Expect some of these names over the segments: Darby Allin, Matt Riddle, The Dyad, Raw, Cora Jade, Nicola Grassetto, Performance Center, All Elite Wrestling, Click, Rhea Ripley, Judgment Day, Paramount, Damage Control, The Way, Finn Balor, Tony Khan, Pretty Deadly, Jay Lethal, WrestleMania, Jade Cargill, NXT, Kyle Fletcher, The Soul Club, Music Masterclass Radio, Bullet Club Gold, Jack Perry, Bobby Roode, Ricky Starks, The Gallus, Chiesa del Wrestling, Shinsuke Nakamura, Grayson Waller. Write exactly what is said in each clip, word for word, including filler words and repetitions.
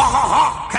Oh, oh, oh, che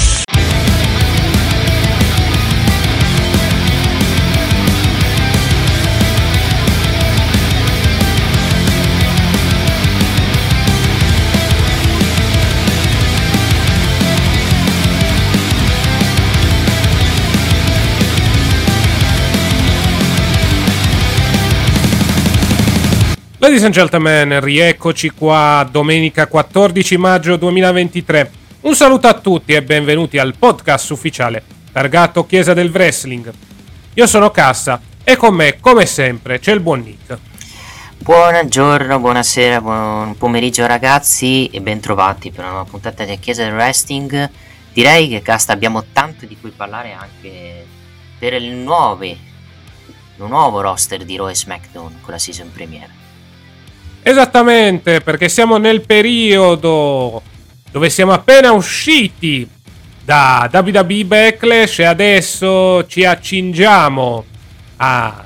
Ladies and gentlemen, rieccoci qua domenica quattordici maggio duemilaventitré. Un saluto a tutti e benvenuti al podcast ufficiale targato Chiesa del Wrestling. Io sono Cassa e con me, come sempre, c'è il buon Nick. Buongiorno, buonasera, buon pomeriggio ragazzi e bentrovati per una nuova puntata di Chiesa del Wrestling. Direi che, Cassa, abbiamo tanto di cui parlare anche per il nuovo, il nuovo roster di Raw e SmackDown con la season premiere. Esattamente, perché siamo nel periodo dove siamo appena usciti da W W E Backlash e adesso ci accingiamo a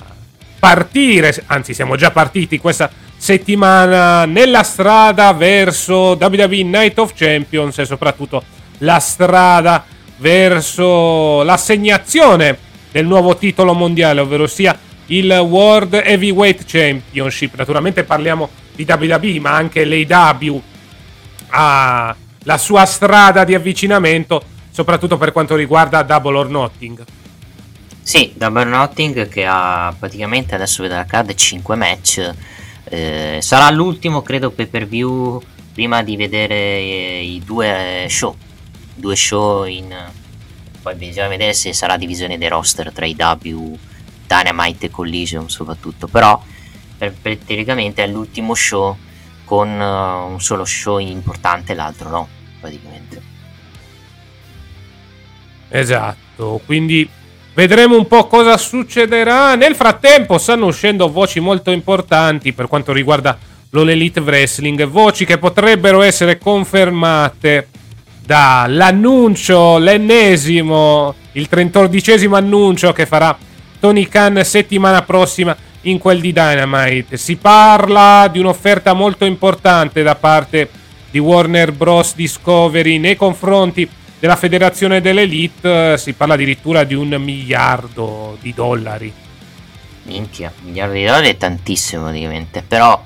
partire, anzi siamo già partiti questa settimana nella strada verso W W E Night of Champions e soprattutto la strada verso l'assegnazione del nuovo titolo mondiale, ovvero sia il World Heavyweight Championship. Naturalmente parliamo di W W E, ma anche l'A E W ha la sua strada di avvicinamento, soprattutto per quanto riguarda Double or Nothing. Sì, Double or Nothing, che ha praticamente adesso, vede la card, cinque match, eh, sarà l'ultimo credo pay per view prima di vedere i due show due show in, poi bisogna vedere se sarà divisione dei roster tra A E W Dynamite e Collision soprattutto, però praticamente è l'ultimo show con uh, un solo show importante e l'altro no, praticamente. Esatto, quindi vedremo un po' cosa succederà. Nel frattempo stanno uscendo voci molto importanti per quanto riguarda l'All Elite Wrestling, voci che potrebbero essere confermate dall'annuncio, l'ennesimo, il trentottesimo annuncio che farà Tony Khan settimana prossima in quel di Dynamite. Si parla di un'offerta molto importante da parte di Warner Bros. Discovery nei confronti della federazione dell'Elite. Si parla addirittura di un miliardo di dollari. Minchia, un miliardo di dollari è tantissimo praticamente. Però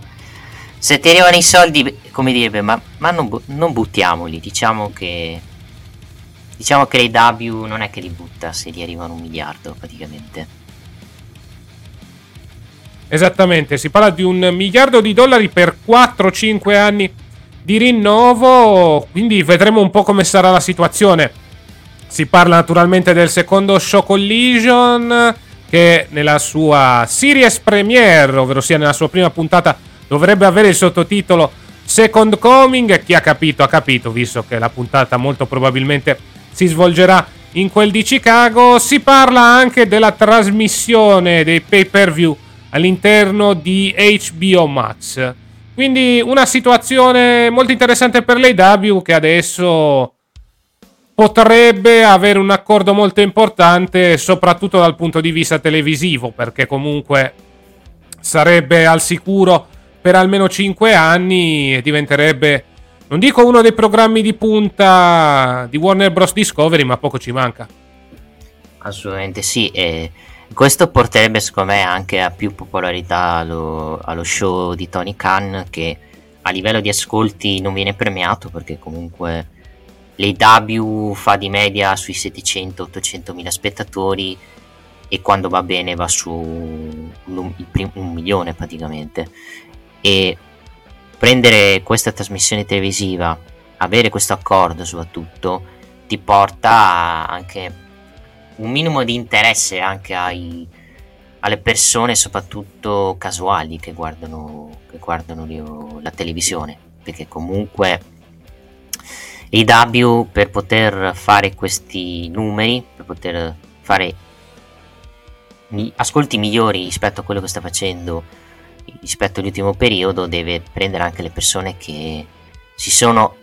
se ti arrivano i soldi, come direbbe, ma, ma non, non buttiamoli. Diciamo che diciamo che l'A E W non è che li butta se gli arrivano un miliardo praticamente. Esattamente, si parla di un miliardo di dollari per quattro cinque anni di rinnovo, quindi vedremo un po' come sarà la situazione. Si parla naturalmente del secondo show Collision, che nella sua series premiere, ovvero sia nella sua prima puntata, dovrebbe avere il sottotitolo Second Coming. Chi ha capito ha capito, visto che la puntata molto probabilmente si svolgerà in quel di Chicago. Si parla anche della trasmissione dei pay per view all'interno di H B O Max, quindi una situazione molto interessante per l'A E W, che adesso potrebbe avere un accordo molto importante soprattutto dal punto di vista televisivo, perché comunque sarebbe al sicuro per almeno cinque anni e diventerebbe, non dico uno dei programmi di punta di Warner Bros. Discovery, ma poco ci manca. Assolutamente sì, e questo porterebbe secondo me anche a più popolarità allo, allo show di Tony Khan, che a livello di ascolti non viene premiato, perché comunque l'A E W fa di media sui settecento ottocento mila spettatori e quando va bene va su un, un, un milione praticamente, e prendere questa trasmissione televisiva, avere questo accordo soprattutto, ti porta anche un minimo di interesse anche ai, alle persone soprattutto casuali che guardano, che guardano la televisione, perché comunque A E W per poter fare questi numeri, per poter fare ascolti migliori rispetto a quello che sta facendo rispetto all'ultimo periodo, deve prendere anche le persone che si sono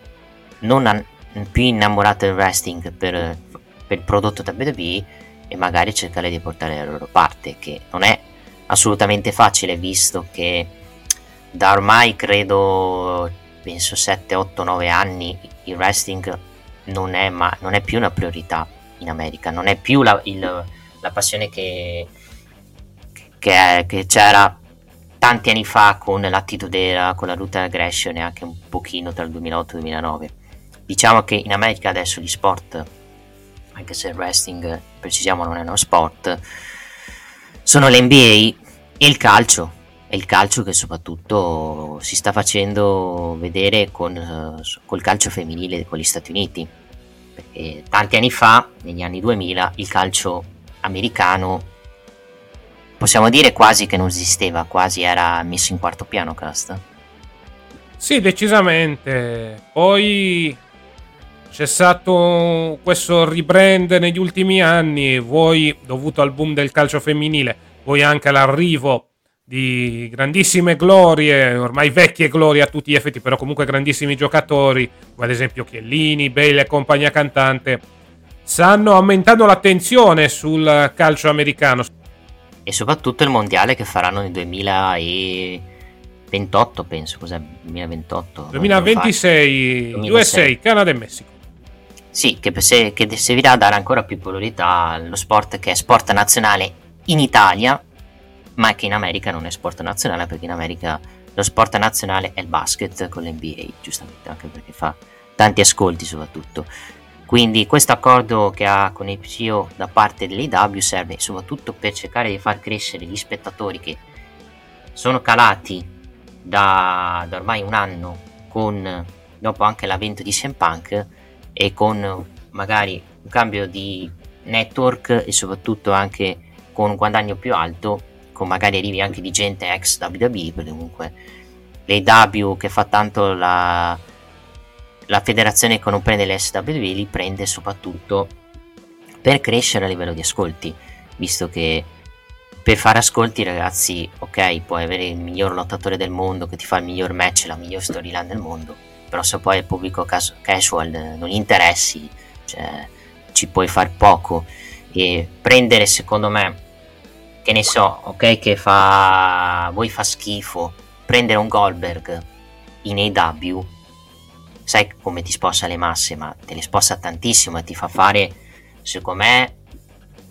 non an- più innamorate del wrestling per, per il prodotto W W E, e magari cercare di portare la loro parte, che non è assolutamente facile, visto che da ormai credo penso sette, otto, nove anni il wrestling non è, ma- non è più una priorità in America, non è più la, il, la passione che, che, che c'era tanti anni fa con l'attitude era, con la Ruthless Aggression, e anche un pochino tra il duemilaotto e il duemilanove. Diciamo che in America adesso gli sport, anche se il wrestling, precisiamo, non è uno sport, sono l'N B A e il calcio, e il calcio che soprattutto si sta facendo vedere con, col calcio femminile con gli Stati Uniti, perché tanti anni fa, negli anni duemila, il calcio americano possiamo dire quasi che non esisteva, quasi era messo in quarto piano. Cast? Sì, decisamente. Poi c'è stato questo rebrand negli ultimi anni, voi dovuto al boom del calcio femminile, voi anche all'arrivo di grandissime glorie, ormai vecchie glorie a tutti gli effetti, però comunque grandissimi giocatori, come ad esempio Chiellini, Bale e compagnia cantante, stanno aumentando l'attenzione sul calcio americano. E soprattutto il mondiale che faranno nel duemilaventotto, penso, cos'è? duemilaventotto duemilaventisei duemilasei U S A, Canada e Messico. Sì, che, se, che servirà a dare ancora più priorità allo sport che è sport nazionale in Italia, ma che in America non è sport nazionale, perché in America lo sport nazionale è il basket con l'N B A, giustamente, anche perché fa tanti ascolti soprattutto. Quindi questo accordo che ha con il C E O da parte dell'A E W serve soprattutto per cercare di far crescere gli spettatori che sono calati da, da ormai un anno, con dopo anche l'avvento di C M Punk e con magari un cambio di network e soprattutto anche con un guadagno più alto, con magari arrivi anche di gente ex W W E, perché comunque l'A E W che fa tanto la... la federazione che non prende l'S W W li prende soprattutto per crescere a livello di ascolti, visto che per fare ascolti, ragazzi, ok, puoi avere il miglior lottatore del mondo che ti fa il miglior match, la miglior storyline del mondo, però se poi al pubblico cas- casual non gli interessi, cioè, ci puoi far poco. E prendere, secondo me, che ne so, ok, che fa voi fa schifo, prendere un Goldberg in A E W, sai come ti sposta le masse, ma te le sposta tantissimo e ti fa fare, secondo me,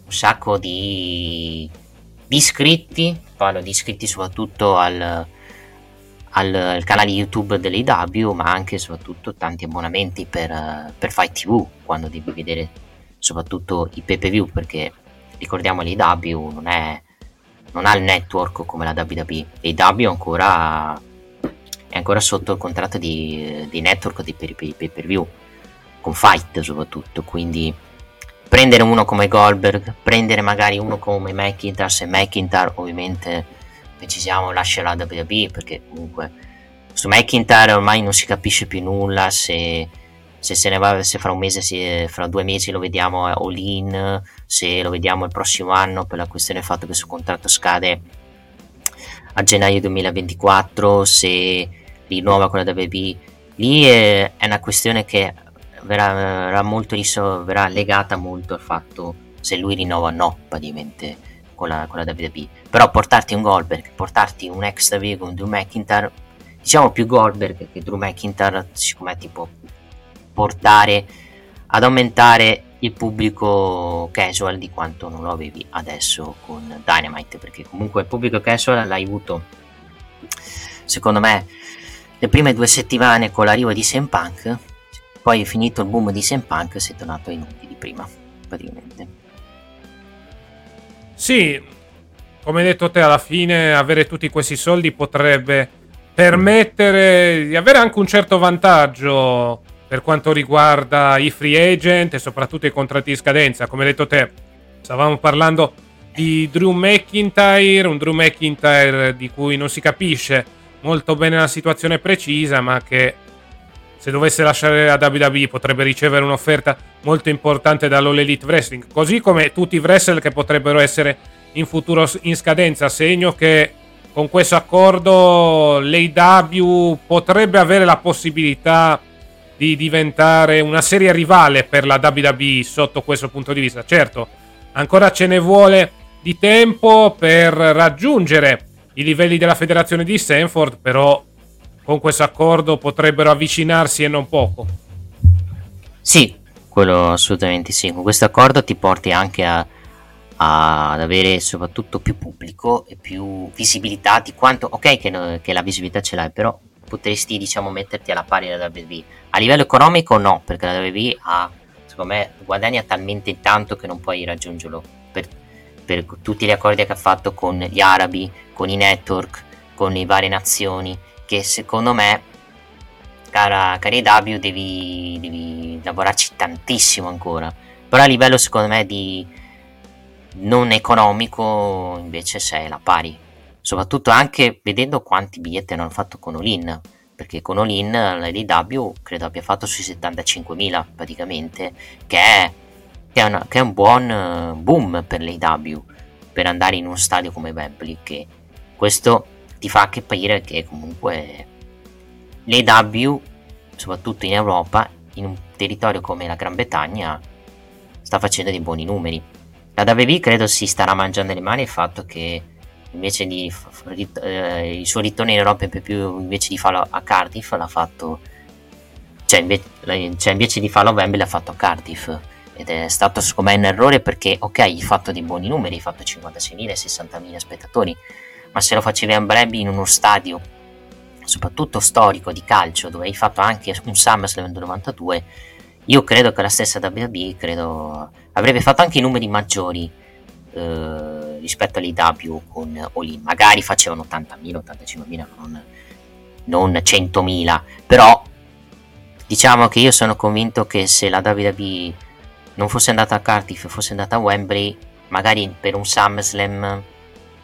un sacco di, di iscritti, parlo di iscritti soprattutto al, al, al canale YouTube dell'A E W, ma anche soprattutto tanti abbonamenti per, per Fight T V, quando devi vedere soprattutto i pay-per-view, perché ricordiamo l'A E W non è non ha il network come la W W E, l'A E W ancora... è ancora sotto il contratto di, di network di pay per view con Fight soprattutto. Quindi prendere uno come Goldberg, prendere magari uno come McIntyre, se McIntyre ovviamente precisiamo lascia la W W E, perché comunque su McIntyre ormai non si capisce più nulla, se, se se ne va, se fra un mese si, fra due mesi lo vediamo a All In, se lo vediamo il prossimo anno, per la questione del fatto che il suo contratto scade a gennaio duemilaventiquattro, se rinnova con la W W E, lì è una questione che verrà, verrà molto riso- verrà legata molto al fatto se lui rinnova o no praticamente con la, con la W W E. Però portarti un Goldberg, portarti un ex W W E con Drew McIntyre, diciamo più Goldberg che Drew McIntyre, siccome ti può portare ad aumentare il pubblico casual di quanto non lo avevi adesso con Dynamite, perché comunque il pubblico casual l'hai avuto, secondo me, le prime due settimane con l'arrivo di C M Punk, poi è finito il boom di C M Punk e si è tornato ai numeri di prima praticamente. Sì, come hai detto te, alla fine avere tutti questi soldi potrebbe permettere di avere anche un certo vantaggio per quanto riguarda i free agent e soprattutto i contratti di scadenza. Come hai detto te, stavamo parlando di Drew McIntyre, un Drew McIntyre di cui non si capisce molto bene la situazione precisa, ma che se dovesse lasciare la W W E potrebbe ricevere un'offerta molto importante dall'All Elite Wrestling, così come tutti i wrestler che potrebbero essere in futuro in scadenza, segno che con questo accordo l'A E W potrebbe avere la possibilità di diventare una seria rivale per la W W E sotto questo punto di vista. Certo, ancora ce ne vuole di tempo per raggiungere i livelli della federazione di Sanford, però con questo accordo potrebbero avvicinarsi e non poco. Sì, quello assolutamente sì. Con questo accordo ti porti anche a, a, ad avere soprattutto più pubblico e più visibilità di quanto... Ok che, no, che la visibilità ce l'hai, però potresti, diciamo, metterti alla pari della W W E. A livello economico no, perché la W W E ha, secondo me, guadagna talmente tanto che non puoi raggiungerlo per, per tutti gli accordi che ha fatto con gli arabi, con i network, con le varie nazioni, che secondo me, cara cari W, devi, devi lavorarci tantissimo ancora. Però a livello, secondo me, di non economico invece sei alla pari, soprattutto anche vedendo quanti biglietti hanno fatto con All In, perché con All In l'A E W credo abbia fatto sui settantacinquemila praticamente, che è, che è, una, che è un buon boom per l'A E W per andare in uno stadio come Wembley, che questo ti fa anche capire che comunque l'A E W, soprattutto in Europa, in un territorio come la Gran Bretagna, sta facendo dei buoni numeri. La W W E credo si starà mangiando le mani il fatto che invece di eh, il suo ritorno in Europa per più, invece di farlo a Cardiff l'ha fatto, cioè invece, cioè invece di farlo a Wembley l'ha fatto a Cardiff, ed è stato secondo me un errore, perché ok, hai fatto dei buoni numeri, hai fatto cinquantaseimila sessantamila spettatori, ma se lo facevi a Wembley in uno stadio soprattutto storico di calcio, dove hai fatto anche un SummerSlam del novantadue, io credo che la stessa W W E credo avrebbe fatto anche i numeri maggiori eh, rispetto all'A E W con All In. Magari facevano ottantamila ottantacinquemila, non, non centomila, però diciamo che io sono convinto che se la W W E non fosse andata a Cardiff, fosse andata a Wembley, magari per un SummerSlam,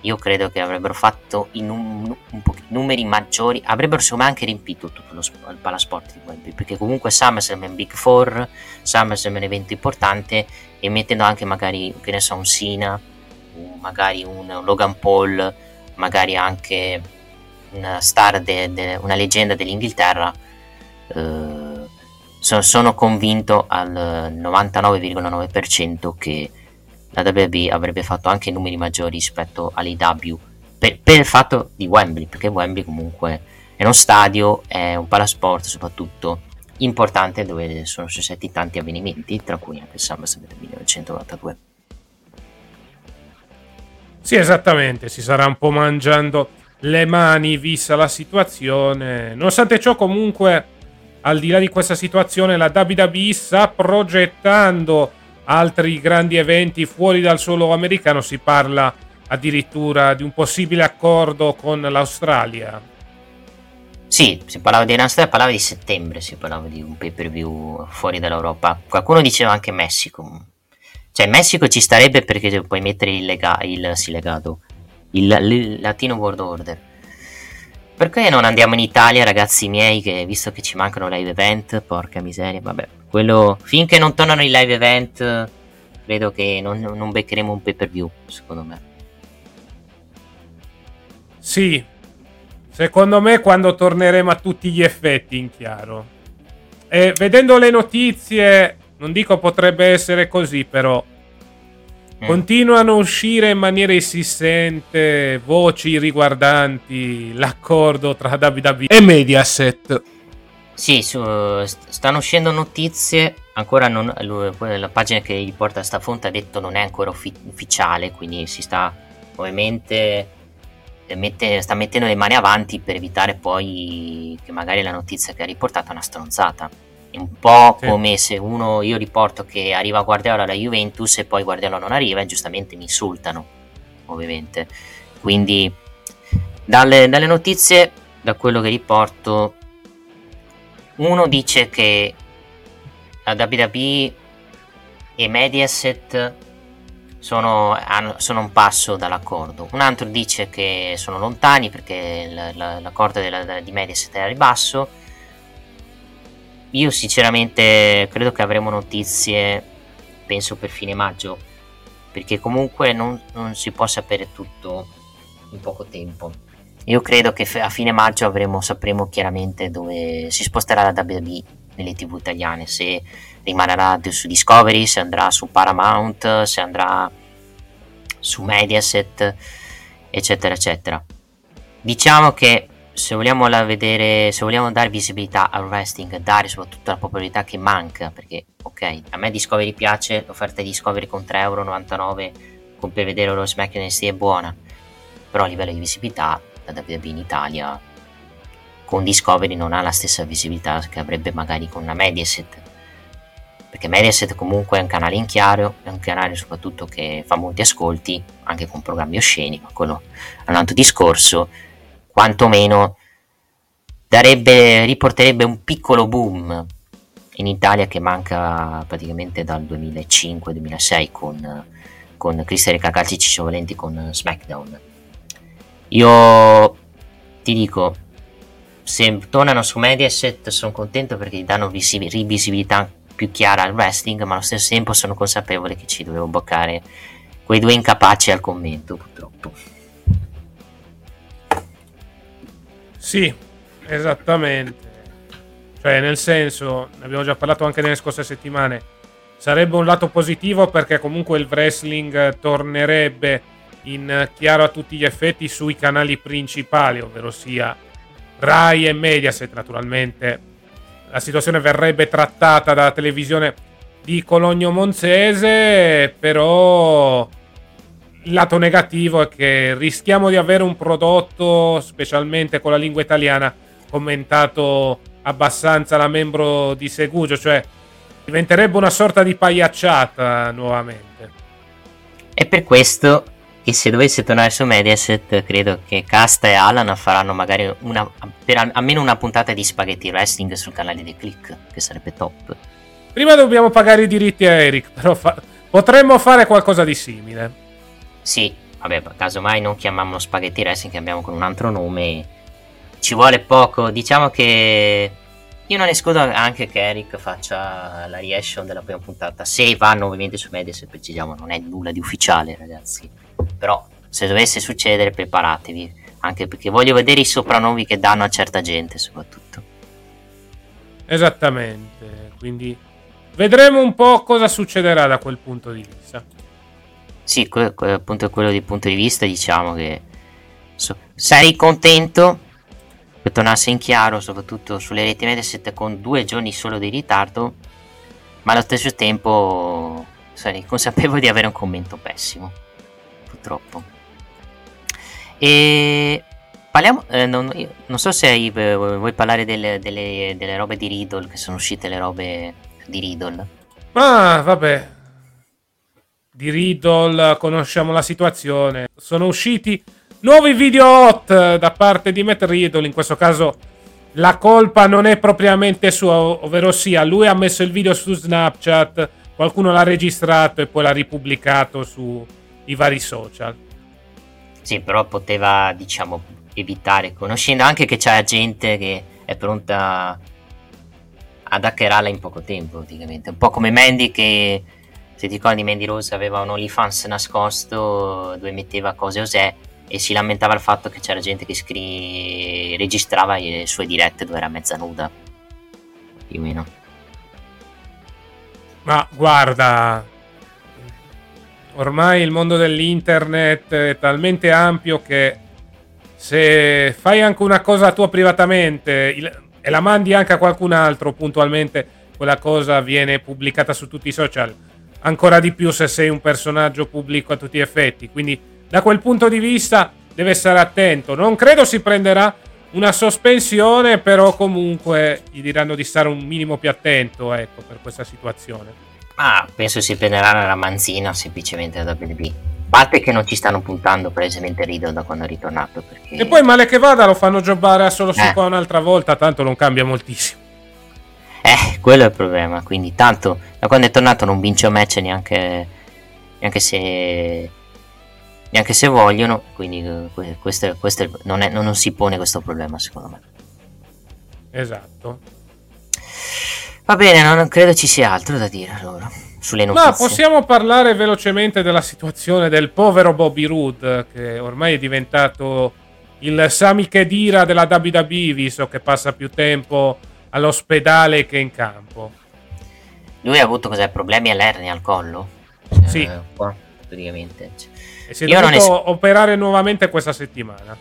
io credo che avrebbero fatto i num- un po- numeri maggiori, avrebbero secondo me anche riempito tutto lo sp- il palasport di Wembley, perché comunque SummerSlam è un Big Four, SummerSlam è un evento importante, e mettendo anche magari, che ne so, un Cena, magari un Logan Paul, magari anche una star, de- de- una leggenda dell'Inghilterra, eh, so- sono convinto al novantanove virgola nove percento che la W W E avrebbe fatto anche numeri maggiori rispetto all'A E W per, per il fatto di Wembley, perché Wembley comunque è uno stadio, è un palasport soprattutto importante, dove sono successi tanti avvenimenti, tra cui anche il SummerSlam del millenovecentonovantadue. Sì, esattamente, si sarà un po' mangiando le mani vista la situazione. Nonostante ciò, comunque, al di là di questa situazione, la W W E sta progettando altri grandi eventi fuori dal suolo americano. Si parla addirittura di un possibile accordo con l'Australia. Sì, si parlava di Australia, parlava di settembre, si parlava di un pay per view fuori dall'Europa. Qualcuno diceva anche Messico, cioè Messico ci starebbe, perché puoi mettere il, lega- il sì, legato il, il Latino World Order. Perché non andiamo in Italia, ragazzi miei, che visto che ci mancano live event, porca miseria, vabbè. Quello, finché non tornano i live event, credo che non, non beccheremo un pay per view, secondo me. Sì, secondo me quando torneremo a tutti gli effetti in chiaro. E vedendo le notizie, non dico potrebbe essere così, però mm. continuano a uscire in maniera insistente voci riguardanti l'accordo tra W W E e Mediaset. Sì, su, stanno uscendo notizie, ancora non, la pagina che riporta sta fonte ha detto non è ancora uffi- ufficiale, quindi si sta ovviamente mette, sta mettendo le mani avanti per evitare poi che magari la notizia che ha riportato è una stronzata. È un po' sì. Come se uno, io riporto che arriva Guardiola alla Juventus e poi Guardiola non arriva e giustamente mi insultano, ovviamente. Quindi dalle, dalle notizie da quello che riporto, uno dice che la W W E e Mediaset sono, hanno, sono un passo dall'accordo, un altro dice che sono lontani perché la, la, l'accordo della, di Mediaset è al ribasso. Io sinceramente credo che avremo notizie, penso, per fine maggio, perché comunque non, non si può sapere tutto in poco tempo. Io credo che a fine maggio avremo, sapremo chiaramente dove si sposterà la W W E nelle tv italiane, se rimarrà su Discovery, se andrà su Paramount, se andrà su Mediaset, eccetera eccetera. Diciamo che se vogliamo la vedere, se vogliamo dare visibilità al wrestling, dare soprattutto la popolarità che manca, perché ok, a me Discovery piace, l'offerta di Discovery con tre virgola novantanove euro con per vedere lo SmackDown N X T è buona, però a livello di visibilità la W W E in Italia con Discovery non ha la stessa visibilità che avrebbe magari con una Mediaset, perché Mediaset comunque è un canale in chiaro, è un canale soprattutto che fa molti ascolti anche con programmi osceni, ma quello è un altro discorso. Quantomeno darebbe, riporterebbe un piccolo boom in Italia che manca praticamente dal duemilacinque duemilasei con, con Cristian Recalcati e Ciccio Valenti con SmackDown. Io ti dico, se tornano su Mediaset sono contento perché gli danno visibil- rivisibilità più chiara al wrestling, ma allo stesso tempo sono consapevole che ci dovevo bloccare quei due incapaci al commento, purtroppo. Sì, esattamente, cioè nel senso, ne abbiamo già parlato anche nelle scorse settimane, sarebbe un lato positivo perché comunque il wrestling tornerebbe in chiaro a tutti gli effetti sui canali principali, ovvero sia Rai e Mediaset. Naturalmente la situazione verrebbe trattata dalla televisione di Cologno Monzese, però il lato negativo è che rischiamo di avere un prodotto, specialmente con la lingua italiana, commentato abbastanza alla membro di Segugio, cioè diventerebbe una sorta di pagliacciata nuovamente. È per questo che se dovesse tornare su Mediaset, credo che Casta e Alan faranno magari una, per almeno una puntata di Spaghetti Wrestling sul canale di Click, che sarebbe top. Prima dobbiamo pagare i diritti a Eric, però fa- potremmo fare qualcosa di simile. Sì, vabbè, casomai non chiamiamolo Spaghetti Wrestling, chiamiamo con un altro nome. Ci vuole poco, diciamo che io non escludo anche che Eric faccia la reaction della prima puntata, se vanno ovviamente su Mediaset, precisamente non è nulla di ufficiale, ragazzi, però se dovesse succedere preparatevi, anche perché voglio vedere i soprannomi che danno a certa gente soprattutto. Esattamente, quindi vedremo un po' cosa succederà da quel punto di vista. Sì, que- que- appunto quello di punto di vista, diciamo che so- sarei contento che tornasse in chiaro, soprattutto sulle reti Mediaset con due giorni solo di ritardo, ma allo stesso tempo sarei consapevole di avere un commento pessimo, purtroppo. E parliamo, eh, non, non so se hai, vuoi parlare delle, delle, delle robe di Riddle, che sono uscite le robe di Riddle. Ah, vabbè. Di Riddle conosciamo la situazione, sono usciti nuovi video hot da parte di Matt Riddle. In questo caso la colpa non è propriamente sua, ovvero sia lui ha messo il video su Snapchat, qualcuno l'ha registrato e poi l'ha ripubblicato su i vari social. Sì, però poteva, diciamo, evitare, conoscendo anche che c'è gente che è pronta ad hackerarla in poco tempo praticamente, un po' come Mandy che, se ti ricordi, Mandy Rose aveva un OnlyFans nascosto dove metteva cose osè e si lamentava il fatto che c'era gente che scri- registrava le sue dirette dove era mezza nuda, più o meno. Ma guarda, ormai il mondo dell'internet è talmente ampio che se fai anche una cosa tua privatamente il- e la mandi anche a qualcun altro puntualmente, quella cosa viene pubblicata su tutti i social. Ancora di più se sei un personaggio pubblico a tutti gli effetti, quindi da quel punto di vista deve stare attento. Non credo si prenderà una sospensione, però comunque gli diranno di stare un minimo più attento, ecco, per questa situazione. Ma ah, penso si prenderà una ramanzina semplicemente da W W E. parte che non ci stanno puntando palesemente Riddle da quando è ritornato, perché... e poi male che vada lo fanno giocare solo su eh. qua un'altra volta, tanto non cambia moltissimo, eh quello è il problema. Quindi tanto da quando è tornato non vince un match neanche neanche se neanche se vogliono, quindi questo, questo non, è, non si pone questo problema secondo me. Esatto. Va bene, non credo ci sia altro da dire allora sulle notizie. No, possiamo parlare velocemente della situazione del povero Bobby Roode, che ormai è diventato il Sami Khedira della W W E, visto che passa più tempo all'ospedale che in campo. Lui ha avuto cos'è, problemi all'ernia al collo? Sì, eh, qua, praticamente. E si è Io dovuto es- operare nuovamente questa settimana.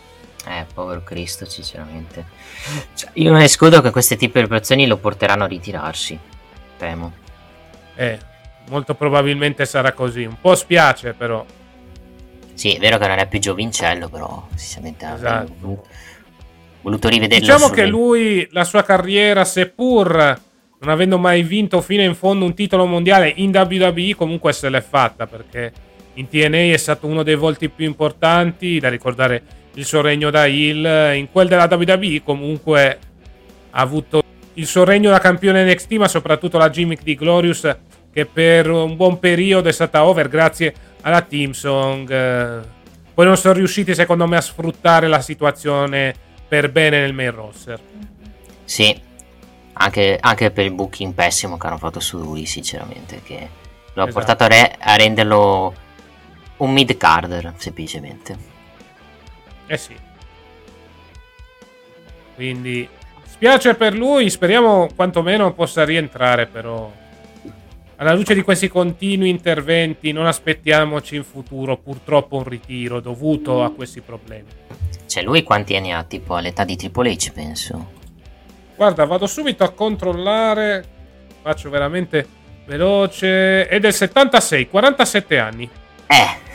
Eh, povero Cristo, sinceramente. Cioè, io non escludo che queste tipi di operazioni lo porteranno a ritirarsi, temo. Eh, molto probabilmente sarà così. Un po' spiace, però. Sì, è vero che non è più giovincello, però, sinceramente, esatto. voluto, voluto rivederlo. Diciamo su... che lui, la sua carriera, seppur non avendo mai vinto fino in fondo un titolo mondiale in W W E, comunque se l'è fatta, perché in T N A è stato uno dei volti più importanti da ricordare. Il suo regno da heel, in quel della W W E comunque ha avuto il suo regno da campione N X T, ma soprattutto la gimmick di Glorious, che per un buon periodo è stata over grazie alla Team Song. Poi non sono riusciti secondo me a sfruttare la situazione per bene nel main roster. Sì, anche, anche per il booking pessimo che hanno fatto su lui sinceramente, che lo ha esatto. portato a, re- a renderlo un mid carder semplicemente. Eh sì, quindi spiace per lui, speriamo quantomeno possa rientrare, però alla luce di questi continui interventi non aspettiamoci in futuro purtroppo un ritiro dovuto a questi problemi. Cioè lui quanti anni ha? Tipo all'età di Triple H penso. Guarda, vado subito a controllare, faccio veramente veloce, è del settantasei, quarantasette anni. Eh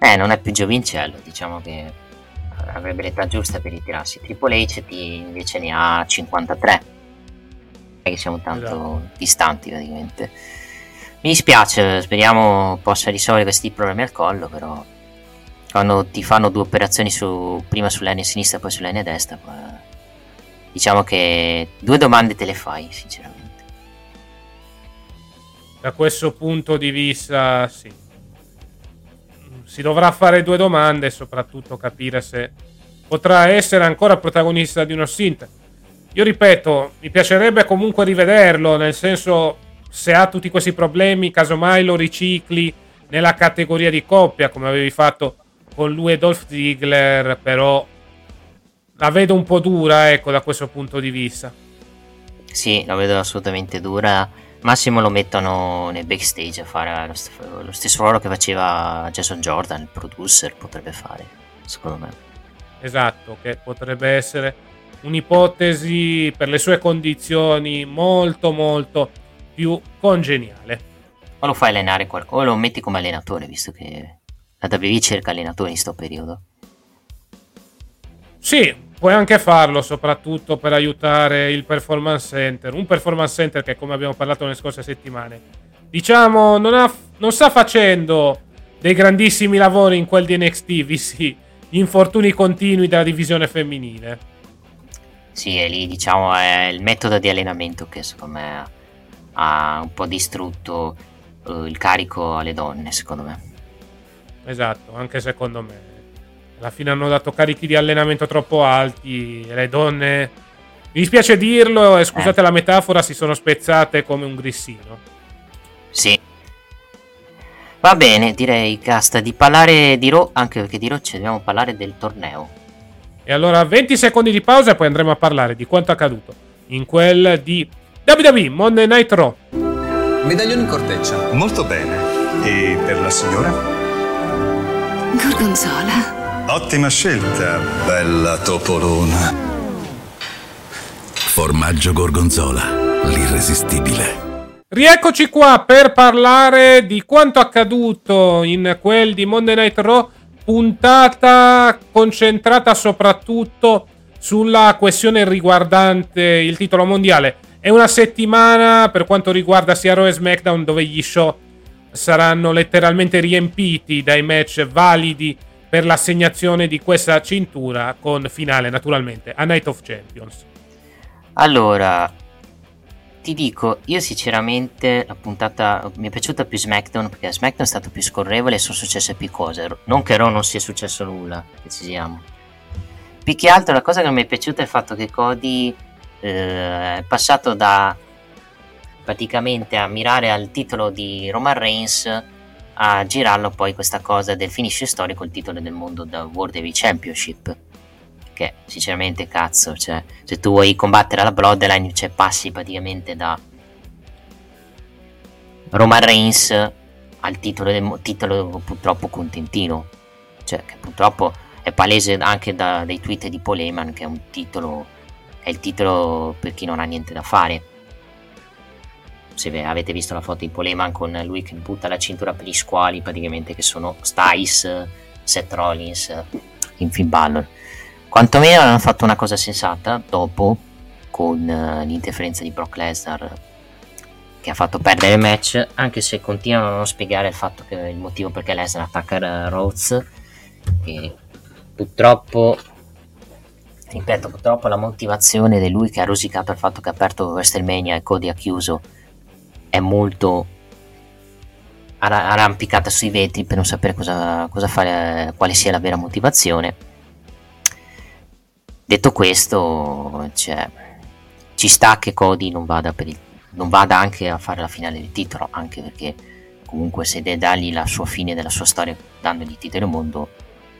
Eh, non è più giovincello, diciamo che avrebbe l'età giusta per ritirarsi. Triple H invece ne ha cinquantatré, che siamo tanto esatto. distanti praticamente. Mi dispiace, speriamo possa risolvere questi problemi al collo, però quando ti fanno due operazioni su, prima sull'ernia sinistra e poi sull'ernia destra, diciamo che due domande te le fai sinceramente. Da questo punto di vista sì, si dovrà fare due domande e soprattutto capire se potrà essere ancora protagonista di uno stint. Io ripeto, mi piacerebbe comunque rivederlo, nel senso, se ha tutti questi problemi casomai lo ricicli nella categoria di coppia come avevi fatto con lui e Dolph Ziggler, però la vedo un po' dura, ecco, da questo punto di vista. Sì, la vedo assolutamente dura. Massimo lo mettono nel backstage a fare lo, st- lo stesso ruolo che faceva Jason Jordan, il producer potrebbe fare, secondo me. Esatto, che potrebbe essere un'ipotesi per le sue condizioni molto molto più congeniale. O lo fai allenare qualcosa, o lo metti come allenatore, visto che la W W E cerca allenatori in sto periodo. Sì, puoi anche farlo, soprattutto per aiutare il performance center, un performance center che, come abbiamo parlato nelle scorse settimane, diciamo non, ha, non sta facendo dei grandissimi lavori in quel di N X T, visti gli infortuni continui della divisione femminile. Sì, e lì diciamo è il metodo di allenamento che secondo me ha un po' distrutto eh, il carico alle donne, secondo me. Esatto, anche secondo me. Alla fine hanno dato carichi di allenamento troppo alti e le donne, mi dispiace dirlo e scusate eh. la metafora, si sono spezzate come un grissino. Sì. Va bene, direi basta di parlare di Raw, anche perché di Raw ci dobbiamo parlare del torneo. E allora venti secondi di pausa e poi andremo a parlare di quanto accaduto in quel di W W E Monday Night Raw. Medaglione in corteccia. Molto bene. E per la signora? Gorgonzola. Ottima scelta, bella topolona. Formaggio gorgonzola, l'irresistibile. Rieccoci qua per parlare di quanto accaduto in quel di Monday Night Raw, puntata concentrata soprattutto sulla questione riguardante il titolo mondiale. È una settimana per quanto riguarda sia Raw e SmackDown dove gli show saranno letteralmente riempiti dai match validi per l'assegnazione di questa cintura, con finale naturalmente a Night of Champions. Allora, ti dico, io sinceramente la puntata mi è piaciuta più SmackDown, perché SmackDown è stato più scorrevole e sono successe più cose, non che Raw non sia successo nulla, precisiamo. Più che altro la cosa che non mi è piaciuta è il fatto che Cody eh, è passato da praticamente a mirare al titolo di Roman Reigns a girarlo poi questa cosa del finish storico, il titolo del mondo da World Heavyweight Championship, che sinceramente cazzo, cioè se tu vuoi combattere alla Bloodline, cioè passi praticamente da Roman Reigns al titolo del titolo purtroppo contentino, cioè che purtroppo è palese anche da, dai tweet di Paul Heyman, che è un titolo, è il titolo per chi non ha niente da fare. Se avete visto la foto di Paul Heyman con lui che butta la cintura per gli squali praticamente, che sono Styles, Seth Rollins, Finn Balor, quantomeno hanno fatto una cosa sensata dopo con uh, l'interferenza di Brock Lesnar, che ha fatto perdere il match, anche se continuano a non spiegare il fatto che il motivo perché Lesnar attacca Rhodes, che purtroppo, ripeto, purtroppo la motivazione di lui che ha rosicato il fatto che ha aperto WrestleMania e Cody ha chiuso è molto arrampicata sui vetri, per non sapere cosa, cosa fare, quale sia la vera motivazione. Detto questo, cioè, ci sta che Cody non vada, per il, non vada anche a fare la finale del titolo, anche perché comunque se deve dargli la sua fine della sua storia dandogli il titolo al mondo,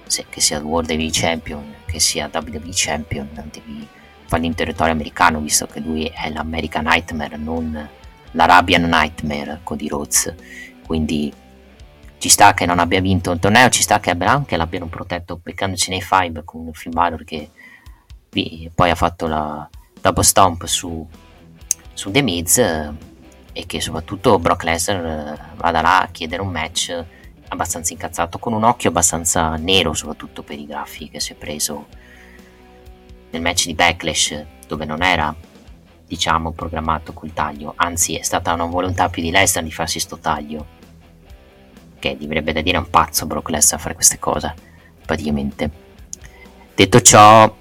se, che sia World Heavyweight Champion, che sia W W E Champion, devi fargli in territorio americano, visto che lui è l'American Nightmare, non l'Arabian Nightmare Cody Rhodes. Quindi ci sta che non abbia vinto il torneo, ci sta che anche l'abbiano protetto beccandoci nei five con Finn Balor, che poi ha fatto la double stomp su, su The Miz, e che soprattutto Brock Lesnar vada là a chiedere un match abbastanza incazzato, con un occhio abbastanza nero soprattutto per i graffi che si è preso nel match di Backlash, dove non era, diciamo, programmato quel taglio, anzi è stata una volontà più di Lesnar di farsi sto taglio, che gli verrebbe da dire un pazzo Brock Lesnar a fare queste cose praticamente. Detto ciò,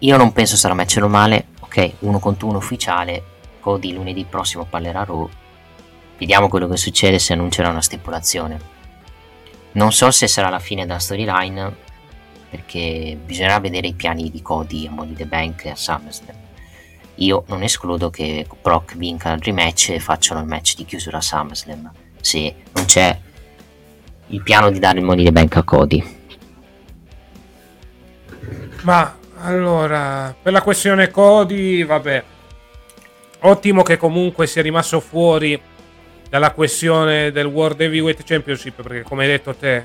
io non penso sarà match normale, ok, uno contro uno ufficiale. Cody lunedì prossimo parlerà a Raw, vediamo quello che succede, se annuncerà una stipulazione. Non so se sarà la fine della storyline, perché bisognerà vedere i piani di Cody a Money in the Bank e a SummerSlam. Io non escludo che Brock vinca il rematch e facciano il match di chiusura a SummerSlam, se non c'è il piano di dare il Money in the Bank a Cody. Ma allora, per la questione Cody, vabbè, ottimo che comunque sia rimasto fuori dalla questione del World Heavyweight Championship, perché come hai detto te,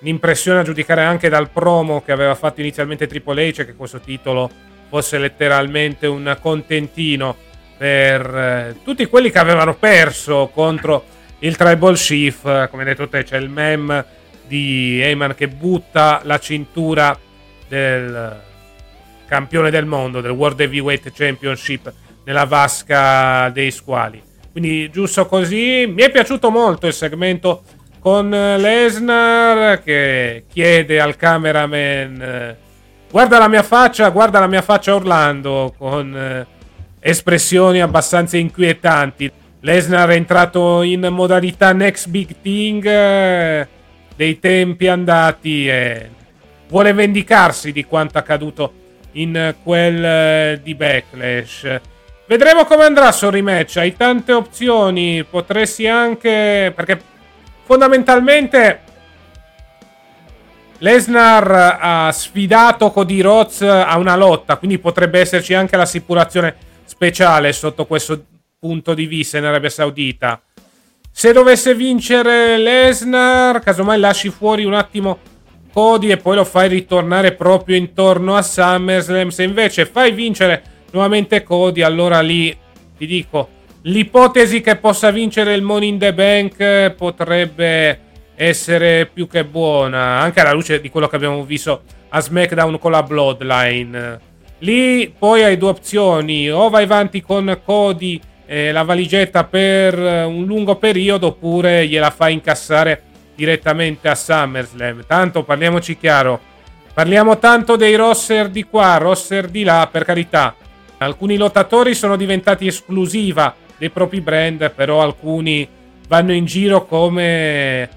l'impressione a giudicare anche dal promo che aveva fatto inizialmente Triple H, cioè che questo titolo fosse letteralmente un contentino per eh, tutti quelli che avevano perso contro il Tribal Chief. Come hai detto te, c'è il meme di Heyman che butta la cintura del campione del mondo, del World Heavyweight Championship, nella vasca dei squali. Quindi giusto così. Mi è piaciuto molto il segmento con Lesnar che chiede al cameraman eh, guarda la mia faccia, guarda la mia faccia Orlando, con eh, espressioni abbastanza inquietanti. Lesnar è entrato in modalità next big thing eh, dei tempi andati, e vuole vendicarsi di quanto accaduto in quel eh, di Backlash. Vedremo come andrà sul rematch, hai tante opzioni, potresti anche, perché fondamentalmente Lesnar ha sfidato Cody Rhodes a una lotta, quindi potrebbe esserci anche la stipulazione speciale sotto questo punto di vista in Arabia Saudita. Se dovesse vincere Lesnar, casomai lasci fuori un attimo Cody e poi lo fai ritornare proprio intorno a SummerSlam. Se invece fai vincere nuovamente Cody, allora lì ti dico, l'ipotesi che possa vincere il Money in the Bank potrebbe essere più che buona, anche alla luce di quello che abbiamo visto a SmackDown con la Bloodline. Lì poi hai due opzioni: o vai avanti con Cody eh, la valigetta per un lungo periodo oppure gliela fa incassare direttamente a SummerSlam. Tanto parliamoci chiaro, parliamo tanto dei roster di qua, roster di là, per carità. Alcuni lottatori sono diventati esclusiva dei propri brand, però alcuni vanno in giro come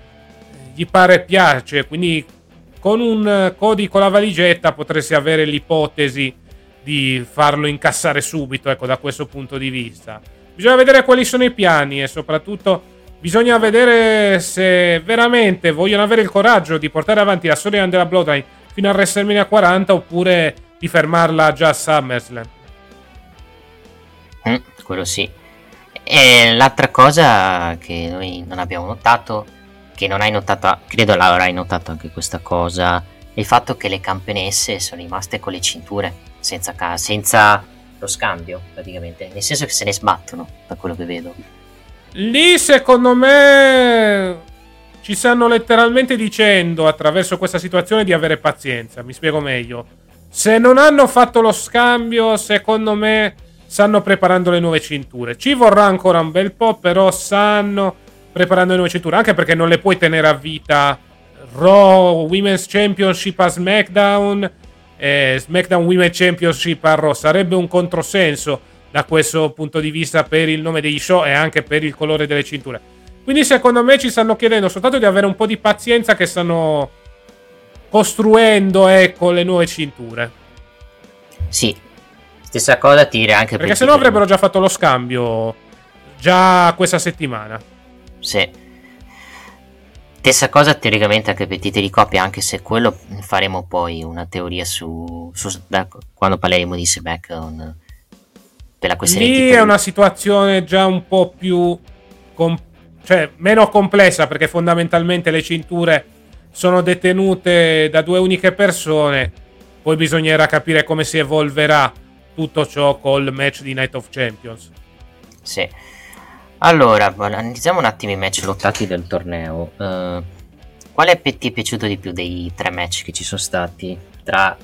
gli pare piace, quindi con un Cody con la valigetta potresti avere l'ipotesi di farlo incassare subito, ecco, da questo punto di vista. Bisogna vedere quali sono i piani e soprattutto bisogna vedere se veramente vogliono avere il coraggio di portare avanti la storia della Bloodline fino a WrestleMania quaranta oppure di fermarla già a SummerSlam. Mm, quello sì. E l'altra cosa che noi non abbiamo notato, che non hai notato, credo l'avrai notato anche questa cosa, è il fatto che le campionesse sono rimaste con le cinture senza, ca- senza lo scambio praticamente, nel senso che se ne sbattono, da quello che vedo. Lì secondo me ci stanno letteralmente dicendo attraverso questa situazione di avere pazienza. Mi spiego meglio: se non hanno fatto lo scambio, secondo me stanno preparando le nuove cinture. Ci vorrà ancora un bel po', però stanno preparando le nuove cinture, anche perché non le puoi tenere a vita. Raw Women's Championship a SmackDown e SmackDown Women's Championship a Raw sarebbe un controsenso da questo punto di vista per il nome degli show e anche per il colore delle cinture. Quindi secondo me ci stanno chiedendo soltanto di avere un po' di pazienza, che stanno costruendo, ecco, le nuove cinture. Sì, stessa cosa tira anche perché sennò avrebbero già fatto lo scambio già questa settimana. Sì, stessa cosa teoricamente anche per titoli di coppia, anche se quello faremo poi una teoria su, su da, quando parleremo di SmackDown. La questione lì è una situazione già un po' più com- cioè meno complessa, perché fondamentalmente le cinture sono detenute da due uniche persone. Poi bisognerà capire come si evolverà tutto ciò col match di Night of Champions. Sì, allora analizziamo un attimo i match lottati del torneo. Uh, quale ti è piaciuto di più dei tre match che ci sono stati tra...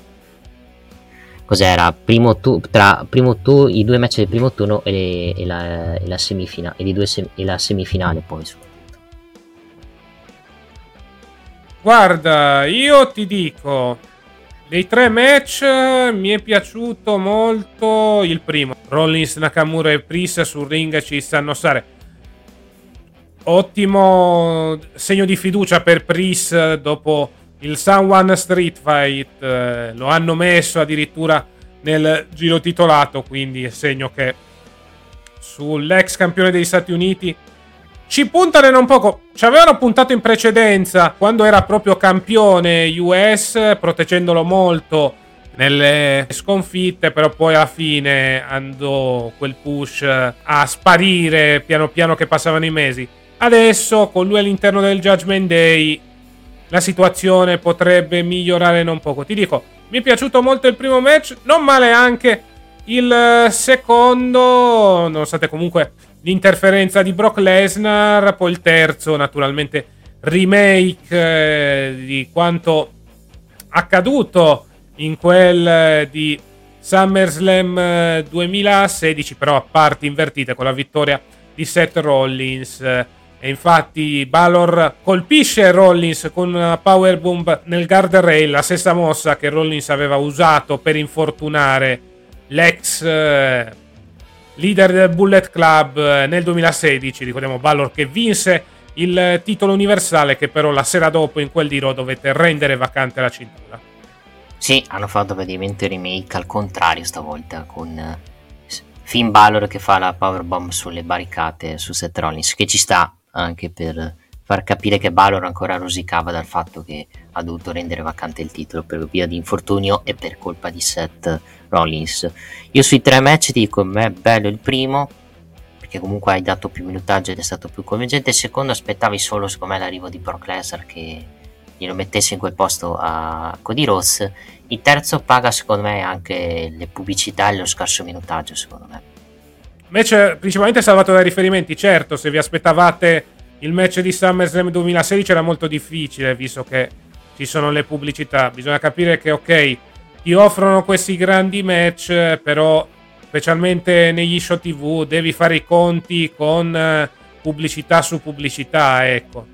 Cos'era? Primo tu, tra primo tu, i due match del primo turno e, e, la, e la semifinale e, di due sem- e la semifinale poi. Guarda, io ti dico, dei tre match mi è piaciuto molto il primo. Rollins, Nakamura e Priest sul ring ci stanno stare. Ottimo segno di fiducia per Priest dopo il Someone Street Fight, eh, lo hanno messo addirittura nel giro titolato, quindi è segno che sull'ex campione degli Stati Uniti ci puntano, non poco. Ci avevano puntato in precedenza quando era proprio campione U S, proteggendolo molto nelle sconfitte, però poi alla fine andò quel push a sparire piano piano che passavano i mesi. Adesso con lui all'interno del Judgment Day la situazione potrebbe migliorare non poco. Ti dico, mi è piaciuto molto il primo match, non male anche il secondo, nonostante comunque l'interferenza di Brock Lesnar. Poi il terzo, naturalmente, remake eh, di quanto accaduto in quel eh, di SummerSlam duemilasedici, però a parti invertite, con la vittoria di Seth Rollins. Eh, E infatti Balor colpisce Rollins con una powerbomb nel guardrail, la stessa mossa che Rollins aveva usato per infortunare l'ex eh, leader del Bullet Club eh, nel duemilasedici. Ricordiamo Balor che vinse il titolo universale, che però la sera dopo in quel di Raw dovette rendere vacante la cintura. Sì, hanno fatto praticamente remake al contrario stavolta, con Finn Balor che fa la powerbomb sulle barricate su Seth Rollins, che ci sta, anche per far capire che Balor ancora rosicava dal fatto che ha dovuto rendere vacante il titolo per via di infortunio e per colpa di Seth Rollins. Io sui tre match dico, è bello il primo perché comunque hai dato più minutaggio ed è stato più convincente. Il secondo aspettavi solo, secondo me, l'arrivo di Brock Lesnar che glielo mettesse in quel posto a Cody Rhodes. Il terzo paga secondo me anche le pubblicità e lo scarso minutaggio, secondo me. Match principalmente salvato dai riferimenti. Certo, se vi aspettavate il match di SummerSlam duemilasedici era molto difficile, visto che ci sono le pubblicità. Bisogna capire che, ok, ti offrono questi grandi match, però specialmente negli show tivù, devi fare i conti con pubblicità su pubblicità, ecco.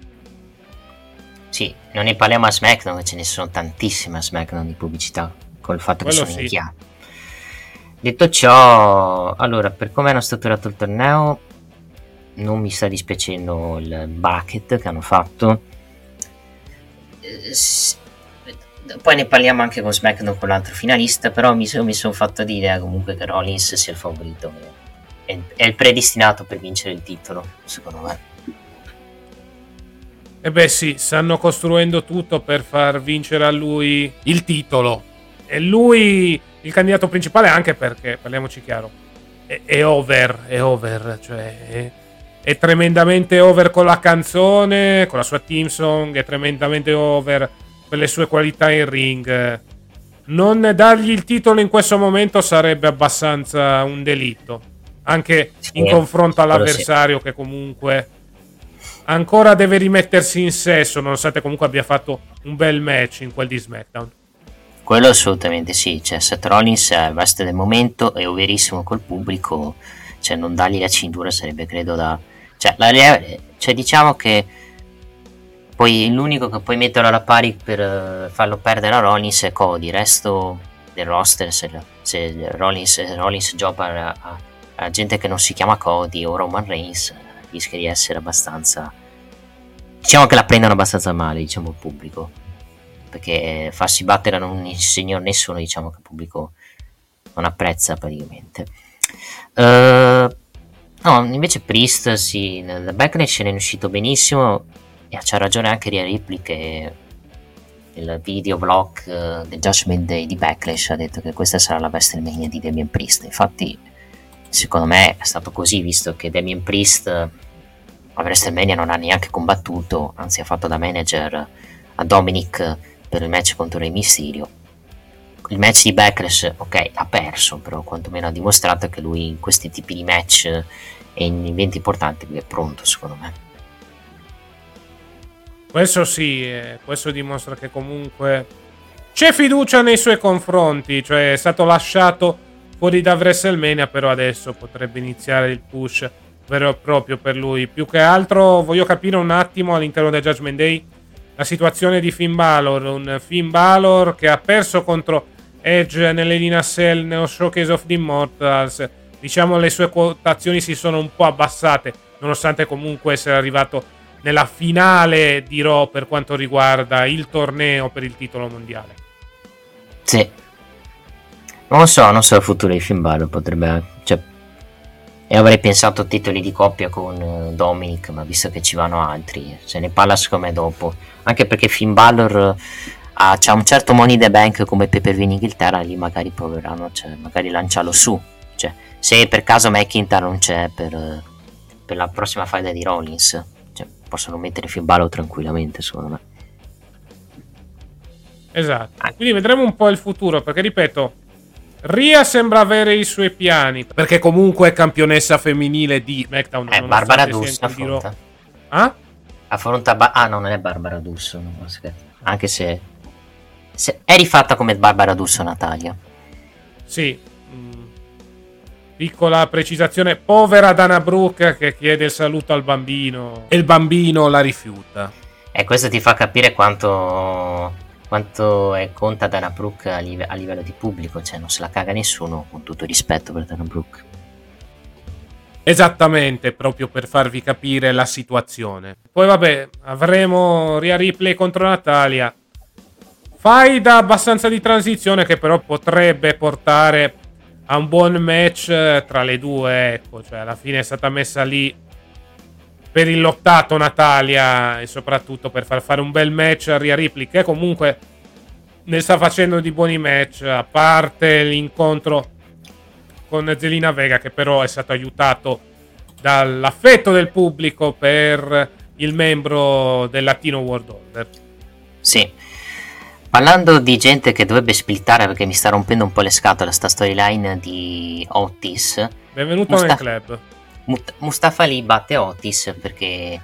Sì, non ne parliamo a SmackDown, ce ne sono tantissime a SmackDown di pubblicità, col fatto Quello che sono sì. Chiari. Detto ciò, allora, per come hanno strutturato il torneo, non mi sta dispiacendo il bucket che hanno fatto. Poi ne parliamo anche con SmackDown, con l'altro finalista, però mi sono, mi sono fatto di idea comunque che Rollins sia il favorito, è, è il predestinato per vincere il titolo, secondo me. E beh sì, stanno costruendo tutto per far vincere a lui il titolo, e lui il candidato principale, anche perché, parliamoci chiaro, è, è over, è over, cioè... È... è tremendamente over con la canzone, con la sua team song, è tremendamente over per le sue qualità in ring. Non dargli il titolo in questo momento sarebbe abbastanza un delitto, anche sì, in confronto all'avversario sì. Che comunque ancora deve rimettersi in sesso, nonostante comunque abbia fatto un bel match in quel di SmackDown. Quello assolutamente sì, cioè Seth Rollins è il veste del momento, è overissimo col pubblico, cioè non dargli la cintura sarebbe credo da... Cioè, la, cioè diciamo che poi l'unico che puoi metterlo alla pari per farlo perdere a Rollins è Cody. Il resto del roster, se, se Rollins, Rollins gioca a, a gente che non si chiama Cody o Roman Reigns, rischia di essere abbastanza, diciamo che la prendono abbastanza male, diciamo, il pubblico, perché farsi battere a un signor nessuno, diciamo che il pubblico non apprezza praticamente. Uh, no, invece Priest sì, nel backlash ne è uscito benissimo, e c'ha ragione anche Rhea Ripley che nel videoblog uh, del Judgment Day di Backlash ha detto che questa sarà la WrestleMania di Damian Priest. Infatti secondo me è stato così, visto che Damian Priest a WrestleMania non ha neanche combattuto, anzi ha fatto da manager a Dominic per il match contro Rey Mysterio. Il match di Backlash, ok, ha perso, però quantomeno ha dimostrato che lui in questi tipi di match e in eventi importanti lui è pronto, secondo me. Questo sì, eh, questo dimostra che comunque c'è fiducia nei suoi confronti, cioè è stato lasciato fuori da WrestleMania, però adesso potrebbe iniziare il push vero e proprio per lui. Più che altro voglio capire un attimo all'interno del Judgment Day la situazione di Finn Balor, un Finn Balor che ha perso contro Edge nell'Elina Cell nello Showcase of the Immortals. Diciamo le sue quotazioni si sono un po' abbassate, nonostante comunque essere arrivato nella finale di Raw per quanto riguarda il torneo per il titolo mondiale. Sì, non so, non so il futuro di Finn Balor, potrebbe, cioè, e avrei pensato titoli di coppia con Dominic, ma visto che ci vanno altri se ne parla secondo me dopo, anche perché Finn Balor ha c'ha un certo Money in the Bank come pay-per-view in Inghilterra, lì magari proveranno, cioè, magari lanciarlo su, cioè, se per caso McIntyre non c'è per, per la prossima faida di Rollins, cioè, possono mettere Finn Balor tranquillamente, secondo me. Esatto, ah. Quindi vedremo un po' il futuro, perché ripeto, Rhea sembra avere i suoi piani, perché comunque è campionessa femminile di SmackDown. È Barbara D'Urso affronta ah? affronta ba- ah no non è Barbara D'Urso, no, anche se Se è rifatta come Barbara D'Urso Natalia. Sì, piccola precisazione, povera Dana Brooke che chiede il saluto al bambino e il bambino la rifiuta, e questo ti fa capire quanto quanto è conta Dana Brooke a, live- a livello di pubblico, cioè non se la caga nessuno, con tutto rispetto per Dana Brooke. Esattamente, proprio per farvi capire la situazione. Poi vabbè, avremo Rhea Ripley contro Natalia, faida abbastanza di transizione che però potrebbe portare a un buon match tra le due, ecco, cioè alla fine è stata messa lì per il lottato Natalia, e soprattutto per far fare un bel match a Rhea Ripley, che comunque ne sta facendo di buoni match, a parte l'incontro con Zelina Vega, che però è stato aiutato dall'affetto del pubblico per il membro del Latino World Order. Sì. Parlando di gente che dovrebbe splittare, perché mi sta rompendo un po' le scatole sta storyline di Otis. Benvenuto Mustaf- nel club. Mut- Mustafa Lee batte Otis perché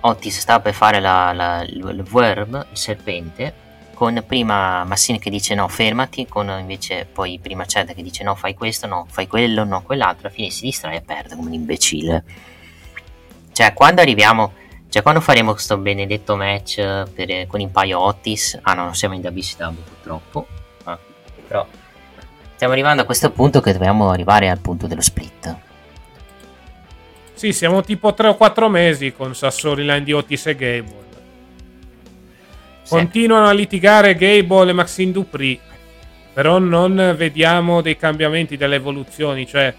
Otis stava per fare la, la, il worm, il serpente, con prima Massini che dice no fermati, con invece poi prima Cedda che dice no fai questo, no fai quello, no quell'altro, alla fine si distrae e perde come un imbecille. Cioè quando arriviamo, cioè quando faremo questo benedetto match per, con Impaio Otis, ah no non siamo in W C W purtroppo, ah, però stiamo arrivando a questo punto che dobbiamo arrivare al punto dello split. Sì, siamo tipo tre o quattro mesi con Sassoli Line di Otis e Gable. Continuano a litigare Gable e Maxine Dupri, però non vediamo dei cambiamenti, delle evoluzioni. Cioè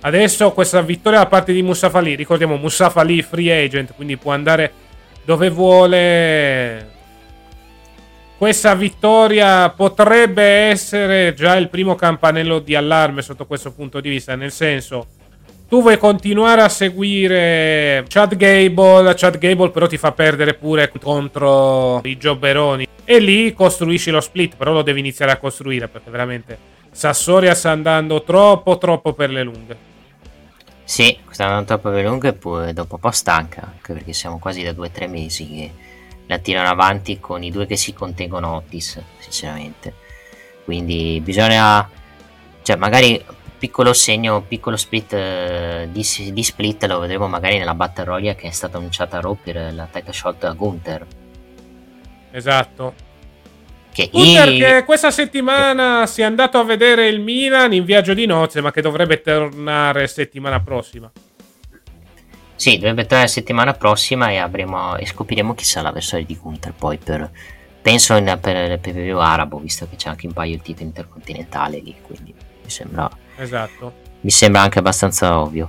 adesso questa vittoria da parte di Mustafa Lee, ricordiamo Mustafa Lee free agent, quindi può andare dove vuole. Questa vittoria potrebbe essere già il primo campanello di allarme sotto questo punto di vista, nel senso tu vuoi continuare a seguire Chad Gable, Chad Gable però ti fa perdere pure contro i Giobberoni e lì costruisci lo split, però lo devi iniziare a costruire perché veramente Sassoria sta andando troppo troppo per le lunghe. Sì, sta andando troppo per le lunghe e poi dopo un po' stanca, anche perché siamo quasi da due o tre mesi che la tirano avanti con i due che si contengono Otis, sinceramente. Quindi bisogna, cioè magari piccolo segno, piccolo split eh, di, di split lo vedremo magari nella Battle Royale che è stata annunciata a Raw per la tech shot a Gunther. Esatto, che Gunther i... che questa settimana che... si è andato a vedere il Milan in viaggio di nozze, ma che dovrebbe tornare settimana prossima. Sì, dovrebbe tornare settimana prossima e avremo e scopriremo chi sarà l'avversario di Gunther poi per, penso in, per il P P V arabo, visto che c'è anche un paio di titoli intercontinentali lì, quindi mi sembra, esatto, mi sembra anche abbastanza ovvio.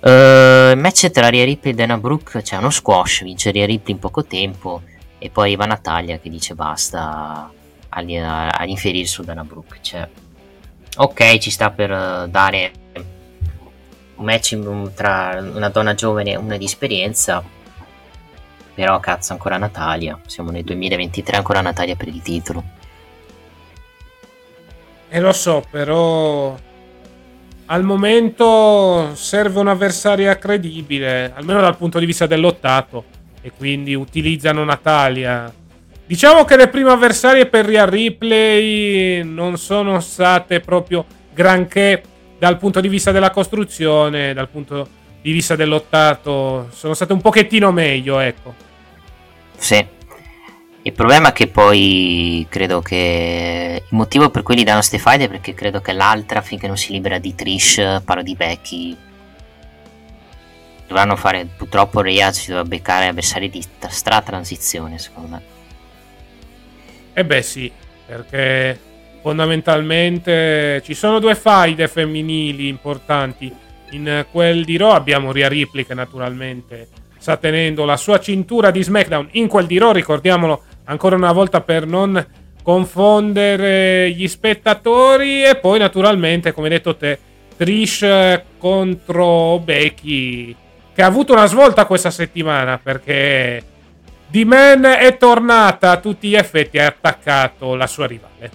Uh, il match tra Rhea Ripley e Dana Brooke, c'è cioè uno squash, vince Rhea Ripley in poco tempo e poi va Natalia che dice basta agli, agli inferire su Dana Brooke. Cioè, ok, ci sta per dare un match tra una donna giovane e una di esperienza, però cazzo ancora Natalia, siamo nel duemilaventitré, ancora Natalia per il titolo. E lo so, però al momento serve un'avversaria credibile, almeno dal punto di vista dell'ottato, e quindi utilizzano Natalia. Diciamo che le prime avversarie per Rhea Ripley non sono state proprio granché dal punto di vista della costruzione, dal punto di vista dell'ottato, sono state un pochettino meglio, ecco. Sì. Il problema è che poi credo che il motivo per cui gli danno ste faide è perché credo che l'altra, finché non si libera di Trish, parlo di Becky, dovranno fare, purtroppo Rhea si dovrà beccare avversari di stra transizione secondo me. E beh sì, perché fondamentalmente ci sono due faide femminili importanti in quel di Raw. Abbiamo Rhea Ripley che naturalmente sta tenendo la sua cintura di SmackDown in quel di Raw, ricordiamolo ancora una volta per non confondere gli spettatori, e poi naturalmente come hai detto te Trish contro Becky, che ha avuto una svolta questa settimana perché D-Man è tornata a tutti gli effetti e ha attaccato la sua rivale.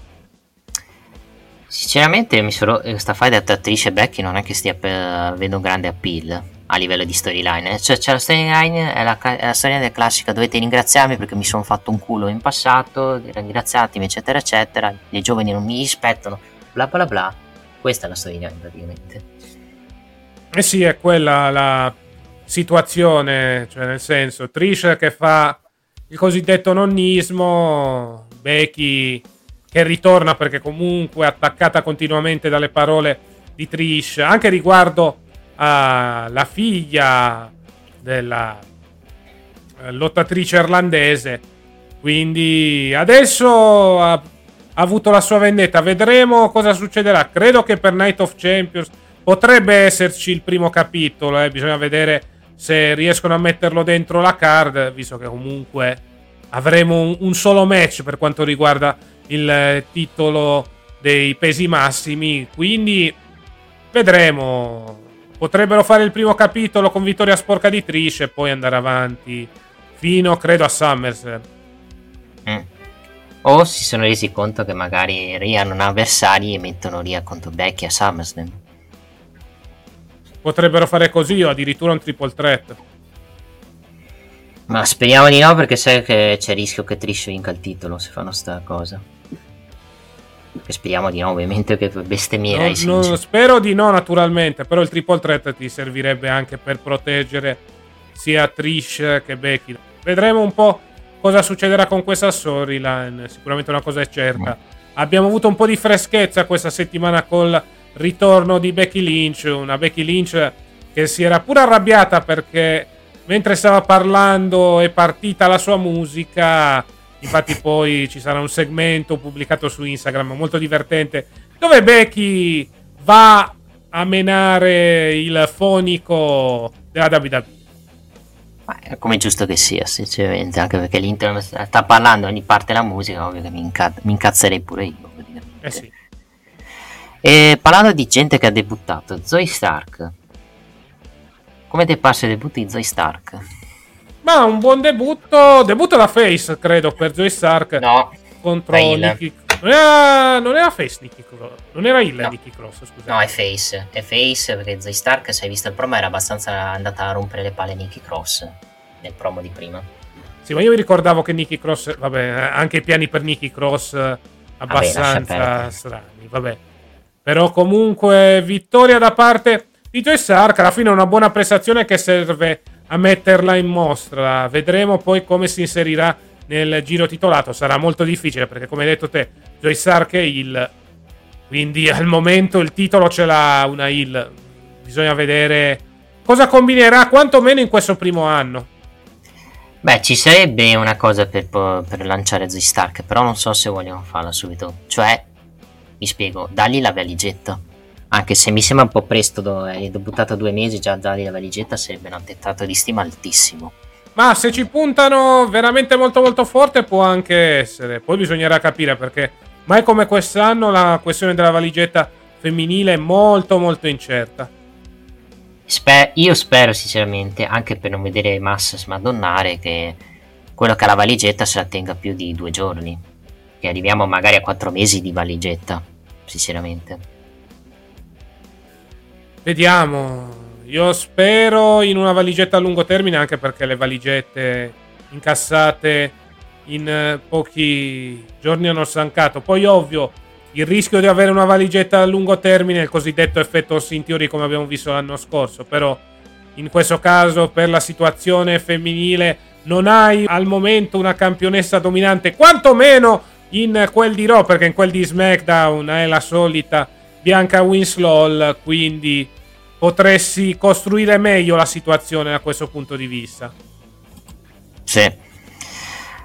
Sinceramente mi sono, questa faida tra Trish e Becky non è che stia avendo un grande appeal a livello di storyline, cioè c'è la storyline, è la, è la storyline classica, dovete ringraziarmi perché mi sono fatto un culo in passato, ringraziatemi eccetera eccetera, le giovani non mi rispettano bla bla bla, questa è la storyline praticamente. Eh sì, è quella la situazione, cioè nel senso Trish che fa il cosiddetto nonnismo, Becky che ritorna perché comunque è attaccata continuamente dalle parole di Trish anche riguardo la figlia della lottatrice irlandese, quindi adesso ha avuto la sua vendetta, vedremo cosa succederà. Credo che per Night of Champions potrebbe esserci il primo capitolo, eh? Bisogna vedere se riescono a metterlo dentro la card, visto che comunque avremo un, un solo match per quanto riguarda il titolo dei pesi massimi, quindi vedremo. Potrebbero fare il primo capitolo con vittoria sporca di Trish e poi andare avanti fino, credo, a SummerSlam. Mm. O si sono resi conto che magari Rhea non ha avversari e mettono Rhea contro Becky a SummerSlam. Potrebbero fare così o addirittura un triple threat. Ma speriamo di no, perché sai che c'è il rischio che Trish vinca il titolo se fanno sta cosa. Perché speriamo di no, ovviamente, che bestemmiera no, no, no, spero di no naturalmente, però il triple threat ti servirebbe anche per proteggere sia Trish che Becky. Vedremo un po' cosa succederà con questa storyline, sicuramente una cosa è certa. Abbiamo avuto un po' di freschezza questa settimana col ritorno di Becky Lynch, una Becky Lynch che si era pure arrabbiata perché mentre stava parlando è partita la sua musica. Infatti poi ci sarà un segmento pubblicato su Instagram molto divertente dove Becky va a menare il fonico della W W E. Come giusto che sia, sinceramente, anche perché l'intero sta parlando ogni parte della musica, ovvio che mi, inca- mi incazzerei pure io praticamente. Eh sì. E parlando di gente che ha debuttato, Zoe Stark, come ti è parso il debutto di Zoe Stark? Ma un buon debutto, debutto da face credo per Zoe Stark. No, contro Nikki... non, era... non era face Nikki Cross, non era il no. Nikki Cross, scusate. No, è face, è face perché Zoe Stark, se hai visto il promo, era abbastanza andata a rompere le palle Nikki Cross nel promo di prima. Sì, ma io mi ricordavo che Nikki Cross, vabbè, anche i piani per Nikki Cross abbastanza vabbè, strani, vabbè. Però comunque vittoria da parte di Zoe Stark, alla fine è una buona prestazione che serve a metterla in mostra. Vedremo poi come si inserirà nel giro titolato, sarà molto difficile perché come hai detto te Zoe Stark è heel, quindi al momento il titolo ce l'ha una heel, bisogna vedere cosa combinerà quantomeno in questo primo anno. Beh, ci sarebbe una cosa per, per lanciare Zoe Stark, però non so se vogliamo farla subito, cioè mi spiego, dagli la valigetta. Anche se mi sembra un po' presto, è debuttato a due mesi, già dargli la valigetta sarebbe un attentato di stima altissimo. Ma se ci puntano veramente molto molto forte può anche essere. Poi bisognerà capire perché mai come quest'anno la questione della valigetta femminile è molto molto incerta. Sper- io spero sinceramente, anche per non vedere Massa smadonnare, che quello che ha la valigetta se la tenga più di due giorni. Che arriviamo magari a quattro mesi di valigetta, sinceramente. Vediamo, io spero in una valigetta a lungo termine, anche perché le valigette incassate in pochi giorni hanno stancato. Poi ovvio, il rischio di avere una valigetta a lungo termine è il cosiddetto effetto Austin Theory, come abbiamo visto l'anno scorso. Però in questo caso per la situazione femminile non hai al momento una campionessa dominante, quantomeno in quel di Raw, perché in quel di SmackDown è la solita Bianca Winslow, quindi potresti costruire meglio la situazione da questo punto di vista. Sì.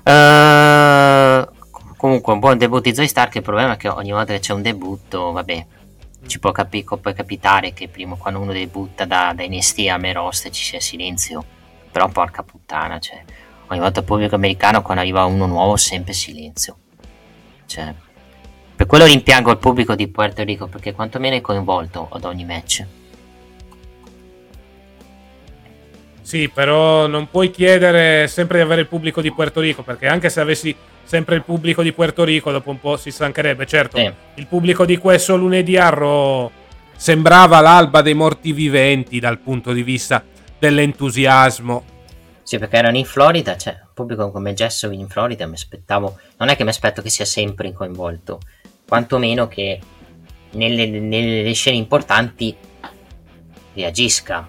Uh, comunque un buon debutto di Zoe Stark, il problema è che ogni volta che c'è un debutto, vabbè, mm. ci può, capi- può capitare che prima quando uno debutta da, da N X T a Merost ci sia silenzio, però porca puttana, cioè, ogni volta il pubblico americano quando arriva uno nuovo sempre silenzio, cioè... Per quello rimpiango il pubblico di Puerto Rico, perché quantomeno è coinvolto ad ogni match. Sì, però non puoi chiedere sempre di avere il pubblico di Puerto Rico, perché anche se avessi sempre il pubblico di Puerto Rico dopo un po' si stancherebbe. Certo, eh. Il pubblico di questo lunedì a Raw sembrava l'alba dei morti viventi dal punto di vista dell'entusiasmo. Sì, perché erano in Florida, cioè un pubblico come Gesso in Florida mi aspettavo, non è che mi aspetto che sia sempre coinvolto, quantomeno che nelle, nelle scene importanti reagisca,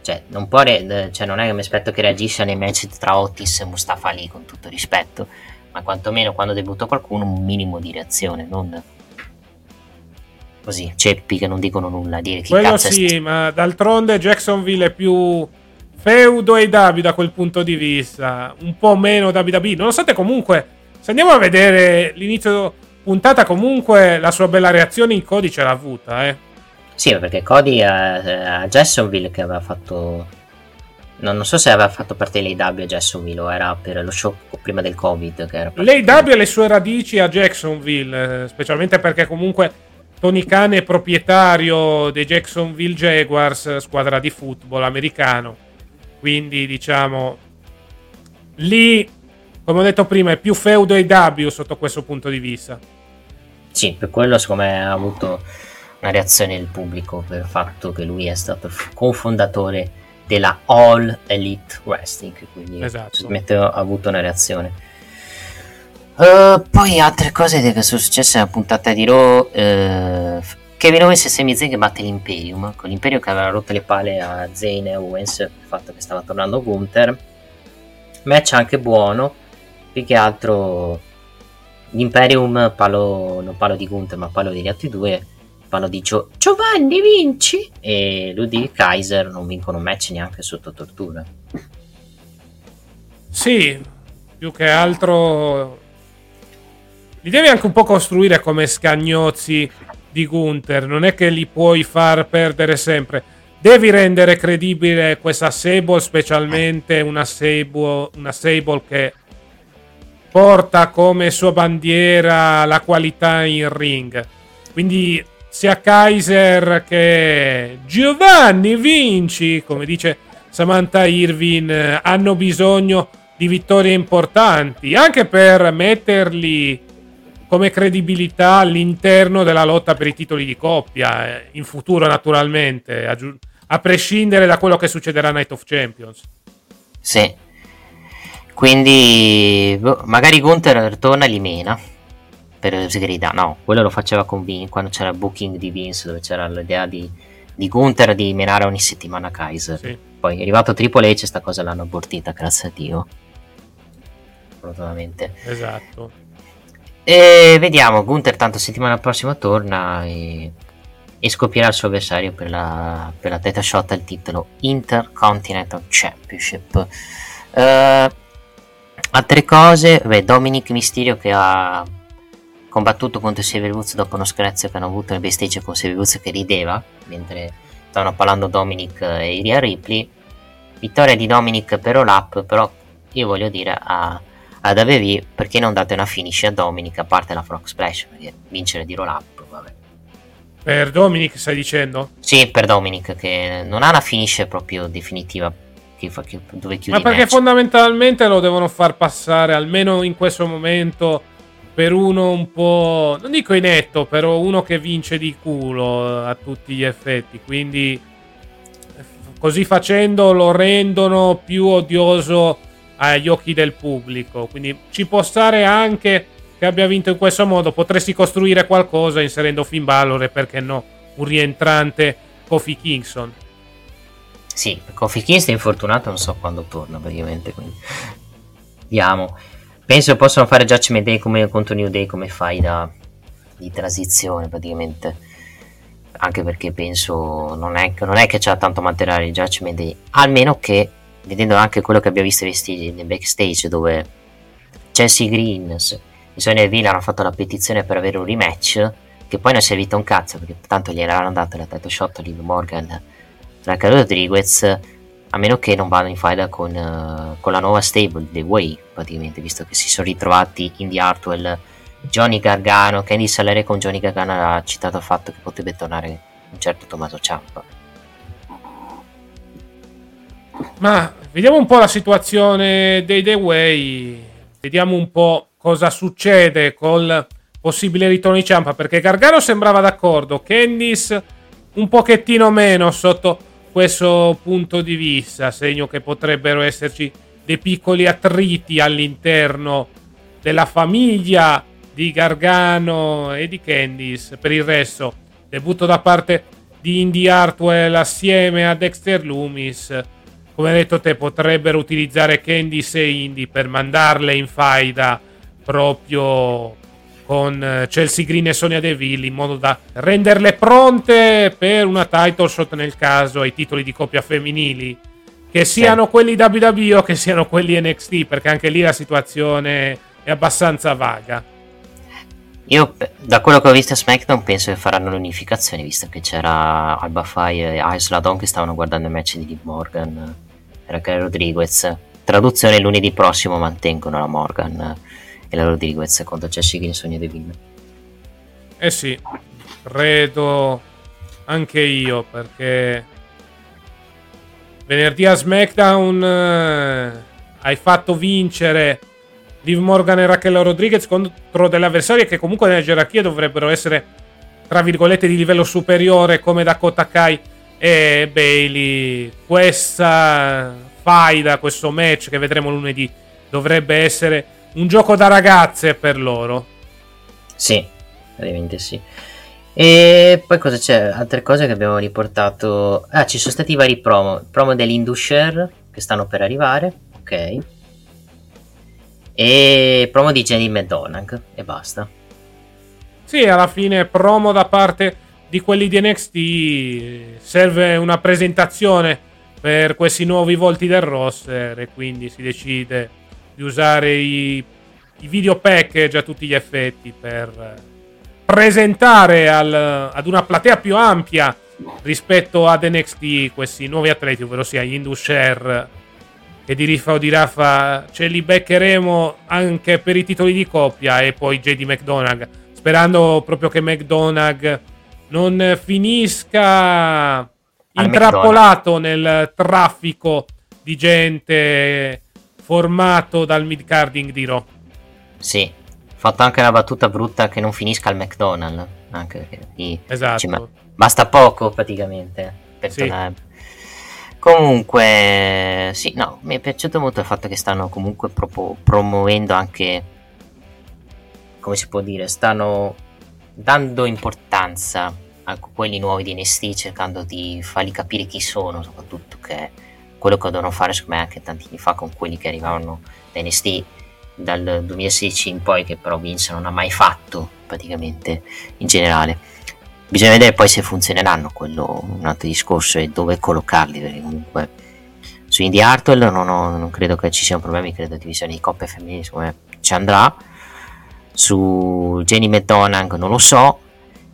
cioè non può re- cioè non è che mi aspetto che reagisca nei match tra Otis e Mustafa Lee, con tutto rispetto, ma quantomeno quando debutta qualcuno un minimo di reazione, non così ceppi che non dicono nulla, dire chi quello cazzo sì st- ma d'altronde Jacksonville è più feudo e Davide da quel punto di vista, un po' meno Davide, nonostante comunque se andiamo a vedere l'inizio puntata comunque la sua bella reazione in Cody ce l'ha avuta, eh. Sì, perché Cody a, a Jacksonville che aveva fatto, non, non so se aveva fatto parte di A E W a Jacksonville o era per lo show prima del Covid che era A E W e le sue radici a Jacksonville, specialmente perché comunque Tony Khan è proprietario dei Jacksonville Jaguars, squadra di football americano, quindi diciamo lì come ho detto prima è più feudo A E W sotto questo punto di vista. Sì, per quello siccome ha avuto una reazione del pubblico per il fatto che lui è stato cofondatore della All Elite Wrestling, quindi esatto. Metterò, ha avuto una reazione. Uh, poi altre cose che sono successe nella puntata di Raw, uh, Kevin Owens e Sami Zayn che batte l'Imperium, con l'Imperium che aveva rotto le palle a Zayn e Owens per il fatto che stava tornando Gunther. Match anche buono, più che altro l'Imperium, parlo, non parlo di Gunther ma parlo degli altri due, parlo di Gio- Giovanni Vinci e Ludwig Kaiser, non vincono match neanche sotto tortura. Sì, più che altro li devi anche un po' costruire come scagnozzi di Gunther, non è che li puoi far perdere sempre, devi rendere credibile questa stable, specialmente una stable, una stable che porta come sua bandiera la qualità in ring, quindi sia Kaiser che Giovanni Vinci, come dice Samantha Irvin, hanno bisogno di vittorie importanti anche per metterli come credibilità all'interno della lotta per i titoli di coppia in futuro, naturalmente, a, giu- a prescindere da quello che succederà a Night of Champions. Sì, quindi magari Gunther torna e li mena per segredità, no, quello lo faceva con Vince quando c'era il booking di Vince, dove c'era l'idea di, di Gunther di menare ogni settimana Kaiser, sì. Poi è arrivato Triple H e sta cosa l'hanno abortita, grazie a Dio, probabilmente. Esatto. E vediamo, Gunther tanto settimana prossima torna e, e scoppierà il suo avversario per la, per la title shot al titolo Intercontinental Championship. Uh, altre cose, beh, Dominic Mysterio che ha combattuto contro Xavier Woods dopo uno screzio che hanno avuto nel backstage con Xavier Woods che rideva mentre stavano parlando Dominic e Rhea Ripley. Vittoria di Dominic per all-up, però io voglio dire a, ad A V V, perché non date una finish a Dominic a parte la Frog Splash, perché vincere di roll-up, vabbè. Per Dominic stai dicendo? Sì, per Dominic che non ha una finish proprio definitiva che fa, che, dove chiudi. Ma perché match. Fondamentalmente lo devono far passare almeno in questo momento per uno un po', non dico inetto, però uno che vince di culo a tutti gli effetti, quindi così facendo lo rendono più odioso agli occhi del pubblico, quindi ci può stare anche che abbia vinto in questo modo, potresti costruire qualcosa inserendo Finn Balor e perché no un rientrante Kofi Kingston. Sì, Kofi Kingston è infortunato, non so quando torna praticamente, quindi vediamo. Penso possono fare Judgment Day come, contro New Day come fai da, di transizione praticamente, anche perché penso non è, non è che c'è tanto materiale il Judgment Day, almeno che vedendo anche quello che abbiamo visto vestiti nel backstage dove Chelsea Green e Sonya Deville hanno fatto la petizione per avere un rematch che poi non è servito un cazzo perché tanto gli erano andate la title shot di Morgan tra Carlos Rodriguez, a meno che non vadano in faida con, uh, con la nuova stable The Way praticamente, visto che si sono ritrovati Indy Hartwell, Johnny Gargano, Candice Salere, con Johnny Gargano ha citato il fatto che potrebbe tornare un certo Tommaso Ciampa. Ma vediamo un po' la situazione dei The Way, vediamo un po' cosa succede col possibile ritorno di Ciampa, perché Gargano sembrava d'accordo, Candice un pochettino meno sotto questo punto di vista, segno che potrebbero esserci dei piccoli attriti all'interno della famiglia di Gargano e di Candice. Per il resto debutto da parte di Indy Hartwell assieme a Dexter Lumis, come detto te potrebbero utilizzare Candice e Indy per mandarle in faida proprio con Chelsea Green e Sonya Deville, in modo da renderle pronte per una title shot nel caso ai titoli di coppia femminili, che siano sì. quelli W W E o che siano quelli N X T, perché anche lì la situazione è abbastanza vaga. Io da quello che ho visto a SmackDown penso che faranno l'unificazione, visto che c'era Alba Fire e Isla Dawn che stavano guardando il match di Liv Morgan e Raquel Rodriguez. Traduzione: lunedì prossimo mantengono la Morgan e la Rodriguez contro Chelsea Green e Sonya Deville. Eh sì, credo anche io, perché venerdì a SmackDown eh, hai fatto vincere Liv Morgan e Raquel Rodriguez contro delle avversarie che comunque nella gerarchia dovrebbero essere tra virgolette di livello superiore come Dakota Kai e Bayley. Questa faida, questo match che vedremo lunedì, dovrebbe essere un gioco da ragazze per loro. Sì, ovviamente sì. E poi cosa c'è? Altre cose che abbiamo riportato. Ah, ci sono stati vari promo. Promo dell'Indusher che stanno per arrivare, ok. E promo di Jenny McDonagh e basta. Sì, alla fine promo da parte di quelli di N X T. Serve una presentazione per questi nuovi volti del roster e quindi si decide di usare i, i video package a tutti gli effetti per presentare al, ad una platea più ampia rispetto ad N X T questi nuovi atleti, ovvero sia gli Indusher, che di riffa o di raffa ce li beccheremo anche per i titoli di coppia, e poi J D McDonagh, sperando proprio che McDonagh non finisca intrappolato nel traffico di gente formato dal mid-carding di Raw. Sì, fatto anche una battuta brutta, che non finisca al McDonald's, anche di... Esatto. Cioè, ma... basta poco praticamente per sì. tornare. Comunque sì, no, mi è piaciuto molto il fatto che stanno comunque propo- promuovendo anche, come si può dire, stanno dando importanza a quelli nuovi di N X T, cercando di farli capire chi sono, soprattutto, che è quello che devono fare secondo me anche tanti anni fa con quelli che arrivavano da N X T dal duemilasedici in poi, che però Vince non ha mai fatto praticamente in generale. Bisogna vedere poi se funzioneranno, quello un altro discorso, e dove collocarli, perché comunque su Indy Hartwell non, ho, non credo che ci siano problemi, credo la divisione di coppe femminili secondo me ci andrà. Su Jenny McDonagh non lo so,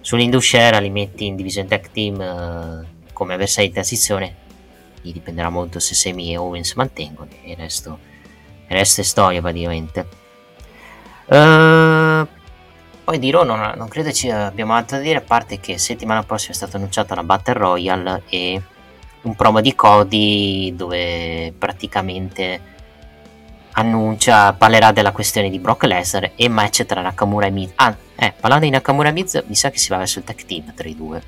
sull'Indusher li metti in divisione tag team eh, come avversari di transizione, gli dipenderà molto se Semi e Owens mantengono, e il resto, il resto è storia praticamente. Ehm... Uh, Poi di Raw non, non credo ci abbiamo altro da dire, a parte che settimana prossima è stata annunciata una Battle Royale e un promo di Cody dove praticamente annuncia, parlerà della questione di Brock Lesnar e match tra Nakamura e Miz. Ah, eh, parlando di Nakamura e Miz, mi sa che si va verso il tag team tra i due.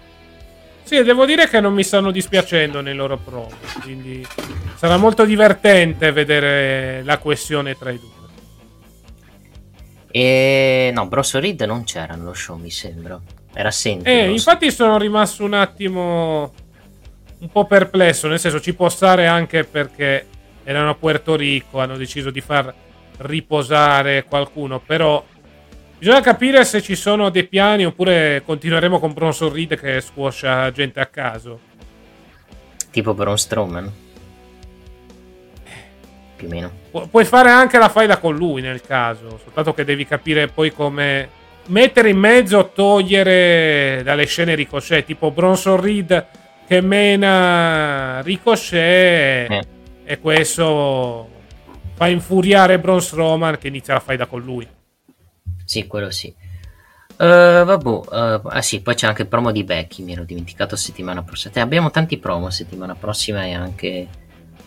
Sì, devo dire che non mi stanno dispiacendo nei loro promo, quindi sarà molto divertente vedere la questione tra i due. E no, Bros Reed non c'era nello show, mi sembra. Era assente. Eh, infatti sono rimasto un attimo un po' perplesso, nel senso, ci può stare anche perché erano a Puerto Rico, hanno deciso di far riposare qualcuno, però bisogna capire se ci sono dei piani oppure continueremo con Bros Reed che squoscia gente a caso. Tipo Braun Strowman. Più o meno. Puoi fare anche la faida con lui nel caso, soltanto che devi capire poi come mettere in mezzo, togliere dalle scene Ricochet, tipo Bronson Reed che mena Ricochet eh. e questo fa infuriare Braun Strowman che inizia la faida con lui. Sì, quello sì. Uh, vabbè, uh, ah sì, poi c'è anche il promo di Becky, mi ero dimenticato settimana prossima. Abbiamo tanti promo settimana prossima e anche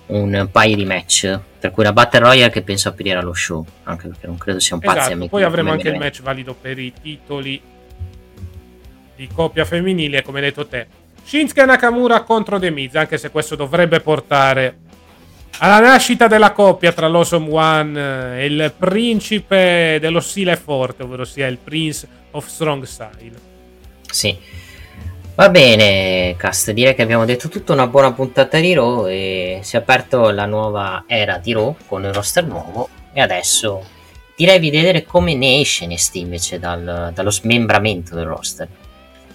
un paio di match, tra cui la Battle Royale che penso aprirà lo show, anche perché non credo sia un pazzo. Esatto, poi avremo anche il match valido per i titoli di coppia femminile, come hai detto te, Shinsuke Nakamura contro The Miz, anche se questo dovrebbe portare alla nascita della coppia tra l'Awesome One e il principe dello stile forte, ovvero sia il Prince of Strong Style. Sì. Va bene, Cast, direi che abbiamo detto tutto, una buona puntata di Raw, e si è aperto la nuova era di Raw con il roster nuovo, e adesso direi di vedere come ne esce N X T invece dal, dallo smembramento del roster.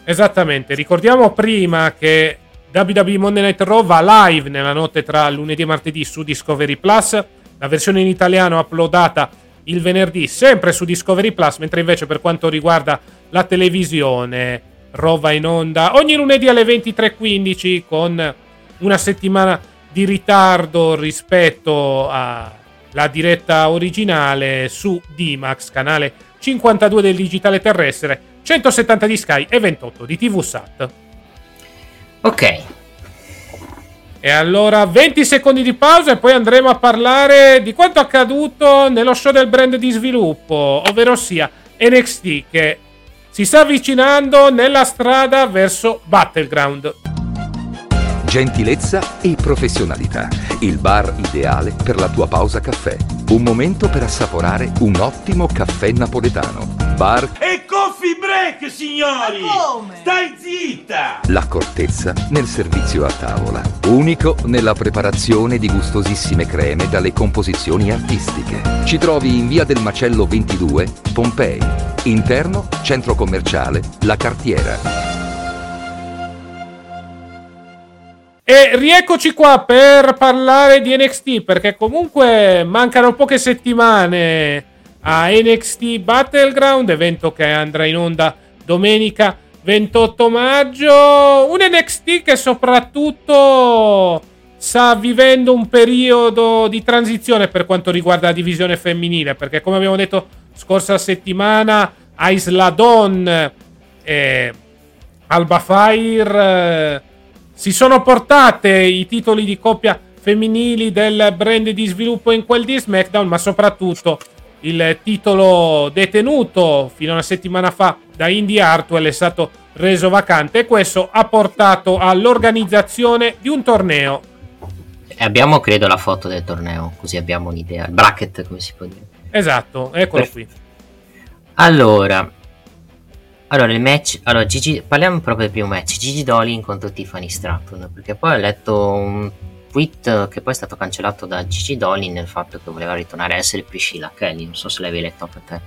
Esattamente, ricordiamo prima che W W E Monday Night Raw va live nella notte tra lunedì e martedì su Discovery Plus, la versione in italiano uploadata il venerdì sempre su Discovery Plus, mentre invece per quanto riguarda la televisione Raw va in onda ogni lunedì alle ventitré e quindici con una settimana di ritardo rispetto alla diretta originale su D-Max, canale cinquantadue del digitale terrestre, centosettanta di Sky e ventotto di TVSat. Ok. E allora venti secondi di pausa e poi andremo a parlare di quanto accaduto nello show del brand di sviluppo, ovvero sia N X T che si sta avvicinando nella strada verso Battleground. gentilezza e professionalità. Il bar ideale per la tua pausa caffè. Un momento per assaporare un ottimo caffè napoletano. Bar e coffee break, signori! Come? Stai zitta! L'accortezza nel servizio a tavola. Unico nella preparazione di gustosissime creme dalle composizioni artistiche. Ci trovi in via del Macello ventidue, Pompei. Interno, centro commerciale, La Cartiera. E rieccoci qua per parlare di N X T, perché comunque mancano poche settimane a N X T Battleground, evento che andrà in onda domenica ventotto maggio. Un N X T che soprattutto sta vivendo un periodo di transizione per quanto riguarda la divisione femminile, perché come abbiamo detto scorsa settimana Isla Dawn e Alba Fire eh, si sono portate i titoli di coppia femminili del brand di sviluppo in quel di SmackDown, ma soprattutto il titolo detenuto fino a una settimana fa da Indy Hartwell è stato reso vacante, e questo ha portato all'organizzazione di un torneo. Abbiamo, credo, la foto del torneo, così abbiamo un'idea. Il bracket, come si può dire. Esatto, eccolo qui. Allora... Allora, il match. Allora, Gigi, parliamo proprio del primo match. Gigi Dolin contro Tiffany Stratton. Perché poi ho letto un tweet che poi è stato cancellato da Gigi Dolin nel fatto che voleva ritornare a essere Priscilla Kelly. Non so se l'avevi letto per te.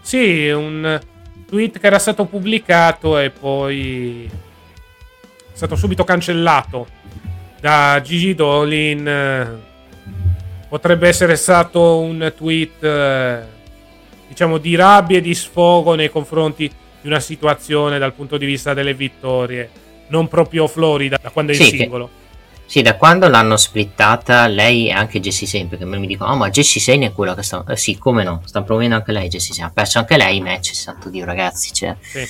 Sì, un tweet che era stato pubblicato e poi è stato subito cancellato da Gigi Dolin. Potrebbe essere stato un tweet, diciamo, di rabbia e di sfogo nei confronti di una situazione dal punto di vista delle vittorie non proprio florida da quando è sì, il singolo che, sì da quando l'hanno splittata lei e anche Jessie Sain, perché mi dicono oh, ma Jessie Sain è quella che sta eh, sì come no sta provando anche lei. Jessie Sain ha perso anche lei i match, santo Dio ragazzi, cioè, sì.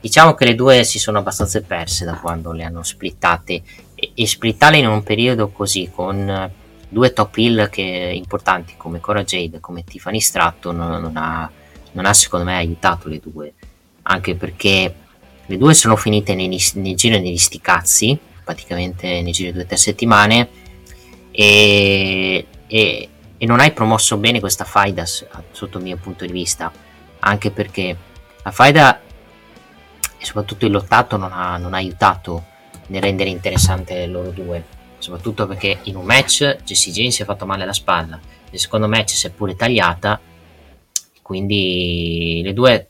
Diciamo che le due si sono abbastanza perse da quando le hanno splittate e, e splittarle in un periodo così con due top heel che importanti come Cora Jade, come Tiffany Stratton, non, non, ha, non ha secondo me aiutato le due, anche perché le due sono finite nei, nel giro degli sti cazzi, praticamente nel giro di due o tre settimane, e, e, e non hai promosso bene questa faida sotto il mio punto di vista, anche perché la faida e soprattutto il lottato non ha, non ha aiutato nel rendere interessante loro due, soprattutto perché in un match Jessie Jane si è fatto male alla spalla, nel secondo match si è pure tagliata, quindi le due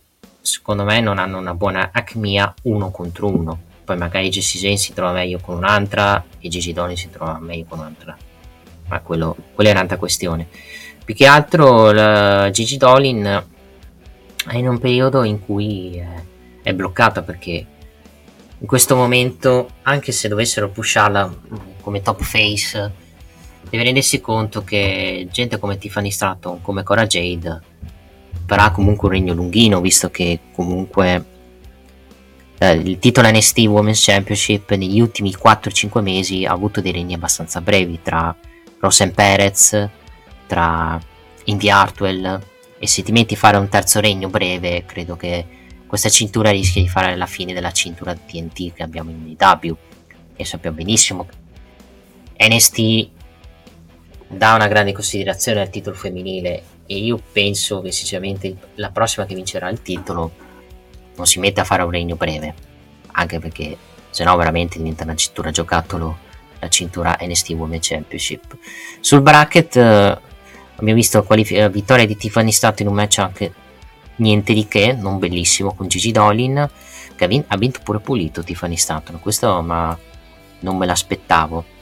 secondo me non hanno una buona acmia uno contro uno. Poi magari Jessie Jane si trova meglio con un'altra e Gigi Dolin si trova meglio con un'altra, ma quello, quella è un'altra questione. Più che altro la Gigi Dolin è in un periodo in cui è, è bloccata, perché in questo momento anche se dovessero pusharla come top face deve rendersi conto che gente come Tiffany Stratton, come Cora Jade farà comunque un regno lunghino, visto che comunque eh, il titolo N X T Women's Championship negli ultimi quattro cinque mesi ha avuto dei regni abbastanza brevi tra Rosen Perez, tra Indy Hartwell, e se ti metti a fare un terzo regno breve credo che questa cintura rischia di fare la fine della cintura T N T che abbiamo in A E W, e sappiamo benissimo N X T dà una grande considerazione al titolo femminile, e io penso che sinceramente la prossima che vincerà il titolo non si mette a fare un regno breve, anche perché sennò veramente diventa una cintura giocattolo, la cintura N X T Women's Championship. Sul bracket eh, abbiamo visto la qualif- vittoria di Tiffany Stratton in un match anche niente di che, non bellissimo, con Gigi Dolin che ha, vin- ha vinto pure pulito Tiffany Stratton, questo ma non me l'aspettavo.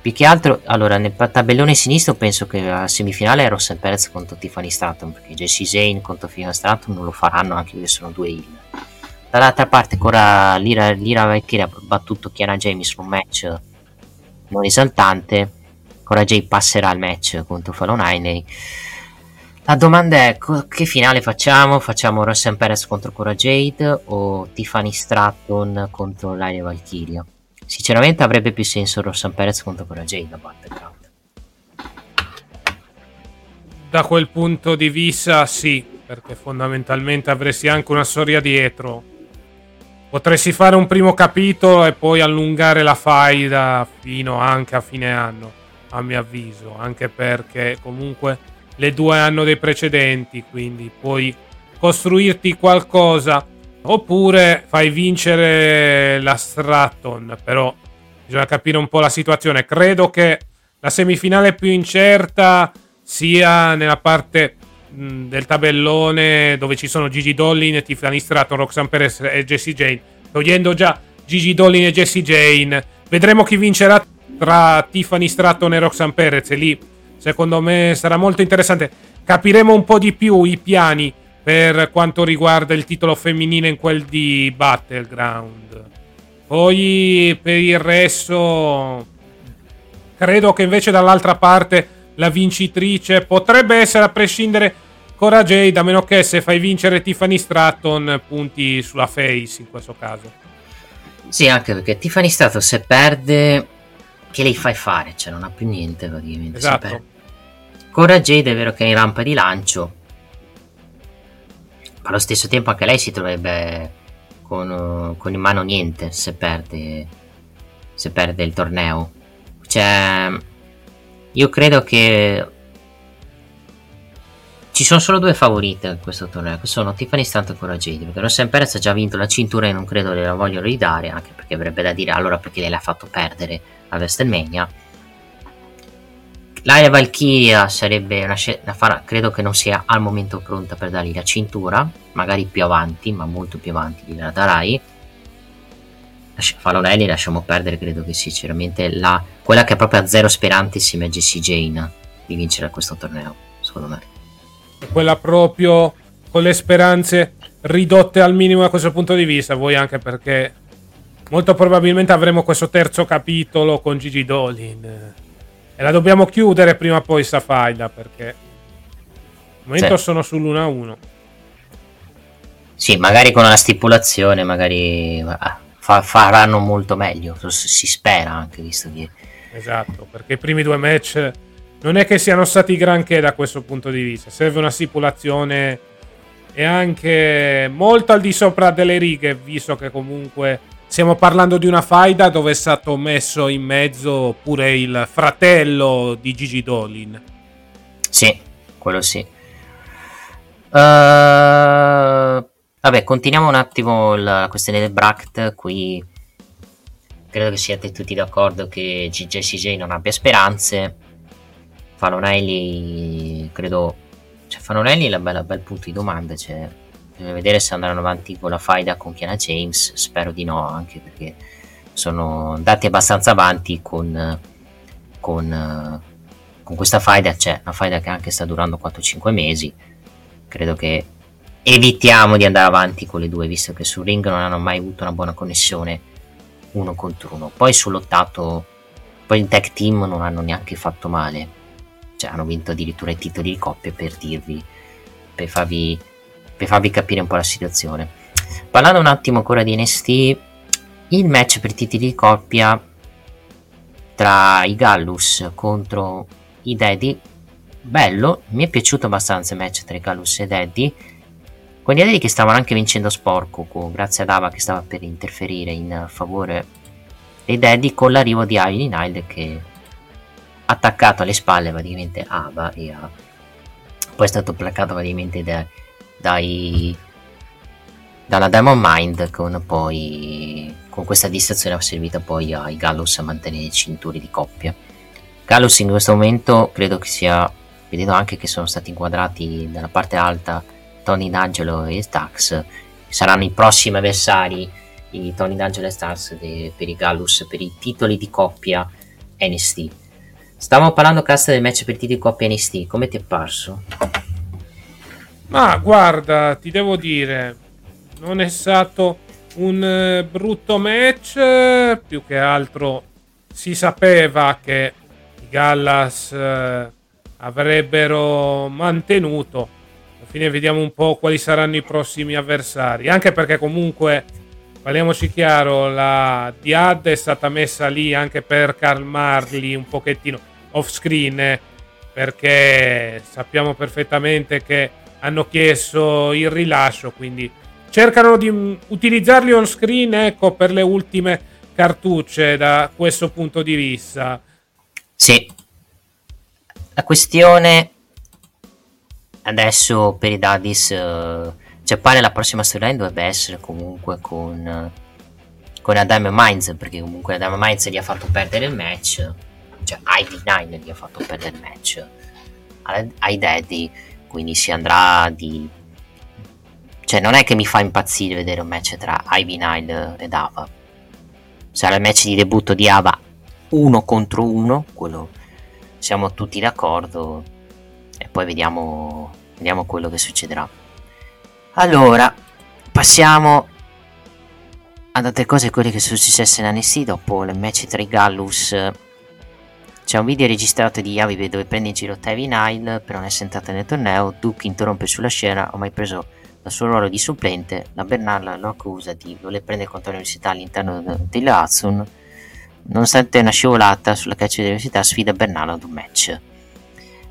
Più che altro, allora, nel tabellone sinistro penso che la semifinale è Rosen Perez contro Tiffany Stratton, perché Jessie Jane contro Tiffany Stratton non lo faranno, anche perché sono due heel. Dall'altra parte, Cora Lira, Lira Valkyria ha battuto Kiana James in un match non esaltante. Cora Jade passerà il match contro Fallon Ainley. La domanda è, che finale facciamo? Facciamo Rosen Perez contro Cora Jade o Tiffany Stratton contro Lira Valkyria? Sinceramente avrebbe più senso Rosen Perez contro Cora Jade da Battleground. Da quel punto di vista sì, perché fondamentalmente avresti anche una storia dietro Potresti fare un primo capitolo e poi allungare la faida fino anche a fine anno, a mio avviso, anche perché comunque le due hanno dei precedenti, quindi puoi costruirti qualcosa, oppure fai vincere la Stratton, però bisogna capire un po' la situazione. Credo che la semifinale più incerta sia nella parte del tabellone dove ci sono Gigi Dolin, Tiffany Stratton, Roxanne Perez e Jessie Jane. Togliendo già Gigi Dolin e Jessie Jane, vedremo chi vincerà tra Tiffany Stratton e Roxanne Perez, e lì secondo me sarà molto interessante. Capiremo un po' di più i piani per quanto riguarda il titolo femminile in quel di Battleground. Poi per il resto credo che invece dall'altra parte la vincitrice potrebbe essere, a prescindere, Cora Jade, a meno che se fai vincere Tiffany Stratton punti sulla face in questo caso. Sì, anche perché Tiffany Stratton se perde, che lei fai fare? Cioè non ha più niente praticamente. Esatto. Cora Jade è vero che è in rampa di lancio, ma allo stesso tempo anche lei si troverebbe con, con in mano niente se perde, se perde il torneo. Cioè io credo che ci sono solo due favorite in questo torneo, che sono Tiffany Stratton e Cora Jade, perché Roxanne Perez ha già vinto la cintura e non credo le la vogliono ridare, anche perché avrebbe da dire allora perché lei l'ha fatto perdere a WrestleMania. Laia Valkyria sarebbe una scelta, credo che non sia al momento pronta per dargli la cintura, magari più avanti, ma molto più avanti gliela darai. Falonelli lasciamo perdere, credo che sinceramente la, quella che è proprio a zero speranze insieme a Jessie Jane di vincere questo torneo, secondo me quella proprio con le speranze ridotte al minimo da questo punto di vista. Voi anche perché molto probabilmente avremo questo terzo capitolo con Gigi Dolin e la dobbiamo chiudere prima o poi sta faida, perché al momento sì, sono sull'uno a uno. Sì, magari con una stipulazione magari ah. faranno molto meglio, si spera, anche visto che esatto, perché i primi due match non è che siano stati granché da questo punto di vista. Serve una stipulazione e anche molto al di sopra delle righe, visto che comunque stiamo parlando di una faida dove è stato messo in mezzo pure il fratello di Gigi Dolin. Sì, quello sì. Ehm uh... Vabbè, continuiamo un attimo la questione del bracket. Qui credo che siate tutti d'accordo che G J C J non abbia speranze. Falonelli, credo, cioè Falonelli è un bel, bel punto di domanda, cioè bisogna vedere se andranno avanti con la faida con Kiana James. Spero di no, anche perché sono andati abbastanza avanti con con, con questa faida, cioè una faida che anche sta durando quattro cinque mesi. Credo che evitiamo di andare avanti con le due, visto che sul ring non hanno mai avuto una buona connessione uno contro uno. Poi sull'ottato, poi in tag team non hanno neanche fatto male, cioè hanno vinto addirittura i titoli di coppia, per dirvi, per farvi, per farvi capire un po' la situazione. Parlando un attimo ancora di N X T, il match per titoli di coppia tra i Gallus contro i Daddy, bello, mi è piaciuto abbastanza il match tra i Gallus e Daddy, con gli Daddy che stavano anche vincendo sporco, con, grazie ad Ava che stava per interferire in favore dei Daddy, con l'arrivo di Ivy Nile che ha attaccato alle spalle praticamente Ava e ha, poi è stato placcato praticamente da, dai, dalla Diamond Mind, con poi con questa distrazione ha servito poi ai Gallus a mantenere i cinture di coppia. Gallus in questo momento credo che sia, vedendo anche che sono stati inquadrati dalla parte alta Tony D'Angelo e Stax, saranno i prossimi avversari di Tony D'Angelo e Stax de, per i Gallus per i titoli di coppia N X T. Stavamo parlando, Cast, del match per i titoli di coppia N X T, come ti è parso? Ma guarda, ti devo dire, non è stato un brutto match, più che altro si sapeva che i Gallus avrebbero mantenuto. Fine, vediamo un po' quali saranno i prossimi avversari, anche perché comunque parliamoci chiaro, la Diad è stata messa lì anche per calmarli un pochettino off screen, eh, perché sappiamo perfettamente che hanno chiesto il rilascio, quindi cercano di utilizzarli on screen, ecco, per le ultime cartucce da questo punto di vista. Sì, la questione adesso per i Daddies, uh, cioè pare la prossima storyline dovrebbe essere comunque con uh, con Adam Mainz, perché comunque Adam Mainz gli ha fatto perdere il match, cioè I D nove gli ha fatto perdere il match ai Daddy, quindi si andrà di... Cioè non è che mi fa impazzire vedere un match tra Ivy Nile ed Ava. Sarà il match di debutto di Ava uno contro uno, quello siamo tutti d'accordo, e poi vediamo, vediamo quello che succederà. Allora passiamo ad altre cose, quelle che sono successe in N X T dopo il match tra i Gallus. C'è un video registrato di Yavi dove prende in giro Ivy Nile per non essere entrata nel torneo. Duke interrompe sulla scena, ormai preso dal suo ruolo di supplente. La Bernalla lo accusa di voler prendere il controllo dell'università all'interno della Hudson. Nonostante una scivolata sulla caccia dell'università, sfida Bernalla ad un match.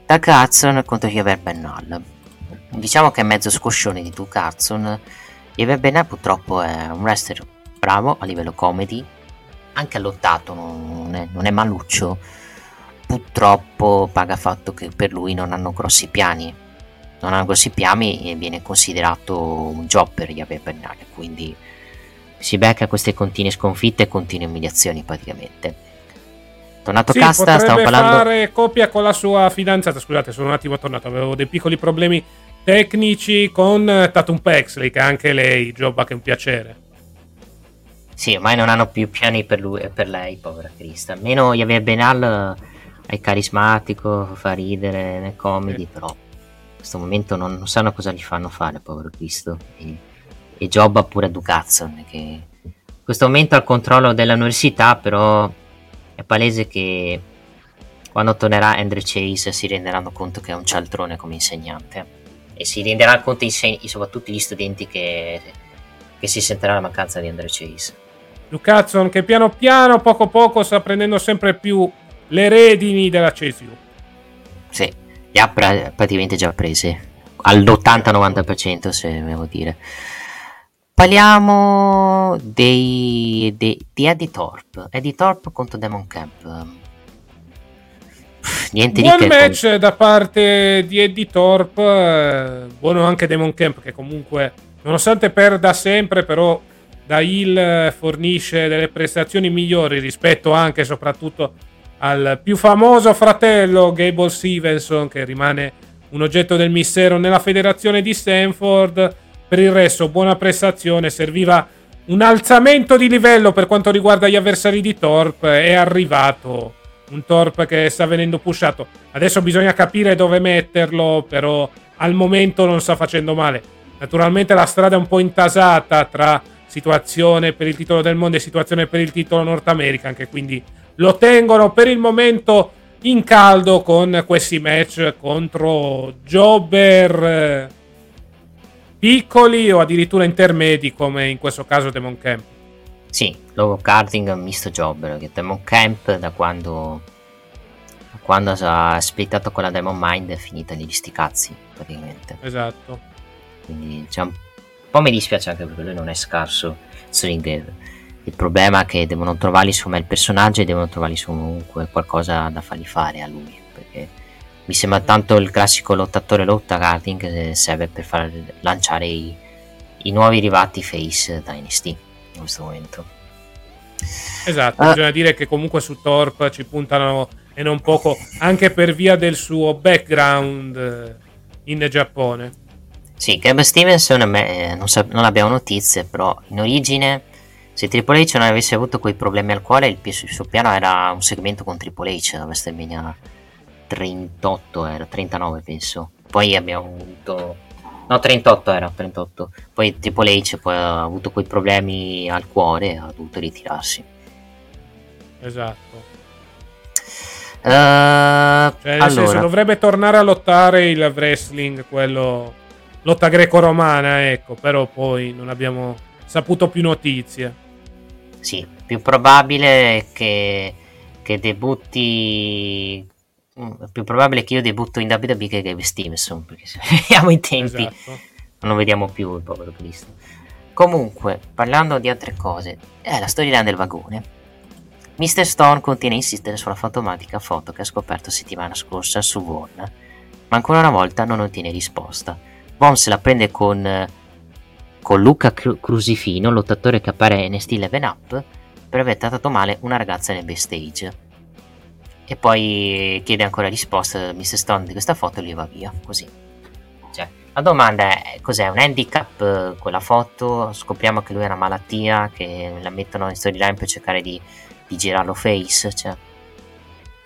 Duke Hudson contro Javier Bernal. Diciamo che è mezzo scoscione di Duke Hudson. Javier Bernal purtroppo è un wrestler bravo a livello comedy, anche allottato, non è, non è maluccio. Purtroppo paga fatto che per lui non hanno grossi piani, non hanno grossi piani e viene considerato un jobber Javier Bernal, quindi si becca queste continue sconfitte e continue umiliazioni praticamente. Tornato sì, Casta, stavo parlando... potrebbe fare coppia con la sua fidanzata, scusate sono un attimo tornato, avevo dei piccoli problemi tecnici con Tatum Paxley, che anche lei jobba che è un piacere. Sì, ormai non hanno più piani per lui e per lei, povera Crista. Almeno Javier Bernal è carismatico, fa ridere nel comedy, eh. Però in questo momento non, non sanno cosa gli fanno fare, povero Cristo, e, e jobba pure a Ducazzon, che in questo momento ha il controllo dell'università, però è palese che quando tornerà Andre Chase si renderanno conto che è un cialtrone come insegnante, e si renderanno conto inseg- soprattutto gli studenti che, che si sentirà la mancanza di Andre Chase. Ducazzon che piano piano, poco poco, sta prendendo sempre più le redini della C S U. Sì, le ha pra- praticamente già prese all'ottanta novanta per cento, se devo dire. Parliamo dei, dei, di Eddie Thorpe Eddie Thorpe contro Demon Camp. Niente buon di che match con... da parte di Eddie Thorpe, buono anche Demon Camp, che comunque nonostante perda sempre, però da heel fornisce delle prestazioni migliori rispetto anche e soprattutto al più famoso fratello Gable Stevenson, che rimane un oggetto del mistero nella federazione di Stanford. Per il resto buona prestazione, serviva un alzamento di livello per quanto riguarda gli avversari di Thorpe, è arrivato un Thorpe che sta venendo pushato, adesso bisogna capire dove metterlo, però al momento non sta facendo male. Naturalmente la strada è un po' intasata tra situazione per il titolo del mondo e situazione per il titolo North America, anche quindi lo tengono per il momento in caldo con questi match contro jobber piccoli o addirittura intermedi, come in questo caso Demon Camp. Sì, low carding misto jobber, che Demon Camp da quando da quando ha splittato con la Demon Mind è finita negli sti cazzi praticamente. Esatto. Quindi cioè, un po' mi dispiace anche perché lui non è scarso Stringer. Il problema è che devono trovargli insomma il personaggio e devono trovargli comunque qualcosa da fargli fare a lui, perché mi sembra tanto il classico lottatore lotta carding che serve per far lanciare i, i nuovi arrivati face da N X T in questo momento. Esatto, uh, bisogna dire che comunque su Thorpe ci puntano e non poco, anche per via del suo background in Giappone. Sì, Gable Stevenson me, non, sa, non abbiamo notizie, però in origine se Triple H non avesse avuto quei problemi al cuore, il, il suo piano era un segmento con Triple H a WrestleMania trentotto, era trentanove penso, poi abbiamo avuto no trentotto era trentotto, poi Triple H poi ha avuto quei problemi al cuore e ha dovuto ritirarsi. Esatto. uh, cioè, nel allora. senso, dovrebbe tornare a lottare il wrestling, quello lotta greco-romana, ecco, però poi non abbiamo saputo più notizie. Sì, più probabile che, che debutti. Più probabile che io debutto in W W E che Gable Stevenson, perché se vediamo i tempi esatto. Non vediamo più il povero Cristo. Comunque, parlando di altre cose, è la storyline del vagone. mister Stone continua a insistere sulla fantomatica foto che ha scoperto settimana scorsa su Von, ma ancora una volta non ottiene risposta. Von se la prende con, con Luca Cru- Crusifino, lottatore che appare in N X T Level Up, per aver trattato male una ragazza nel backstage. E poi chiede ancora risposta da mister Stone di questa foto e lui va via, così. Cioè, la domanda è, cos'è, un handicap quella foto? Scopriamo che lui ha una malattia, che la mettono in storyline per cercare di, di girarlo face, cioè.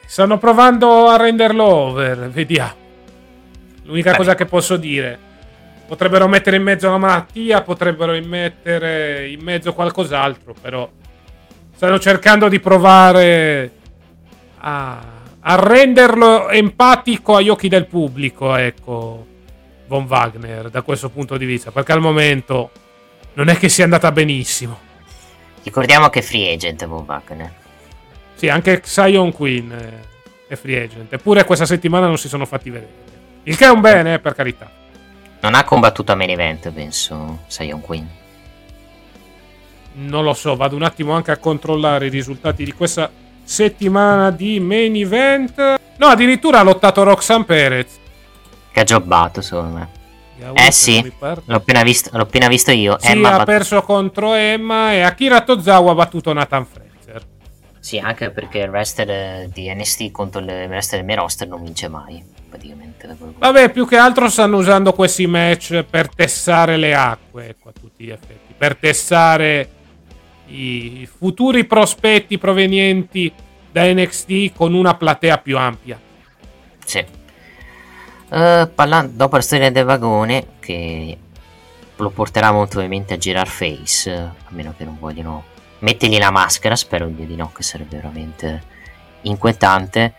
Stanno provando a renderlo over, vediamo. L'unica Vabbè. cosa che posso dire, potrebbero mettere in mezzo una malattia, potrebbero mettere in mezzo qualcos'altro, però stanno cercando di provare... A, a renderlo empatico agli occhi del pubblico, ecco, Von Wagner, da questo punto di vista, perché al momento non è che sia andata benissimo. Ricordiamo che è free agent Von Wagner. Sì, anche Sion Queen è free agent, eppure questa settimana non si sono fatti vedere, il che è un bene, per carità. Non ha combattuto a main event, penso, Sion Queen. Non lo so, vado un attimo anche a controllare i risultati di questa settimana di main event. No, addirittura ha lottato Roxanne Perez, che ha giobbato, secondo me. Eh sì, l'ho appena visto, l'ho appena visto io. Sì, Emma ha bat- perso contro Emma, e Akira Tozawa ha battuto Nathan Fraser. Sì, anche perché il wrestler di N X T contro il wrestler del main roster non vince mai, praticamente. Vabbè, più che altro stanno usando questi match per tessare le acque, ecco, a tutti gli effetti, per tessare i futuri prospetti provenienti da N X T con una platea più ampia. Sì. Uh, parlando, dopo la storia del vagone, che lo porterà molto ovviamente a girar face, a meno che non vogliono mettergli la maschera, spero di no, che sarebbe veramente inquietante.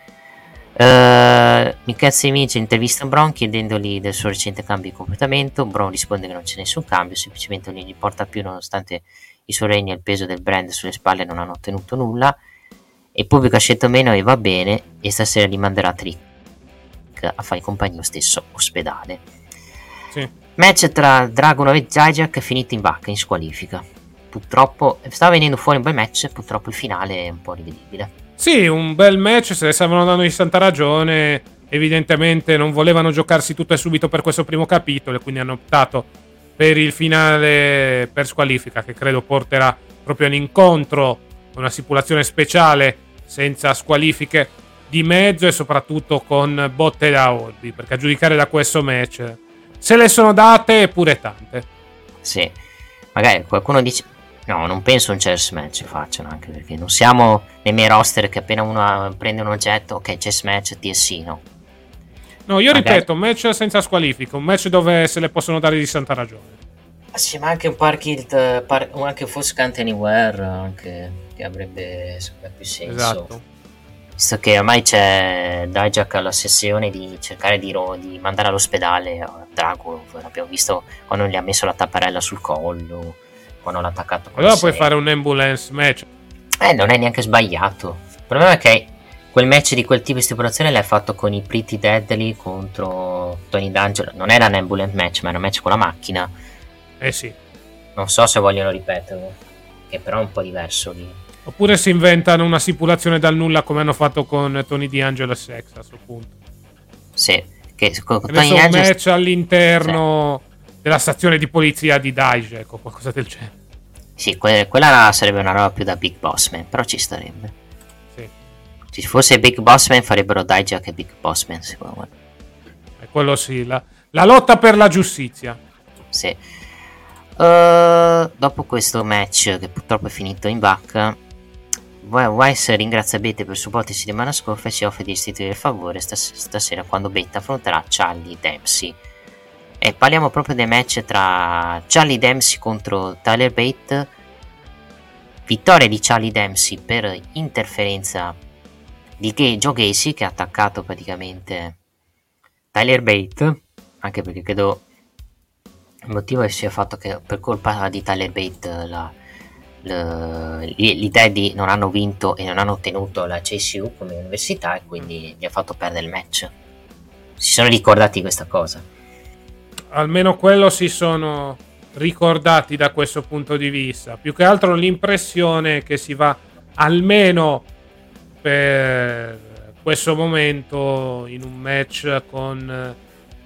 Uh, Michelzi Amici intervista Braun chiedendogli del suo recente cambio di comportamento. Braun risponde che non c'è nessun cambio, semplicemente non gli importa più, nonostante i suoi regni e il peso del brand sulle spalle non hanno ottenuto nulla. E il pubblico ha scelto meno e va bene, e stasera li manderà Trick a fare compagnia lo stesso ospedale. Sì. Match tra Dragunov e Dijak è finito in vacca, in squalifica. Purtroppo stava venendo fuori un bel match, purtroppo il finale è un po' rivedibile. Sì, un bel match, se ne stavano dando di santa ragione, evidentemente non volevano giocarsi tutto e subito per questo primo capitolo, e quindi hanno optato per il finale per squalifica, che credo porterà proprio all'incontro con una stipulazione speciale senza squalifiche di mezzo e soprattutto con botte da Orbi, perché a giudicare da questo match se le sono date pure tante. Sì, magari qualcuno dice no, non penso un chess match facciano, anche perché non siamo nei miei roster che appena uno prende un oggetto ok, chess match, T S C, no. No, io magari... ripeto, un match senza squalifica, un match dove se le possono dare di santa ragione. Sì, ma anche un park hit, par- anche un Force Count Anywhere, anche, che avrebbe più senso. Esatto. Visto che ormai c'è Dijak alla sessione di cercare di, ro- di mandare all'ospedale a Dragunov, l'abbiamo visto quando gli ha messo la tapparella sul collo, quando l'ha attaccato. Allora puoi fare un ambulance match. Eh, non è neanche sbagliato. Il problema è che quel match di quel tipo di stipulazione l'hai fatto con i Pretty Deadly contro Tony D'Angelo. Non era un ambulance match, ma era un match con la macchina. Eh sì. Non so se vogliono ripeterlo, che però è un po' diverso lì. Oppure si inventano una stipulazione dal nulla come hanno fatto con Tony D'Angelo e Sex a questo punto. Sì. Che con Tony D'Angelo... un match all'interno sì. della stazione di polizia di Daesh, ecco, qualcosa del genere. Sì, que- quella sarebbe una roba più da Big Boss Man, però ci starebbe. Se fosse Big Boss Man farebbero Dijak e Big Boss Man, secondo me. E quello sì, la, la lotta per la giustizia. Sì. Uh, dopo questo match, che purtroppo è finito in vacca, Weiss ringrazia Bette per il supporto di settimana scorsa e ci offre di restituire il favore stas- stasera quando Bette affronterà Charlie Dempsey. E parliamo proprio dei match tra Charlie Dempsey contro Tyler Bate. Vittoria di Charlie Dempsey per interferenza di Joe Gacy, che ha attaccato praticamente Tyler Bate, anche perché credo il motivo sia il fatto che per colpa di Tyler Bate la, la, gli Daddy non hanno vinto e non hanno ottenuto la C S U come università, e quindi gli ha fatto perdere il match. Si sono ricordati di questa cosa, almeno quello si sono ricordati da questo punto di vista. Più che altro l'impressione che si va, almeno per questo momento, in un match con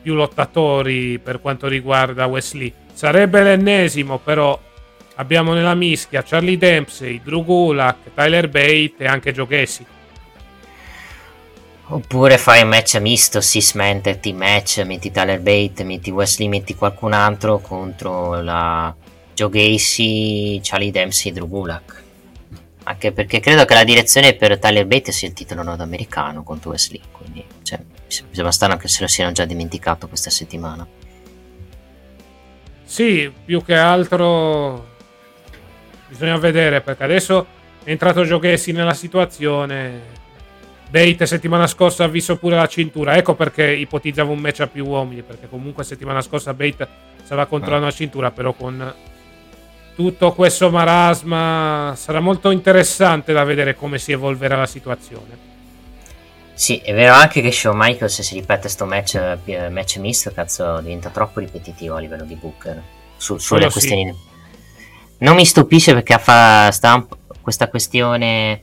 più lottatori per quanto riguarda Wesley. Sarebbe l'ennesimo, però abbiamo nella mischia Charlie Dempsey, Drew Gulak, Tyler Bate e anche Joe Gacy. Oppure fai un match misto, si smenterti match, metti Tyler Bate, metti Wesley, metti qualcun altro contro la Joe Gacy, Charlie Dempsey e Drew Gulak. Anche perché credo che la direzione per Tyler Bate sia il titolo nordamericano contro Wesley, quindi cioè, bisogna stare anche se lo siano già dimenticato questa settimana. Sì, più che altro bisogna vedere, perché adesso è entrato Joe Gacy nella situazione. Bate settimana scorsa ha visto pure la cintura, ecco perché ipotizzavo un match a più uomini, perché comunque settimana scorsa Bate stava controllando la cintura, però con tutto questo marasma sarà molto interessante da vedere come si evolverà la situazione. Sì, è vero anche che Shawn Michaels, se si ripete sto match, match misto, cazzo, diventa troppo ripetitivo a livello di Booker su, sulle questioni. Sì. Non mi stupisce perché fa stamp- questa questione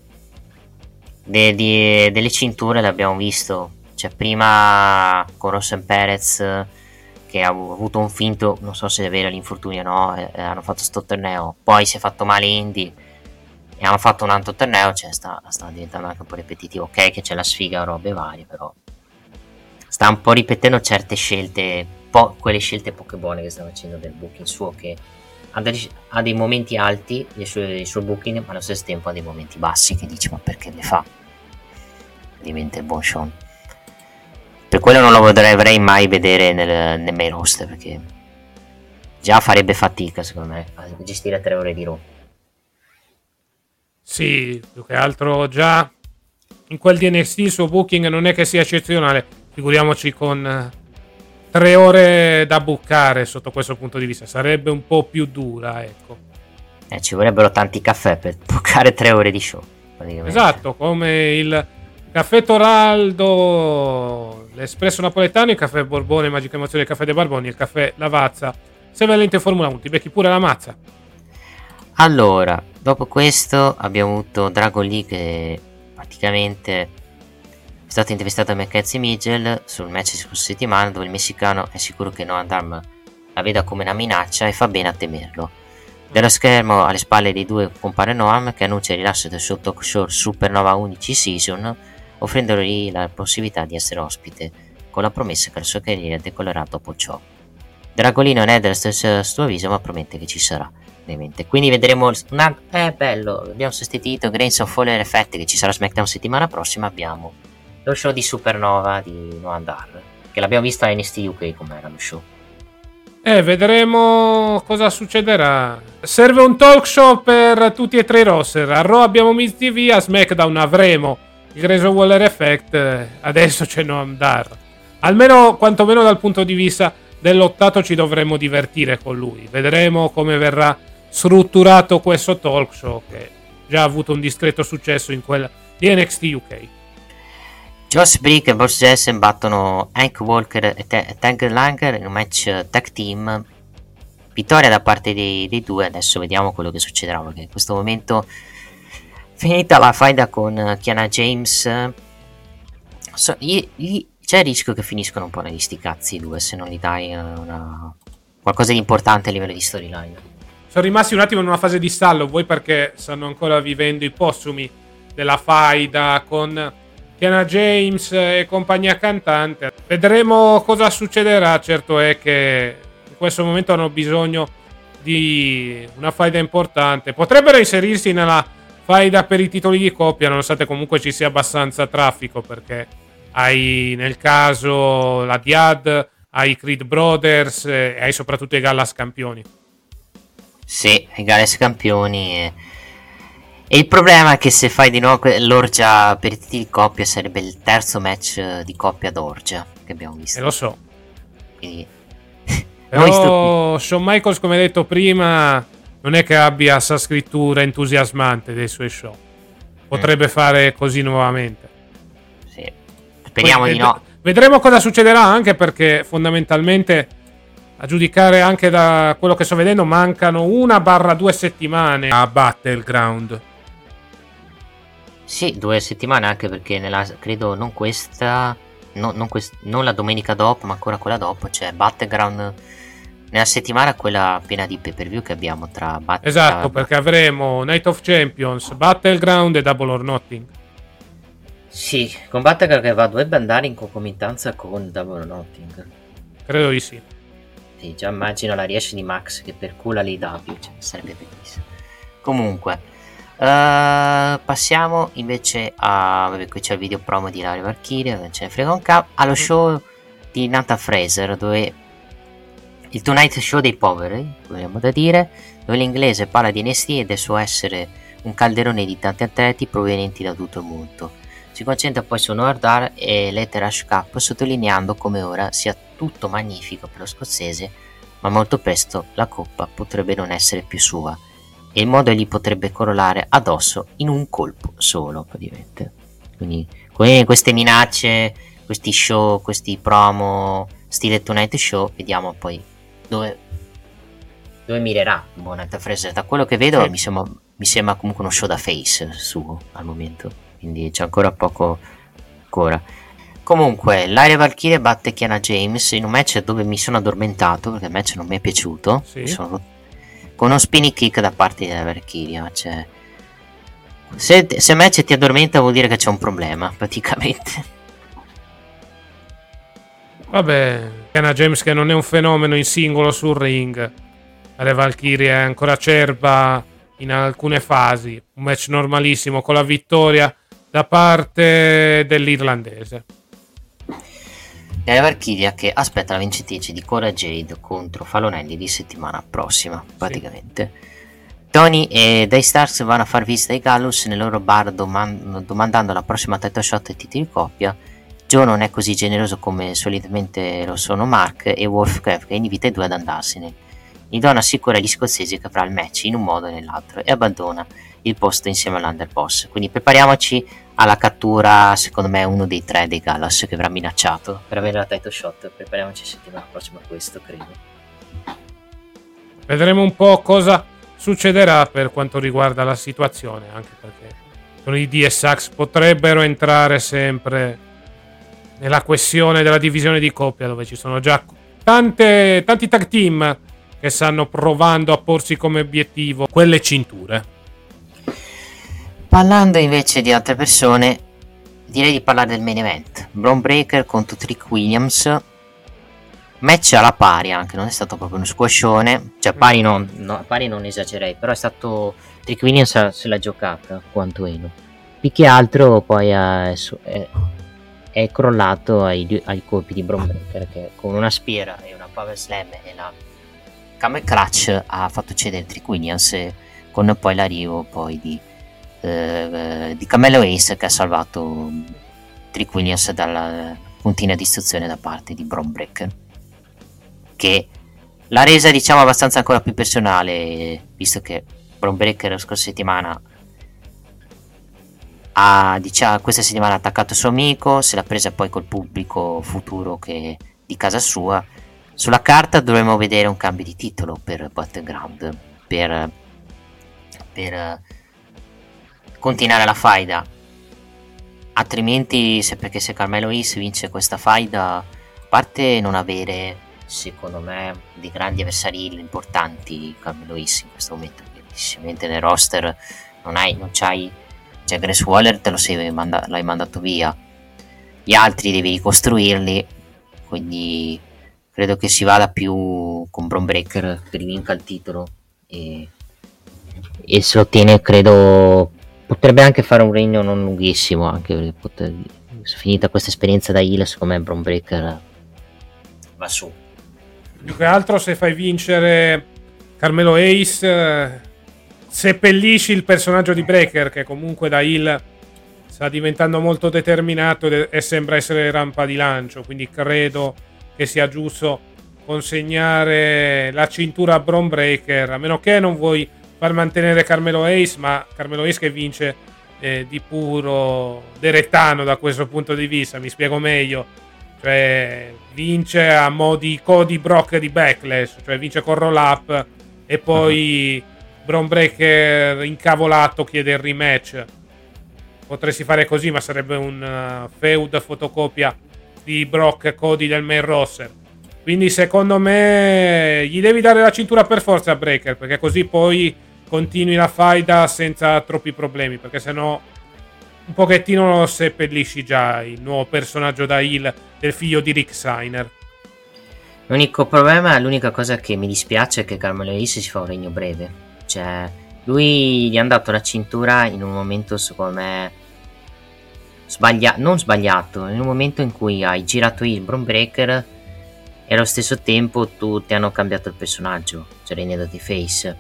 De, de, delle cinture l'abbiamo visto, cioè prima con Rosen Perez che ha avuto un finto, non so se è vero l'infortunio o no, eh, hanno fatto sto torneo, poi si è fatto male Indy e hanno fatto un altro torneo, cioè sta, sta diventando anche un po' ripetitivo. Ok che c'è la sfiga o robe varie, però sta un po' ripetendo certe scelte, po- quelle scelte poche buone che sta facendo del booking suo, che ha dei, ha dei momenti alti il suo, il suo booking, ma allo stesso tempo ha dei momenti bassi che dici ma perché le fa, diventa il buon Sean. Per quello non lo vorrei mai vedere nel, nel main roster, perché già farebbe fatica secondo me a gestire tre ore di Raw. Sì, più che altro già in quel di N X T il suo booking non è che sia eccezionale, figuriamoci con tre ore da bucare. Sotto questo punto di vista sarebbe un po' più dura, ecco. Eh, ci vorrebbero tanti caffè per bucare tre ore di show. Esatto, come il caffè Toraldo, l'espresso napoletano, il caffè Borbone, magica emozione, il caffè dei Barboni, il caffè Lavazza. Se vai lento in Formula uno ti becchi pure la mazza. Allora, dopo questo abbiamo avuto Dragon Lee che praticamente è stato intervistato da McKenzie Mitchell sul match di questa settimana, dove il messicano è sicuro che Noam Dar la veda come una minaccia e fa bene a temerlo. Dallo schermo alle spalle dei due compare Noam, che annuncia il rilascio del suo talk show Supernova Unici Season, offrendogli la possibilità di essere ospite, con la promessa che la sua carriera decollerà dopo ciò. Dragolino non è della stessa sua avviso, ma promette che ci sarà. Quindi vedremo una... eh bello, abbiamo sostituito Grayson Fowler Effect che ci sarà SmackDown settimana prossima, abbiamo lo show di Supernova di Noam Dar, che l'abbiamo visto a N X T U K com'era lo show. Eh, vedremo cosa succederà. Serve un talk show per tutti e tre i roster. A Raw abbiamo Miz T V, a SmackDown avremo il Grayson Waller Effect, adesso c'è Noam Dar. Almeno, quantomeno dal punto di vista dell'ottato, ci dovremo divertire con lui. Vedremo come verrà strutturato questo talk show, che già ha avuto un discreto successo in quella di N X T U K. Josh Briggs e Boss Jensen battono Hank Walker e T- Tank Langer in un match tag team. Vittoria da parte dei, dei due. Adesso vediamo quello che succederà, perché in questo momento, finita la faida con Kiana James, so, gli, gli, c'è il rischio che finiscono un po' negli sti cazzi i due, se non gli dai una, una, qualcosa di importante a livello di storyline. Sono rimasti un attimo in una fase di stallo, voi perché stanno ancora vivendo i postumi della faida con Kiana James e compagnia cantante. Vedremo cosa succederà. Certo è che in questo momento hanno bisogno di una faida importante. Potrebbero inserirsi nella faida per i titoli di coppia, nonostante comunque ci sia abbastanza traffico, perché hai nel caso la Diad, hai Creed Brothers e hai soprattutto i Gallas campioni. Sì, i Gallas campioni e... E il problema è che se fai di nuovo que- l'orgia per i titoli di coppia, sarebbe il terzo match di coppia d'orgia che abbiamo visto. E lo so. Quindi... Però Shawn Michaels, come detto prima, non è che abbia sta scrittura entusiasmante dei suoi show. Potrebbe mm. fare così nuovamente. Sì. Speriamo Poi, di ved- no. Vedremo cosa succederà, anche perché fondamentalmente a giudicare anche da quello che sto vedendo, mancano una barra due settimane a Battleground. Sì, due settimane, anche perché nella, credo non questa, no, non, quest, non la domenica dopo, ma ancora quella dopo, cioè Battleground nella settimana quella piena di pay-per-view che abbiamo tra Battleground. Esatto, perché avremo Night of Champions, Battleground e Double or Nothing. Sì, con Battleground che va, dovrebbe andare in concomitanza con Double or Nothing. Credo di sì. Sì, già immagino la riesce di Max che percula l'A E W, cioè sarebbe bellissimo. Comunque... Uh, passiamo invece a, vabbè, qui c'è il video promo di Ilario Marchini, non ce ne frega un cazzo, allo show di Nathan Fraser, dove il Tonight Show dei poveri, vogliamo da dire, dove l'inglese parla di N X T e del suo essere un calderone di tanti atleti provenienti da tutto il mondo. Si concentra poi su No Hard Art e Letter Ash Cup, sottolineando come ora sia tutto magnifico per lo scozzese, ma molto presto la coppa potrebbe non essere più sua. E il modo gli potrebbe crollare addosso in un colpo solo, praticamente. Quindi queste minacce, questi show, questi promo, stile Tonight Show, vediamo poi dove, dove mirerà Nathan Fraser. Da quello che vedo, sì, mi, sembra, mi sembra comunque uno show da face suo al momento, quindi c'è ancora poco ancora. Comunque, Ilaria Valkyrie batte Kiana James in un match dove mi sono addormentato, perché il match non mi è piaciuto, sì. Mi sono rotto. Con uno spinning kick da parte della Valkyria, cioè se, se match ti addormenta vuol dire che c'è un problema, praticamente. Vabbè, Kiana James che non è un fenomeno in singolo sul ring, ma la Valkyria è ancora acerba in alcune fasi. Un match normalissimo con la vittoria da parte dell'irlandese. La Valkyria che aspetta la vincitrice di Cora Jade contro Falonelli di settimana prossima, praticamente. Sì. Tony e Dai Starks vanno a far visita ai Gallus nel loro bar domand- domandando la prossima title shot e titoli di coppia. Joe non è così generoso come solitamente lo sono Mark e Wolfcraft, che invita i due ad andarsene. Il Don assicura agli scozzesi che avrà il match in un modo o nell'altro e abbandona il posto insieme all'Underboss. Quindi prepariamoci alla cattura, secondo me, uno dei tre dei Gallus che verrà minacciato per avere la title shot. Prepariamoci settimana prossima a questo, credo. Vedremo un po' cosa succederà per quanto riguarda la situazione, anche perché con i D S X potrebbero entrare sempre nella questione della divisione di coppia, dove ci sono già tante, tanti tag team che stanno provando a porsi come obiettivo quelle cinture. Parlando invece di altre persone, direi di parlare del main event. Bron Breakker contro Trick Williams, match alla pari, anche non è stato proprio uno squascione, cioè pari non, no, pari non esagerei, però è stato, Trick Williams se l'ha giocata quantomeno, più che altro poi è, è, è crollato ai, ai colpi di Bron Breakker, che con una spear e una power slam e la camel clutch ha fatto cedere Trick Williams, con poi l'arrivo poi di di Camelo Ace, che ha salvato Trick Williams dalla puntina di istruzione da parte di Bron Breakker, che l'ha resa, diciamo, abbastanza ancora più personale, visto che Bron Breakker la scorsa settimana ha, diciamo, questa settimana ha attaccato il suo amico, se l'ha presa poi col pubblico futuro che di casa sua. Sulla carta dovremmo vedere un cambio di titolo per Battleground, per per continuare la faida, altrimenti se, perché se Carmelo Hayes vince questa faida, a parte non avere secondo me dei grandi avversari importanti Carmelo Hayes in questo momento, semplicemente nel roster non hai, non c'hai, cioè Grace Waller te lo sei manda- l'hai mandato via, gli altri devi ricostruirli, quindi credo che si vada più con Bron Breakker che rivinca il titolo e, e si ottiene, credo. Potrebbe anche fare un regno non lunghissimo, anche perché potrebbe, finita questa esperienza da heel, secondo me Bron Breakker va su. Più che altro se fai vincere Carmelo Hayes, seppellisci il personaggio di Breakker, che comunque da heel sta diventando molto determinato e sembra essere rampa di lancio, quindi credo che sia giusto consegnare la cintura a Bron Breakker, a meno che non vuoi far mantenere Carmelo Hayes, ma Carmelo Hayes che vince eh, di puro deretano da questo punto di vista, mi spiego meglio, cioè vince a mo' di Cody Brock di Backlash, cioè vince con roll up e poi uh-huh. Bron Breaker incavolato chiede il rematch. Potresti fare così, ma sarebbe un feud fotocopia di Brock e Cody del main roster. Quindi secondo me gli devi dare la cintura per forza a Breaker, perché così poi continui la faida senza troppi problemi, perché sennò un pochettino lo seppellisci già il nuovo personaggio da heel del figlio di Rick Steiner. L'unico problema, l'unica cosa che mi dispiace è che Carmelo Hayes si fa un regno breve, cioè lui gli ha dato la cintura in un momento secondo me sbaglia- non sbagliato, in un momento in cui hai girato il Bron Breaker e allo stesso tempo tutti hanno cambiato il personaggio, cioè l'hai dato face,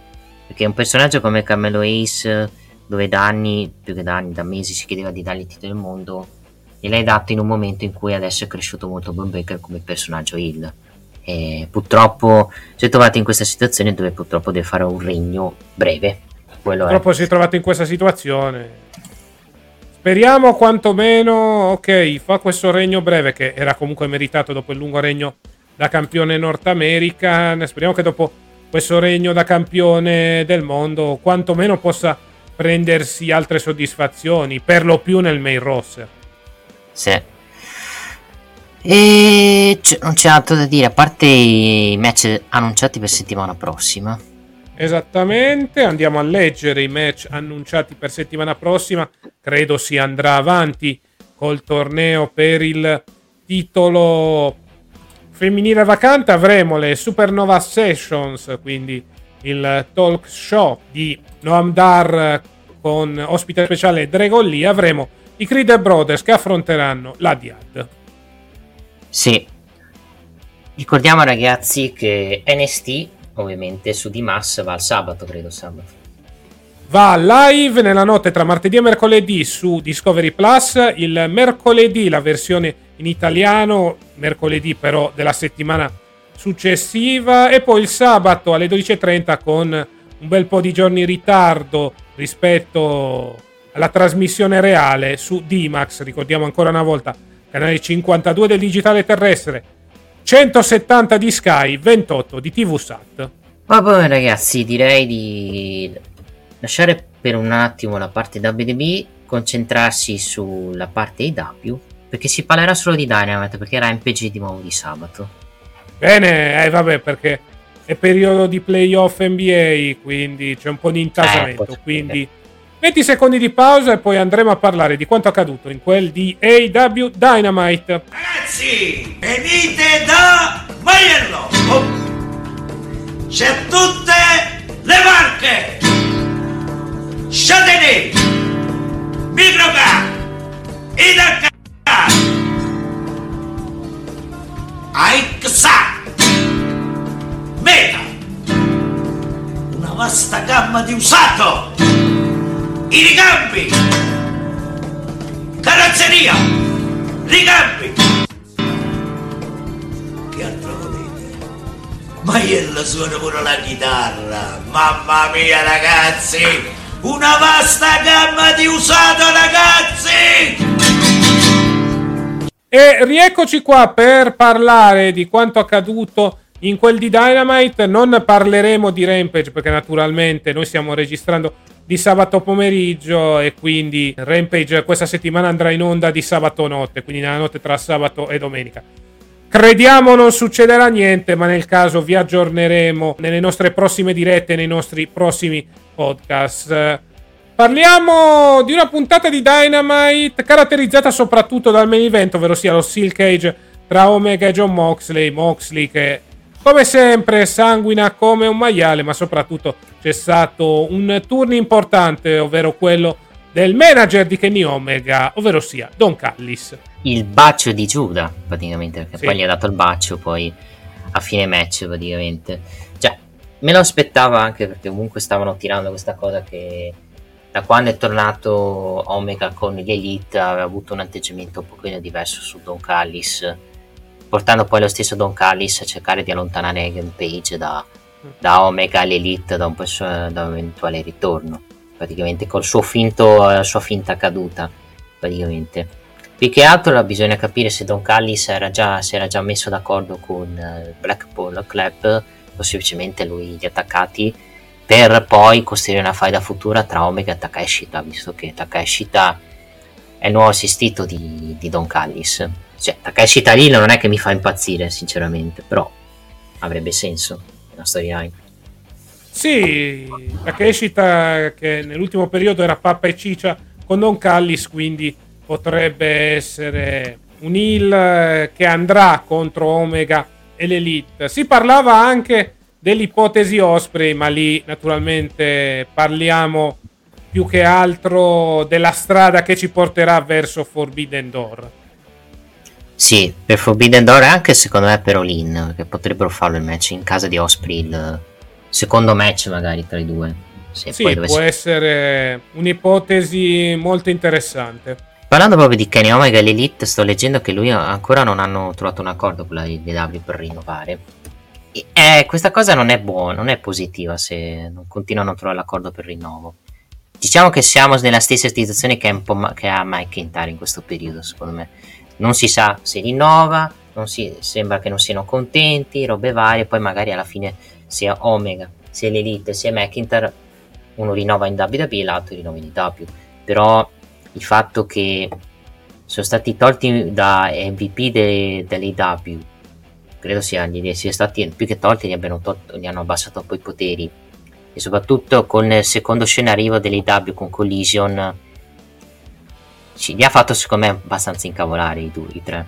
perché un personaggio come Carmelo Hayes, dove da anni, più che da anni, da mesi si chiedeva di dargli il titolo del mondo, gliel'hai dato in un momento in cui adesso è cresciuto molto Bron Breaker come personaggio heel, e purtroppo si è trovato in questa situazione dove purtroppo deve fare un regno breve. Quello purtroppo è. Si è trovato in questa situazione, speriamo quantomeno ok fa questo regno breve che era comunque meritato dopo il lungo regno da campione Nord America. Speriamo che dopo questo regno da campione del mondo quantomeno possa prendersi altre soddisfazioni, per lo più nel main roster. Sì. E c- non c'è altro da dire, a parte i match annunciati per settimana prossima. Esattamente, andiamo a leggere i match annunciati per settimana prossima. Credo si andrà avanti col torneo per il titolo femminile vacante. Avremo le Supernova Sessions, quindi il talk show di Noam Dar con ospite speciale Dregolia. Avremo i Creed Brothers che affronteranno la Dyad. Sì, ricordiamo ragazzi che N X T ovviamente su Dimas va al sabato, credo sabato va live nella notte tra martedì e mercoledì su Discovery Plus. Il mercoledì la versione in italiano, mercoledì però della settimana successiva, e poi il sabato alle dodici e trenta con un bel po' di giorni in ritardo rispetto alla trasmissione reale su D-Max. Ricordiamo ancora una volta canale cinquantadue del digitale terrestre, centosettanta di Sky, ventotto di TVSat. Va bene ragazzi, direi di lasciare per un attimo la parte W W E, concentrarsi sulla parte A E W, perché si parlerà solo di Dynamite, perché Rampage di nuovo di sabato. Bene, eh vabbè, perché è periodo di playoff N B A, quindi c'è un po' di intasamento, eh, quindi venti secondi di pausa e poi andremo a parlare di quanto accaduto in quel di A E W Dynamite. Ragazzi, venite da Maiello, oh. C'è tutte le marche, Châtenay, Microca, Idaca, Aixa, Meta, una vasta gamma di usato, i ricambi, carrozzeria, ricambi, che altro volete? Maiello suona pure la chitarra, mamma mia ragazzi, una vasta gamma di usato ragazzi! E rieccoci qua per parlare di quanto accaduto in quel di Dynamite. Non parleremo di Rampage perché naturalmente noi stiamo registrando di sabato pomeriggio e quindi Rampage questa settimana andrà in onda di sabato notte, quindi nella notte tra sabato e domenica. Crediamo non succederà niente, ma nel caso vi aggiorneremo nelle nostre prossime dirette, nei nostri prossimi podcast. Parliamo di una puntata di Dynamite caratterizzata soprattutto dal main event, ovvero sia lo Steel Cage tra Omega e John Moxley. Moxley che, come sempre, sanguina come un maiale, ma soprattutto c'è stato un turno importante, ovvero quello del manager di Kenny Omega, ovvero sia Don Callis. Il bacio di Giuda, praticamente, perché sì. Poi gli ha dato il bacio poi a fine match, praticamente. Cioè, me lo aspettavo anche perché comunque stavano tirando questa cosa che... Da quando è tornato Omega con l'Elite aveva avuto un atteggiamento un pochino diverso su Don Callis, portando poi lo stesso Don Callis a cercare di allontanare Rampage da, da Omega all'Elite da un, perso- da un eventuale ritorno, praticamente col suo finto, la sua finta caduta, praticamente. Più che altro bisogna capire se Don Callis era già, si era già messo d'accordo con il Blackpool Club o semplicemente lui gli attaccati per poi costruire una faida futura tra Omega e Takeshita, visto che Takeshita è il nuovo assistito di, di Don Callis. Cioè Takeshita lì non è che mi fa impazzire sinceramente, però avrebbe senso una storyline. Sì, Takeshita che nell'ultimo periodo era pappa e ciccia con Don Callis, quindi potrebbe essere un heel che andrà contro Omega e l'Elite. Si parlava anche dell'ipotesi Osprey, ma lì naturalmente parliamo più che altro della strada che ci porterà verso Forbidden Door. Sì, per Forbidden Door e anche secondo me per All In, che potrebbero farlo il match in casa di Osprey, il secondo match magari tra i due. Se sì, poi dovesse... può essere un'ipotesi molto interessante. Parlando proprio di Kenny Omega e l'Elite, sto leggendo che lui ancora non hanno trovato un accordo con la A E W per rinnovare. E, eh, questa cosa non è buona, non è positiva se non continuano a trovare l'accordo per rinnovo. Diciamo che siamo nella stessa situazione che, è un po ma- che ha McIntyre in questo periodo, secondo me. Non si sa se rinnova, non si, sembra che non siano contenti, robe varie, poi magari alla fine sia Omega, sia l'Elite, sia McIntyre, uno rinnova in W W E e l'altro rinnova in I W. Però... il fatto che sono stati tolti da M V P de, dell'A E W, credo sia, sia stati più che tolti, gli abbiano, tolto, gli hanno abbassato un po' i poteri, e soprattutto con il secondo scenario dell'A E W con Collision ci, gli ha fatto secondo me abbastanza incavolare i due, i tre.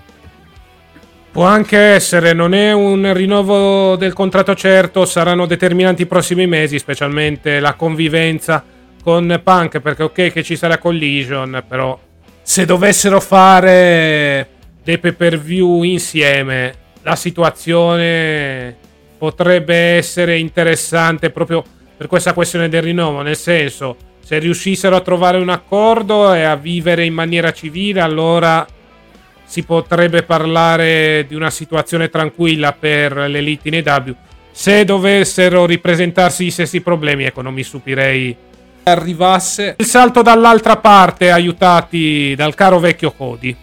Può anche essere, non è un rinnovo del contratto certo, saranno determinanti i prossimi mesi, specialmente la convivenza con Punk, perché ok che ci sarà Collision, però se dovessero fare dei pay per view insieme la situazione potrebbe essere interessante proprio per questa questione del rinnovo, nel senso, se riuscissero a trovare un accordo e a vivere in maniera civile, allora si potrebbe parlare di una situazione tranquilla per l'Elite in A E W. Se dovessero ripresentarsi gli stessi problemi, ecco, non mi stupirei arrivasse il salto dall'altra parte, aiutati dal caro vecchio Cody.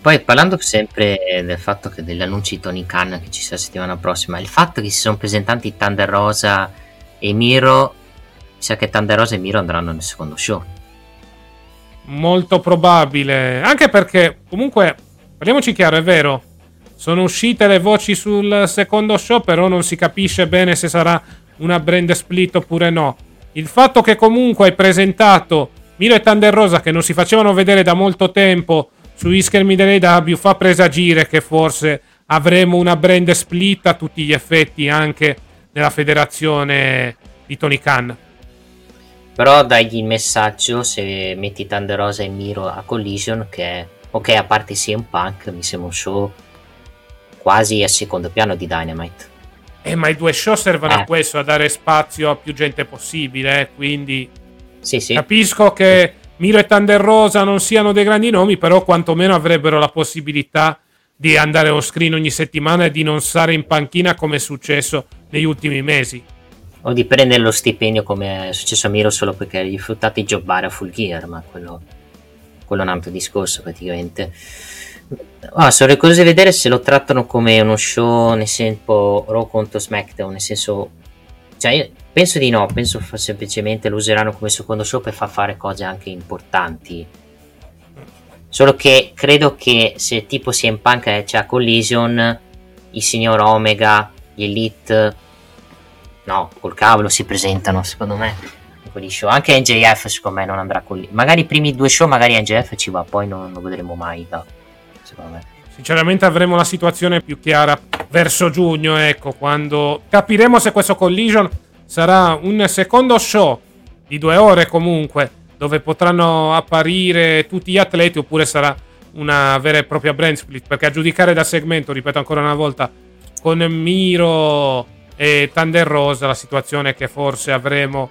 Poi parlando sempre del fatto che degli annunci di Tony Khan che ci sarà settimana prossima, il fatto che si sono presentati Thunder Rosa e Miro, mi sa che Thunder Rosa e Miro andranno nel secondo show, molto probabile, anche perché comunque parliamoci chiaro, è vero, sono uscite le voci sul secondo show, però non si capisce bene se sarà una brand split oppure no. Il fatto che comunque hai presentato Miro e Thunder Rosa, che non si facevano vedere da molto tempo sugli schermi dell'A E W, fa presagire che forse avremo una brand split a tutti gli effetti anche nella federazione di Tony Khan. Però dagli il messaggio, se metti Thunder Rosa e Miro a Collision, che è, ok, a parte C M Punk, mi sembra un show quasi a secondo piano di Dynamite. Eh, ma i due show servono eh. a questo, a dare spazio a più gente possibile, eh? Quindi sì, sì. Capisco che Miro e Thunder Rosa non siano dei grandi nomi, però quantomeno avrebbero la possibilità di andare off screen ogni settimana e di non stare in panchina come è successo negli ultimi mesi, o di prendere lo stipendio come è successo a Miro solo perché ha rifiutato di jobbare a Full Gear, ma quello, quello è un altro discorso praticamente. Ah, sono curioso di vedere se lo trattano come uno show, nel senso Raw contro SmackDown, nel senso, cioè io penso di no, penso fa- semplicemente lo useranno come secondo show per far fare cose anche importanti, solo che credo che se tipo C M Punk c'è cioè Collision, il signor Omega, gli Elite, no, col cavolo si presentano secondo me quegli show. Anche M J F secondo me non andrà con lì, magari i primi due show magari M J F ci va, poi non lo vedremo mai, no. Sinceramente avremo la situazione più chiara verso giugno, ecco, quando capiremo se questo Collision sarà un secondo show di due ore comunque, dove potranno apparire tutti gli atleti, oppure sarà una vera e propria brand split, perché a giudicare da segmento, ripeto ancora una volta, con Miro e Thunder Rosa la situazione è che forse avremo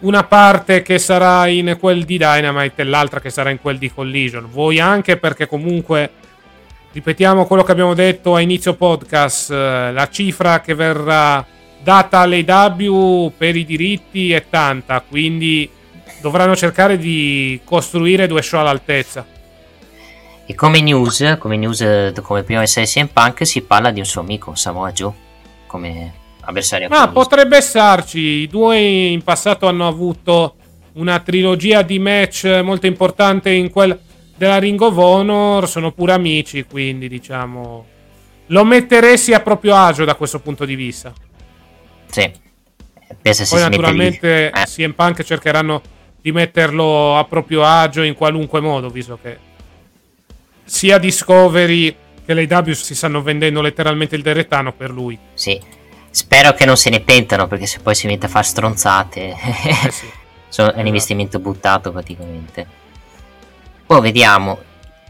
una parte che sarà in quel di Dynamite e l'altra che sarà in quel di Collision. Voi anche perché comunque, ripetiamo quello che abbiamo detto a inizio podcast, la cifra che verrà data all'A E W per i diritti è tanta, quindi dovranno cercare di costruire due show all'altezza. E come news, come news, come prima essere C M Punk, si parla di un suo amico, Samoa Joe, come avversario. Ah, potrebbe starci. I due in passato hanno avuto una trilogia di match molto importante in quel della Ring of Honor, sono pure amici, quindi diciamo lo metterei sia a proprio agio da questo punto di vista. Sì. Penso poi si naturalmente eh. C M Punk cercheranno di metterlo a proprio agio in qualunque modo, visto che sia Discovery che l'A E W si stanno vendendo letteralmente il deretano per lui. Sì, spero che non se ne pentano, perché se poi si mette a far stronzate eh sì. so, è un investimento buttato praticamente. Poi vediamo.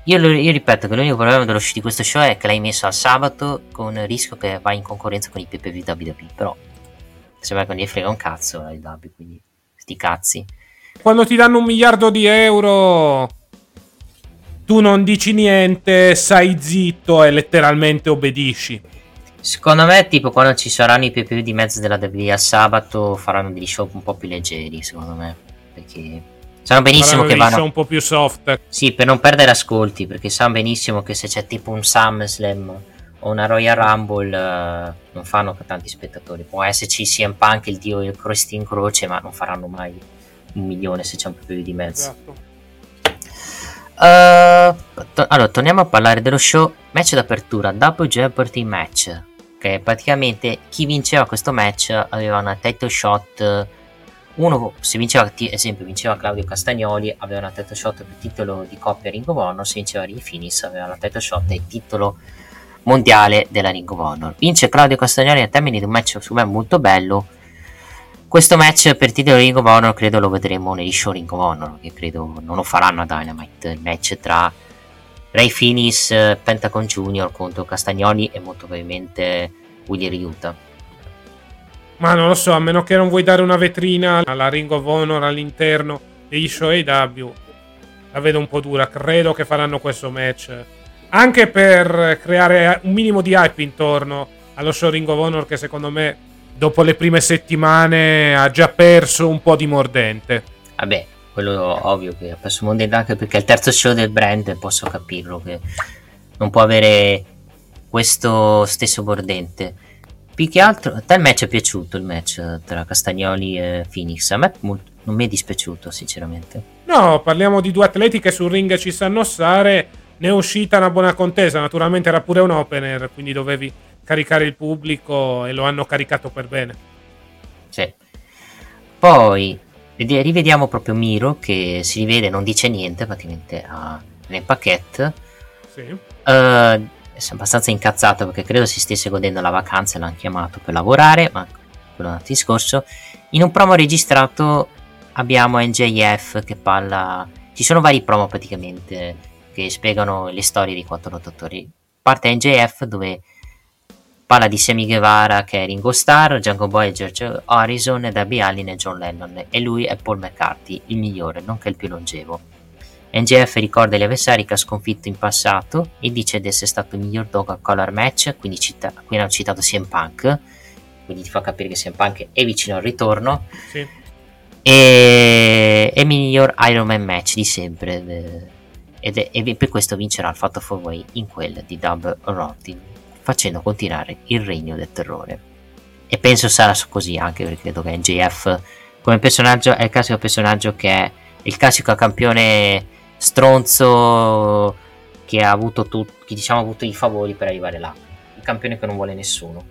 Io, io ripeto che l'unico problema dell'uscita di questo show è che l'hai messo al sabato, con il rischio che vai in concorrenza con i P P V W W E, però sembra che non gli frega un cazzo il W, quindi sti cazzi. Quando ti danno un miliardo di euro tu non dici niente, sai zitto e letteralmente obbedisci. Secondo me tipo quando ci saranno i P P V di mezzo della W W E al sabato faranno degli show un po' più leggeri, secondo me, perché sanno benissimo faranno che vanno show un po' più soft. Sì, per non perdere ascolti, perché sanno benissimo che se c'è tipo un SummerSlam o una Royal Rumble uh, non fanno tanti spettatori. Può esserci C M Punk, il dio e il Cristo in croce, ma non faranno mai un milione se c'è un po' di mezzo. Esatto. uh, to- allora torniamo a parlare dello show. Match d'apertura, Double Jeopardy match, che praticamente chi vinceva questo match aveva una title shot. Uno, se vinceva, ad esempio vinceva Claudio Castagnoli, aveva una title shot per il titolo di coppia Ring of Honor. Se vinceva Ray Phoenix aveva la title shot e il titolo mondiale della Ring of Honor. Vince Claudio Castagnoli a termine di un match su me molto bello. Questo match per titolo Ring of Honor credo lo vedremo negli show Ring of Honor, che credo non lo faranno a Dynamite, il match tra Ray Phoenix, Pentagon Junior contro Castagnoli e molto probabilmente Willy Ryuta. Ma non lo so, a meno che non vuoi dare una vetrina alla Ring of Honor all'interno degli show A E W, la vedo un po' dura. Credo che faranno questo match anche per creare un minimo di hype intorno allo show Ring of Honor, che secondo me dopo le prime settimane ha già perso un po' di mordente. Vabbè, quello ovvio che ha perso mordente, anche perché è il terzo show del brand, posso capirlo, che non può avere questo stesso mordente. Più che altro a te il match è piaciuto, il match tra Castagnoli e Phoenix? A me molto, non mi è dispiaciuto sinceramente. No, parliamo di due atleti che sul ring ci sanno stare. Ne è uscita una buona contesa, naturalmente era pure un opener, quindi dovevi caricare il pubblico e lo hanno caricato per bene. Sì. Poi rivediamo proprio Miro, che si rivede, non dice niente praticamente a, nel pacchetto. Sì. Uh, è abbastanza incazzato perché credo si stesse godendo la vacanza e l'hanno chiamato per lavorare, ma quello è un discorso. In un promo registrato abbiamo N J F che parla, ci sono vari promo praticamente che spiegano le storie dei quattro lottatori. Parte N J F dove parla di Sammy Guevara che è Ringo Starr, Jungle Boy, George Harrison, Darby Allin e John Lennon, e lui è Paul McCarthy, il migliore nonché il più longevo. N J F ricorda gli avversari che ha sconfitto in passato e dice di essere stato il miglior dog al collar match, quindi cita- qui hanno citato C M Punk, quindi ti fa capire che C M Punk è vicino al ritorno. Sì. E il miglior Iron Man match di sempre, ed è, e per questo vincerà il Fatal Four Way in quella di Double or Nothing, facendo continuare il regno del terrore. E penso sarà così, anche perché credo che N J F come personaggio è il classico personaggio che è il classico campione stronzo che ha avuto tut- che diciamo ha avuto i favori per arrivare là, il campione che non vuole nessuno.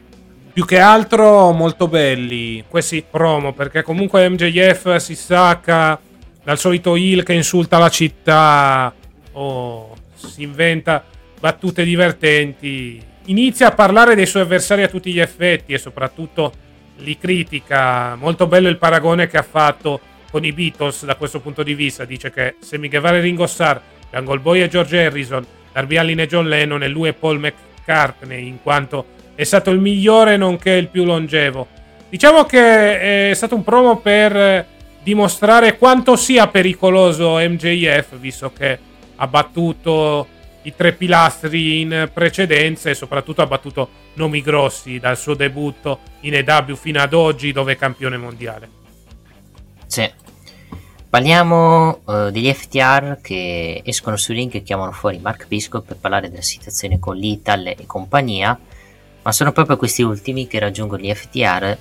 Più che altro molto belli questi promo, perché comunque M J F si stacca dal solito heel che insulta la città, oh, si inventa battute divertenti, inizia a parlare dei suoi avversari a tutti gli effetti e soprattutto li critica. Molto bello il paragone che ha fatto con i Beatles da questo punto di vista, dice che Sammy Guevara e Ringo Starr, Jungle Boy e George Harrison, Darby Allin e John Lennon e lui è Paul McCartney in quanto è stato il migliore nonché il più longevo. Diciamo che è stato un promo per dimostrare quanto sia pericoloso M J F, visto che ha battuto i tre pilastri in precedenza e soprattutto ha battuto nomi grossi dal suo debutto in A E W fino ad oggi, dove è campione mondiale. Sì. Parliamo uh, degli F T R che escono su Ring e chiamano fuori Mark Briscoe per parlare della situazione con l'Ital e compagnia, ma sono proprio questi ultimi che raggiungono gli F T R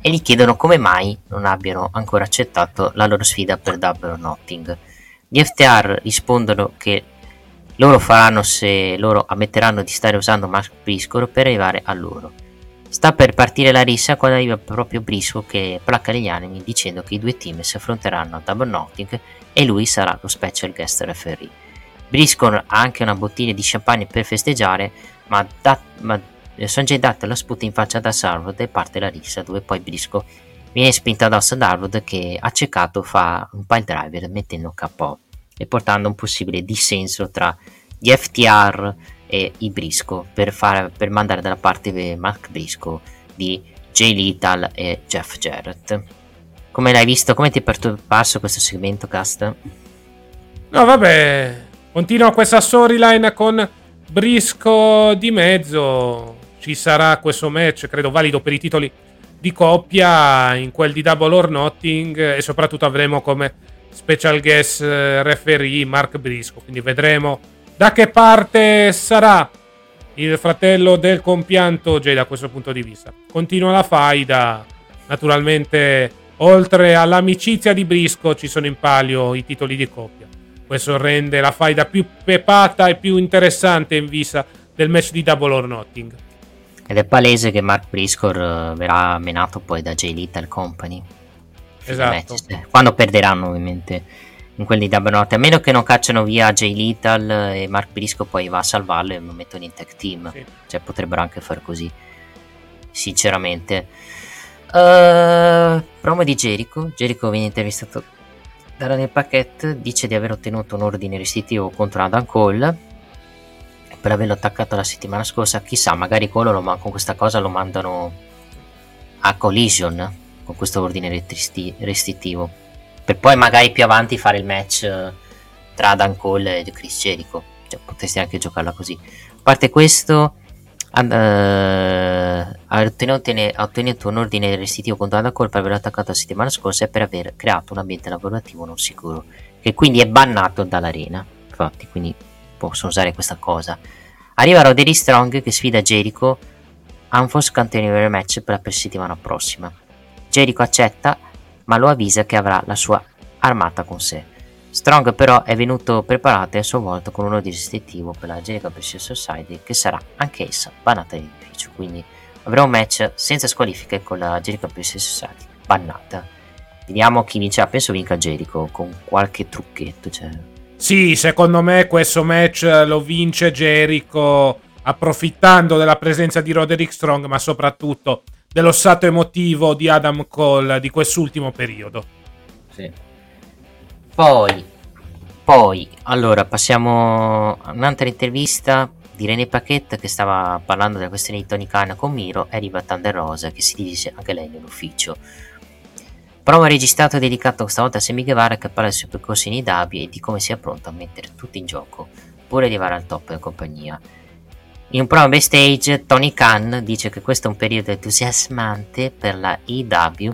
e gli chiedono come mai non abbiano ancora accettato la loro sfida per Double or Nothing. Gli F T R rispondono che loro faranno se loro ammetteranno di stare usando Mark Briscoe per arrivare a loro. Sta per partire la rissa quando arriva proprio Briscoe che placca gli animi dicendo che i due team si affronteranno a Double or Nothing e lui sarà lo special guest referee. Briscoe ha anche una bottiglia di champagne per festeggiare, ma, da- ma Sanjay Dutt la sputa in faccia da Sarwood e parte la rissa, dove poi Briscoe viene spinto addosso da Sarwood che accecato fa un pile driver mettendo K O e portando un possibile dissenso tra gli F T R e i Briscoe per, fare, per mandare dalla parte Mark Briscoe di Jay Lethal e Jeff Jarrett. Come l'hai visto? Come ti è perturbato questo segmento, Cast? No, vabbè, continua questa storyline con Briscoe di mezzo. Ci sarà questo match, credo valido per i titoli di coppia, in quel di Double or Nothing, e soprattutto avremo come special guest referee Mark Briscoe, quindi vedremo da che parte sarà il fratello del compianto Jay da questo punto di vista. Continua la faida. Naturalmente, oltre all'amicizia di Briscoe, ci sono in palio i titoli di coppia. Questo rende la faida più pepata e più interessante in vista del match di Double or Nothing. Ed è palese che Mark Briscoe verrà menato poi da Jay Lethal Company. Esatto. Quando perderanno, ovviamente, in quelli da Benotte, a meno che non cacciano via Jay Lethal e Mark Briscoe poi va a salvarlo e lo mettono in tag team, sì. Cioè potrebbero anche far così, sinceramente. Uh, promo di Jericho. Jericho viene intervistato da Daniel Paquette, dice di aver ottenuto un ordine restrittivo contro Adam Cole per averlo attaccato la settimana scorsa. Chissà, magari Cole lo, con questa cosa lo mandano a Collision con questo ordine restrittivo, per poi magari più avanti fare il match tra Adam Cole e Chris Jericho, cioè potresti anche giocarla così. A parte questo, uh, ha, ottenuto, ha ottenuto un ordine restrittivo contro Adam Cole per averlo attaccato la settimana scorsa e per aver creato un ambiente lavorativo non sicuro, che quindi è bannato dall'arena, infatti, quindi possono usare questa cosa. Arriva Roderick Strong che sfida Jericho a un forse continuare match per la settimana prossima. Jericho accetta, ma lo avvisa che avrà la sua armata con sé. Strong però è venuto preparato a sua volta con un ordine restrittivo per la Jericho Appreciation Society che sarà anch'essa bannata dall'ufficio, quindi avrà un match senza squalifiche con la Jericho Appreciation Society bannata. Vediamo chi vincerà, penso vinca Jericho con qualche trucchetto, cioè. Sì, secondo me questo match lo vince Jericho approfittando della presenza di Roderick Strong, ma soprattutto dello stato emotivo di Adam Cole di quest'ultimo periodo. Sì. Poi, poi, allora passiamo a un'altra intervista di René Paquette che stava parlando della questione di Tony Khan con Miro e arriva Thunder Rosa che si divise anche lei nell'ufficio. Promo registrato dedicato stavolta a Sammy Guevara che parla dei suoi percorsi in I W e di come sia pronto a mettere tutto in gioco pur arrivare al top della compagnia. In un promo backstage Tony Khan dice che questo è un periodo entusiasmante per la I W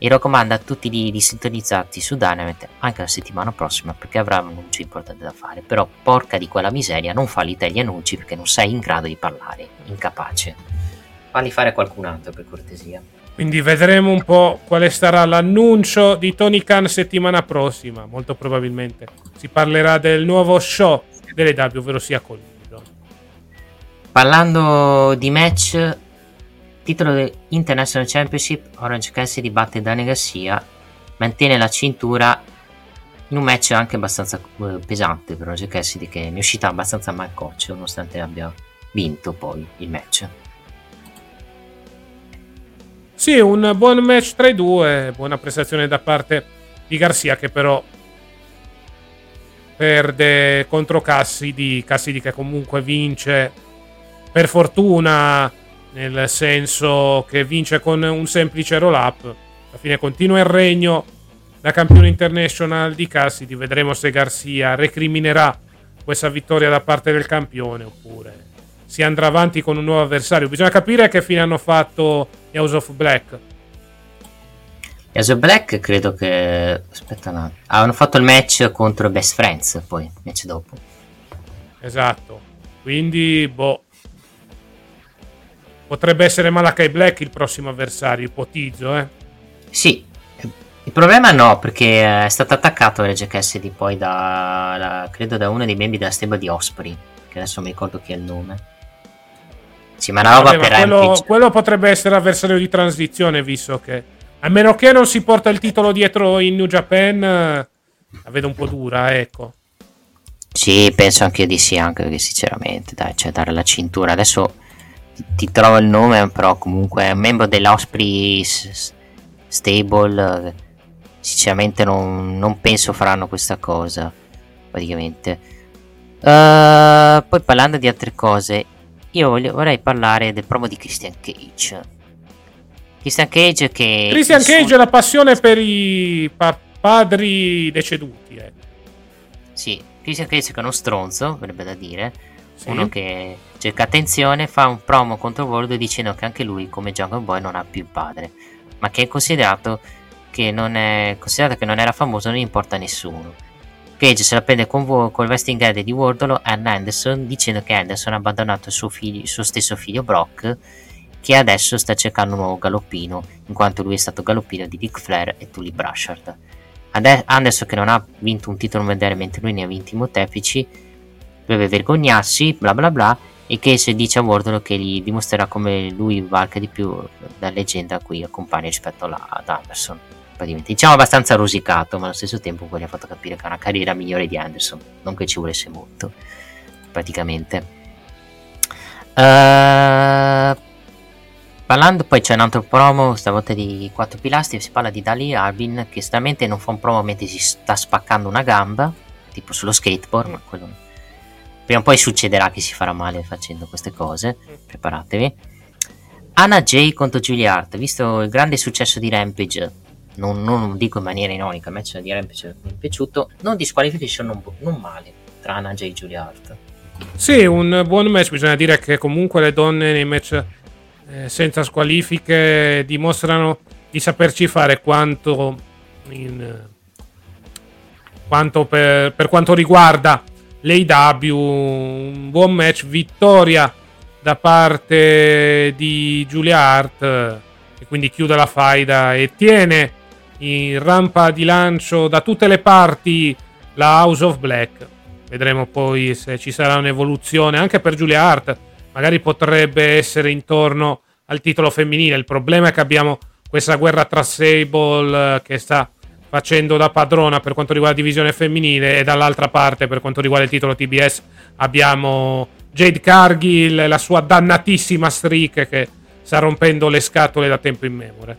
e raccomanda a tutti di, di sintonizzarsi su Dynamite anche la settimana prossima perché avrà un annuncio importante da fare. Però porca di quella miseria, non falli te gli annunci perché non sei in grado di parlare, incapace. Falli fare a qualcun altro per cortesia. Quindi vedremo un po' quale sarà l'annuncio di Tony Khan settimana prossima. Molto probabilmente si parlerà del nuovo show delle I W, ovvero sia Colli. Parlando di match, titolo dell'International Championship, Orange Cassidy batte Daniel Garcia, mantiene la cintura in un match anche abbastanza eh, pesante per Orange Cassidy che ne è uscita abbastanza malcoccio nonostante abbia vinto poi il match. Sì, un buon match tra i due, buona prestazione da parte di Garcia che però perde contro Cassidy, Cassidy che comunque vince per fortuna, nel senso che vince con un semplice roll up. Alla fine continua il regno da campione internazionale di Cassidy. Vedremo se Garcia recriminerà questa vittoria da parte del campione oppure si andrà avanti con un nuovo avversario. Bisogna capire che fine hanno fatto House of Black. Asia Black credo che... aspetta un attimo, hanno fatto il match contro Best Friends, poi il match dopo. Esatto, quindi boh, potrebbe essere Malakai Black il prossimo avversario, ipotizzo. Eh sì, il problema no, perché è stato attaccato Reg Cassidy poi da la, credo da uno dei membri della stable di Osprey, che adesso mi ricordo chi è il nome. Sì, ma una roba Vabbè, per ma quello, quello potrebbe essere avversario di transizione, visto che, a meno che non si porta il titolo dietro in New Japan, la vedo un po' dura, ecco. Sì, penso anche io di sì, anche perché sinceramente, dai, cioè dare la cintura, adesso ti, ti trovo il nome, però comunque è un membro dell'Osprey Stable, sinceramente non, non penso faranno questa cosa, praticamente. Uh, poi parlando di altre cose, io voglio, vorrei parlare del promo di Christian Cage. Christian Cage che... Christian Cage su... è la passione per i pa- padri deceduti. Eh. Sì, Christian Cage che è uno stronzo, verrebbe da dire. Sì. Uno che cerca attenzione, fa un promo contro World dicendo che anche lui, come Jungle Boy, non ha più il padre. Ma che è considerato che non, è, considerato che non era famoso, non importa a nessuno. Cage se la prende con vo- col vesting grade di Wardlow e Anderson, dicendo che Anderson ha abbandonato il suo, figlio, il suo stesso figlio Brock, che adesso sta cercando un nuovo galoppino, in quanto lui è stato galoppino di Ric Flair e Tully Blanchard. Ade- Anderson, che non ha vinto un titolo mondiale mentre lui ne ha vinti molteplici, deve vergognarsi, bla bla bla, e Cage dice a Wardlow che gli dimostrerà come lui valga di più la leggenda a cui accompagna rispetto alla- ad Anderson. Diciamo abbastanza rosicato, ma allo stesso tempo quello ha fatto capire che ha una carriera migliore di Anderson, non che ci volesse molto praticamente. Uh, parlando poi c'è un altro promo, stavolta di quattro pilastri, si parla di Dali Harbin che stranamente non fa un promo mentre si sta spaccando una gamba, tipo sullo skateboard, ma quello prima o poi succederà che si farà male facendo queste cose, preparatevi. Anna Jay contro Julia Hart, visto il grande successo di Rampage, Non, non dico in maniera ironica, il match di Rampage mi è piaciuto, non disqualification, non, non male, tra Anna Jay e Julia Hart. Sì, un buon match, bisogna dire che comunque le donne nei match eh, senza squalifiche dimostrano di saperci fare quanto, in, quanto per, per quanto riguarda l'A E W, un buon match, vittoria da parte di Julia Hart, e quindi chiude la faida e tiene in rampa di lancio da tutte le parti la House of Black. Vedremo poi se ci sarà un'evoluzione anche per Julia Hart, magari potrebbe essere intorno al titolo femminile. Il problema è che abbiamo questa guerra tra Sable che sta facendo da padrona per quanto riguarda la divisione femminile, e dall'altra parte per quanto riguarda il titolo T B S abbiamo Jade Cargill e la sua dannatissima streak che sta rompendo le scatole da tempo in memoria.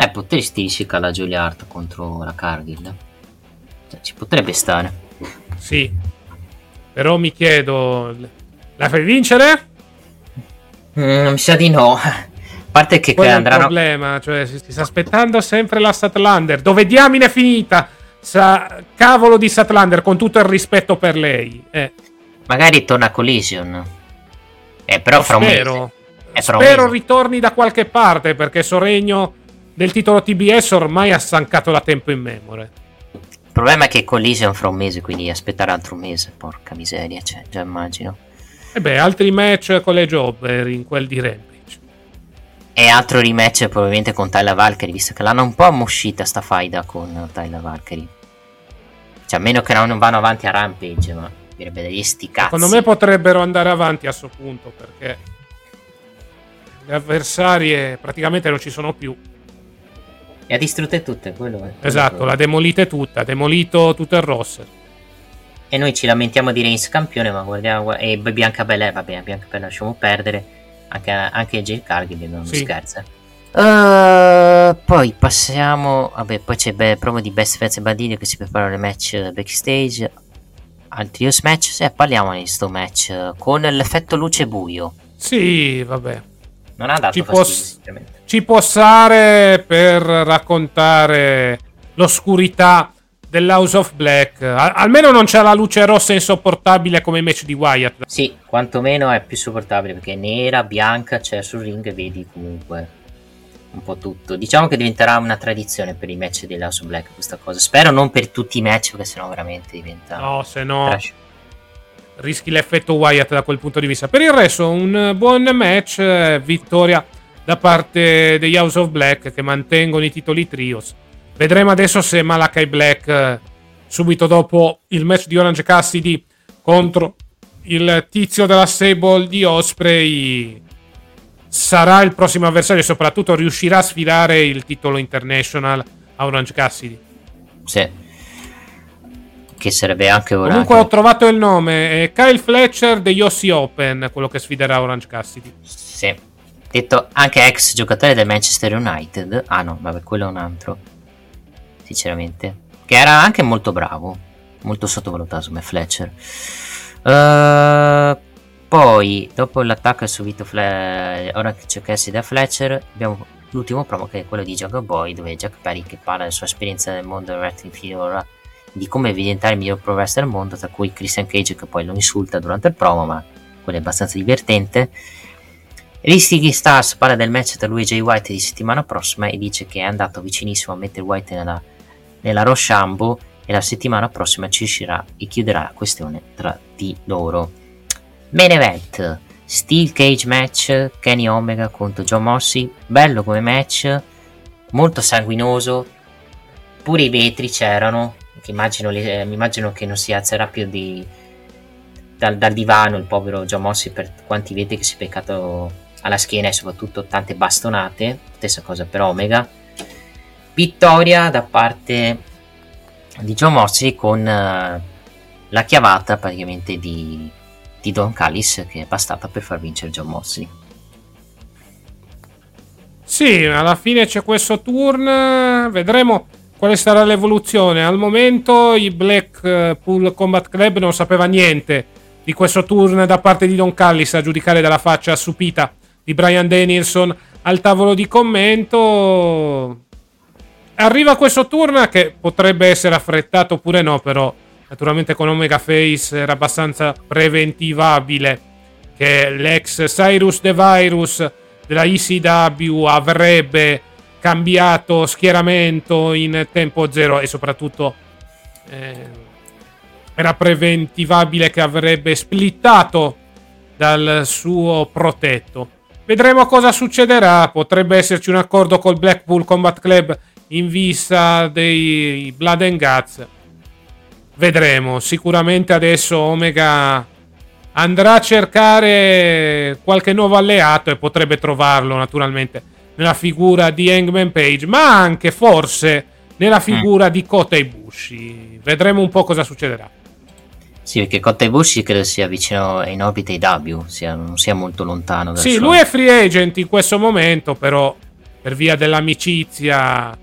Eh, potresti sicca la Julia Hart contro la Cargill, cioè, ci potrebbe stare. Sì, però mi chiedo, la fai vincere? Mm, non mi sa di no. A parte che, che andranno... è il problema, cioè si, si sta aspettando sempre la Statlander. Dove diamine è finita? Sa... Cavolo di Statlander, con tutto il rispetto per lei. Eh. Magari torna a Collision. Eh, però fra un mese. Eh, fra Spero un mese. ritorni da qualche parte, perché Soregno del titolo T B S ormai ha stancato da tempo in memoria. Il problema è che Collision fra un mese, quindi aspettare altro mese, porca miseria, cioè, già immagino. E beh, altri match con le Jobber in quel di Rampage. E altro rematch probabilmente con Tyler Valkyrie, visto che l'hanno un po' ammoscita sta faida con Tyler Valkyrie. Cioè, a meno che non vanno avanti a Rampage, ma direbbe degli sti cazzi. Secondo me potrebbero andare avanti a questo punto, perché le avversarie praticamente non ci sono più. E ha distrutte tutte, quello è. Esatto, l'ha demolita tutta, ha demolito tutto il roster. E noi ci lamentiamo di Reigns campione, ma guardiamo. E Bianca Belair, va bene, Bianca Belair lasciamo perdere. Anche, anche Jade Cargill non sì. scherza. Uh, poi passiamo. Vabbè, poi c'è il promo di Best Friends e Bandini che si preparano le match backstage. Al trios match. Se parliamo di sto match con l'effetto luce buio. Sì, vabbè. Non ha dato ci fastidio, può, ci può stare per raccontare l'oscurità dell'House of Black. Al, almeno non c'è la luce rossa insopportabile come i match di Wyatt. Sì, quantomeno è più sopportabile perché è nera, bianca, c'è cioè sul ring, vedi comunque un po' tutto. Diciamo che diventerà una tradizione per i match di House of Black questa cosa. Spero non per tutti i match, perché sennò veramente diventa... No, sennò trash. Rischi l'effetto Wyatt da quel punto di vista. Per il resto un buon match, vittoria da parte degli House of Black che mantengono i titoli trios. Vedremo adesso se Malakai Black subito dopo il match di Orange Cassidy contro il tizio della stable di Osprey sarà il prossimo avversario e soprattutto riuscirà a sfidare il titolo international a Orange Cassidy. Sì, che sarebbe anche ora. Comunque ho trovato il nome, è Kyle Fletcher degli O C Open, quello che sfiderà Orange Cassidy. Sì, detto anche ex giocatore del Manchester United. Ah no, vabbè, quello è un altro, sinceramente, che era anche molto bravo, molto sottovalutato come Fletcher. Uh, poi dopo l'attacco subito Fle- ora che cercassi da Fletcher abbiamo l'ultimo promo che è quello di Jungle Boy, dove Jack Perry che parla della sua esperienza nel mondo del wrestling finora, di come diventare il miglior pro wrestler del mondo, tra cui Christian Cage che poi lo insulta durante il promo, ma quello è abbastanza divertente. Risky Stars parla del match tra lui e Jay White di settimana prossima e dice che è andato vicinissimo a mettere White nella, nella Rochambeau e la settimana prossima ci uscirà e chiuderà la questione tra di loro. Main event, Steel Cage match, Kenny Omega contro John Moxley. Bello come match, molto sanguinoso, pure i vetri c'erano, che immagino, eh, mi immagino che non si alzerà più di, dal, dal divano il povero John Moxley per quanti vetri che si è beccato alla schiena e soprattutto tante bastonate. Stessa cosa per Omega. Vittoria da parte di John Moxley con uh, la chiavata praticamente di, di Don Callis, che è bastata per far vincere John Moxley. Sì, alla fine c'è questo turn, vedremo quale sarà l'evoluzione. Al momento i Blackpool Combat Club non sapeva niente di questo turn da parte di Don Callis, a giudicare dalla faccia assupita di Bryan Danielson al tavolo di commento. Arriva questo turn che potrebbe essere affrettato oppure no, però naturalmente con Omega Face era abbastanza preventivabile che l'ex Cyrus the Virus della E C W avrebbe cambiato schieramento in tempo zero e soprattutto eh, era preventivabile che avrebbe splittato dal suo protetto. Vedremo cosa succederà, potrebbe esserci un accordo col Blackpool Combat Club in vista dei Blood and Guts. Vedremo. Sicuramente adesso Omega andrà a cercare qualche nuovo alleato e potrebbe trovarlo naturalmente nella figura di Hangman Page, ma anche forse nella figura mm. di Kota Ibushi. Vedremo un po' cosa succederà. Sì, perché Kota Ibushi credo sia vicino in orbita A E W, sia, non sia molto lontano. Sì, suo... lui è free agent in questo momento, però per via dell'amicizia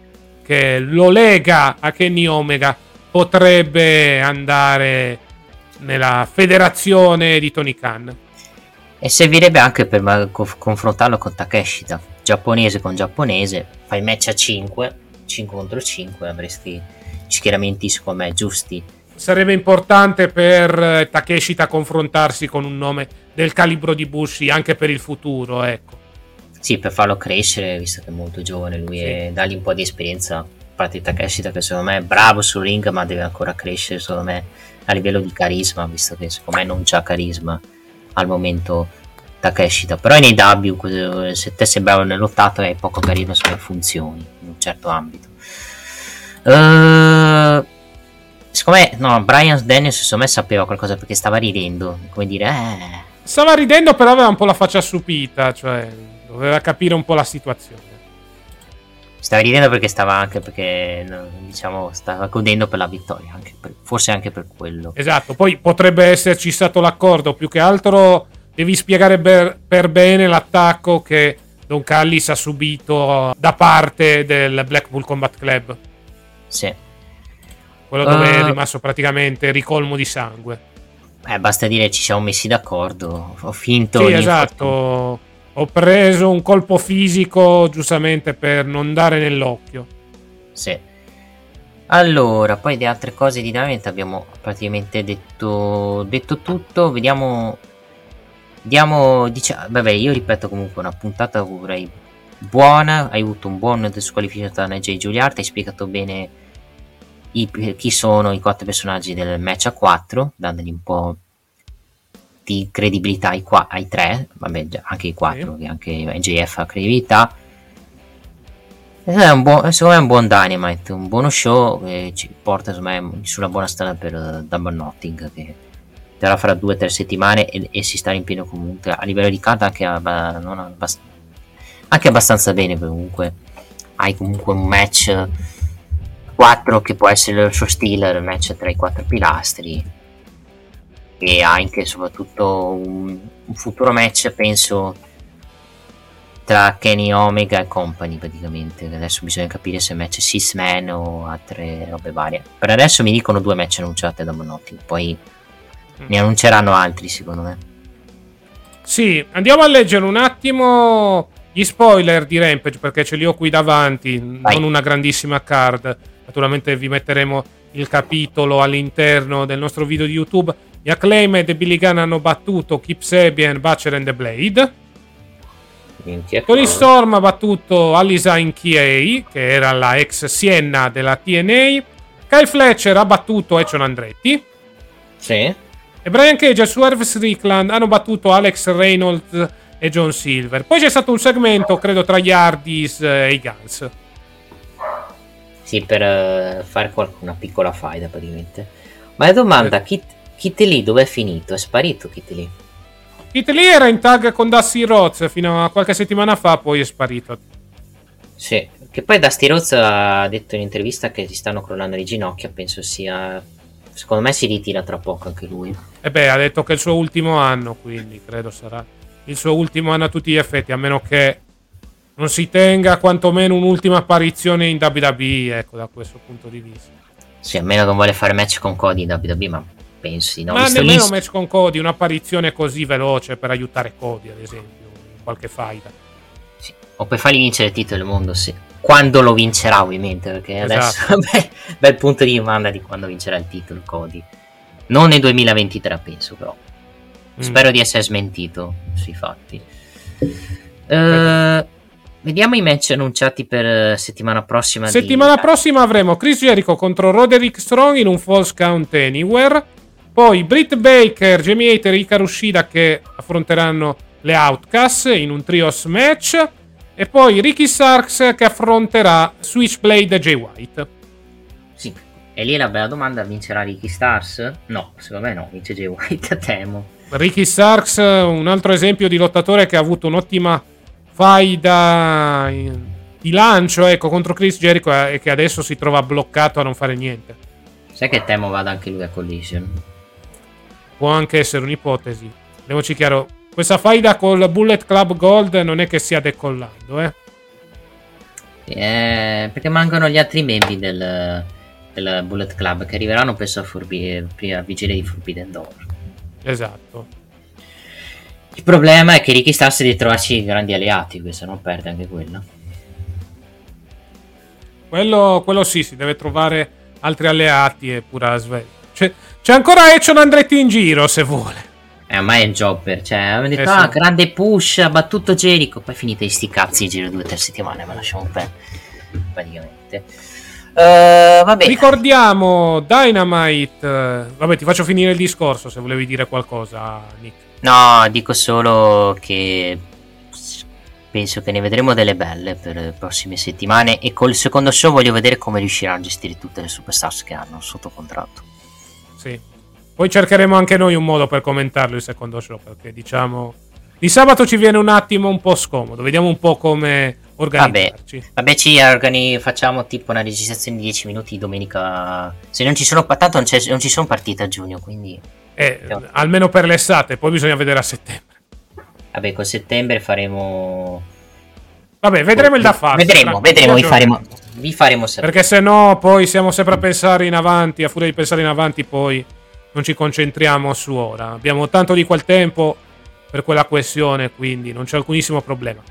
che lo lega a Kenny Omega potrebbe andare nella federazione di Tony Khan e servirebbe anche per confrontarlo con Takeshita, giapponese con giapponese. Fai match a cinque contro cinque, avresti schieramenti secondo me giusti. Sarebbe importante per Takeshita confrontarsi con un nome del calibro di Bushi anche per il futuro, ecco. Sì, per farlo crescere, visto che è molto giovane lui, sì. E dargli un po' di esperienza a parte Takeshita, che secondo me è bravo sul ring, ma deve ancora crescere, secondo me, a livello di carisma, visto che secondo me non c'ha carisma al momento Takeshita. Però nei W, se te sembrava nell'ottato, hai poco carisma sulle funzioni, in un certo ambito. Uh, secondo me, no, Bryan Daniels secondo me sapeva qualcosa, perché stava ridendo, come dire, eh... Stava ridendo, però aveva un po' la faccia assupita, cioè... doveva capire un po' la situazione. Stava ridendo perché stava anche perché diciamo stava godendo per la vittoria, anche per, forse anche per quello. Esatto, poi potrebbe esserci stato l'accordo, più che altro devi spiegare per, per bene l'attacco che Don Callis ha subito da parte del Blackpool Combat Club. Sì. Quello dove uh... è rimasto praticamente ricolmo di sangue. Eh, basta dire ci siamo messi d'accordo, ho finto. Sì, esatto. Fatto... ho preso un colpo fisico giustamente per non dare nell'occhio. Sì. Allora, poi di altre cose di Dynamite abbiamo praticamente detto detto tutto. Vediamo, vediamo, diciamo, vabbè, io ripeto comunque una puntata vorrei buona, hai avuto un buon disqualificatore J. Giuliard, hai spiegato bene i, chi sono i quattro personaggi del match a quattro, dandogli un po' di credibilità ai, qua, ai tre, vabbè anche ai quattro, sì. Anche M J F ha credibilità. È un buon, secondo me è un buon Dynamite, un buono show che ci porta me, sulla buona strada per Double Nothing, che terrà fra due o tre settimane e, e si sta riempiendo comunque a livello di carta anche, abba, non abbast- anche abbastanza bene, comunque hai comunque un match quattro che può essere il suo stile, il match tra i quattro pilastri, e anche soprattutto un, un futuro match penso tra Kenny Omega e company, praticamente adesso bisogna capire se match Six Man o altre robe varie. Per adesso mi dicono due match annunciate da Monotti, poi mm. ne annunceranno altri secondo me. Sì, andiamo a leggere un attimo gli spoiler di Rampage perché ce li ho qui davanti. Vai. Non una grandissima card, naturalmente vi metteremo il capitolo all'interno del nostro video di YouTube. Gli Acclaimed e Billy Gunn hanno battuto Kip Sabian, Butcher and the Blade. Tony Storm ha battuto Allysa Kay, che era la ex Sienna della T N A. Kyle Fletcher ha battuto Echon Andretti. Sì. E Brian Cage e Swerve Strickland hanno battuto Alex Reynolds e John Silver. Poi c'è stato un segmento, credo, tra gli Hardys e i Guns. Sì, per uh, fare una piccola faida praticamente. Ma la domanda, eh. Kit, Kit Lee dov'è finito? È sparito Kit Lee? Kit Lee era in tag con Dusty Rhodes fino a qualche settimana fa, poi è sparito. Sì, che poi Dusty Rhodes ha detto in un'intervista che si stanno crollando le ginocchia, penso sia... Secondo me si ritira tra poco anche lui. E beh, ha detto che è il suo ultimo anno, quindi credo sarà il suo ultimo anno a tutti gli effetti, a meno che non si tenga quantomeno un'ultima apparizione in W W E, ecco, da questo punto di vista. Sì, a meno non vuole fare match con Cody in W W E, ma... Pensi, no? Ma nemmeno un match con Cody, un'apparizione così veloce per aiutare Cody ad esempio in qualche faida, sì. O per fargli vincere il titolo del mondo, sì. Quando lo vincerà ovviamente, perché esatto. Adesso beh, bel punto di domanda di quando vincerà il titolo Cody, non nel duemilaventitré penso, però mm. spero di essere smentito sui fatti. uh, Vediamo i match annunciati per settimana prossima. Settimana di... prossima avremo Chris Jericho contro Roderick Strong in un False Count Anywhere. Poi Britt Baker, Jamie Hayter e Hikaru Shida che affronteranno le Outcast in un trios match. E poi Ricky Starks che affronterà Switchblade e Jay White. Sì, e lì la bella domanda, vincerà Ricky Starks? No, secondo me no, vince Jay White, temo. Ricky Starks, un altro esempio di lottatore che ha avuto un'ottima faida di lancio, ecco, contro Chris Jericho e che adesso si trova bloccato a non fare niente. Sai che temo vada anche lui a Collision? Può anche essere un'ipotesi. Andiamoci chiaro, questa faida col Bullet Club Gold non è che stia decollando, eh? eh perché mancano gli altri membri del, del Bullet Club che arriveranno penso a, Forbi- a vigilia di Forbidden Door. Esatto. Il problema è che Ricky Starks deve trovarci grandi alleati, se no perde anche quello. Quello, quello sì, si deve trovare altri alleati e pura sveglia. C'è, c'è ancora Echon Andretti in giro se vuole. Eh, ma è un jobber, cioè, hanno detto, eh, ah, sì. Grande push, ha battuto Jericho, poi finite sti cazzi in giro due o tre settimane, ma lasciamo per praticamente. Uh, vabbè. Ricordiamo Dynamite. Vabbè, ti faccio finire il discorso se volevi dire qualcosa, Nick. No, dico solo che penso che ne vedremo delle belle per le prossime settimane e col secondo show voglio vedere come riusciranno a gestire tutte le superstars che hanno sotto contratto. Sì, poi cercheremo anche noi un modo per commentarlo il secondo show, perché diciamo di sabato ci viene un attimo un po' scomodo, vediamo un po' come organizzarci. Vabbè, vabbè ci organi- facciamo tipo una registrazione di dieci minuti domenica, se non ci sono, tanto non, non ci sono partite a giugno, quindi... Eh, almeno per l'estate, poi bisogna vedere a settembre. Vabbè, con settembre faremo. Vabbè, vedremo il da fare. Vedremo, vedremo, vi faremo, vi faremo sapere. Perché se no, poi siamo sempre a pensare in avanti. A furia di pensare in avanti, poi non ci concentriamo su ora. Abbiamo tanto di quel tempo per quella questione, quindi non c'è alcunissimo problema.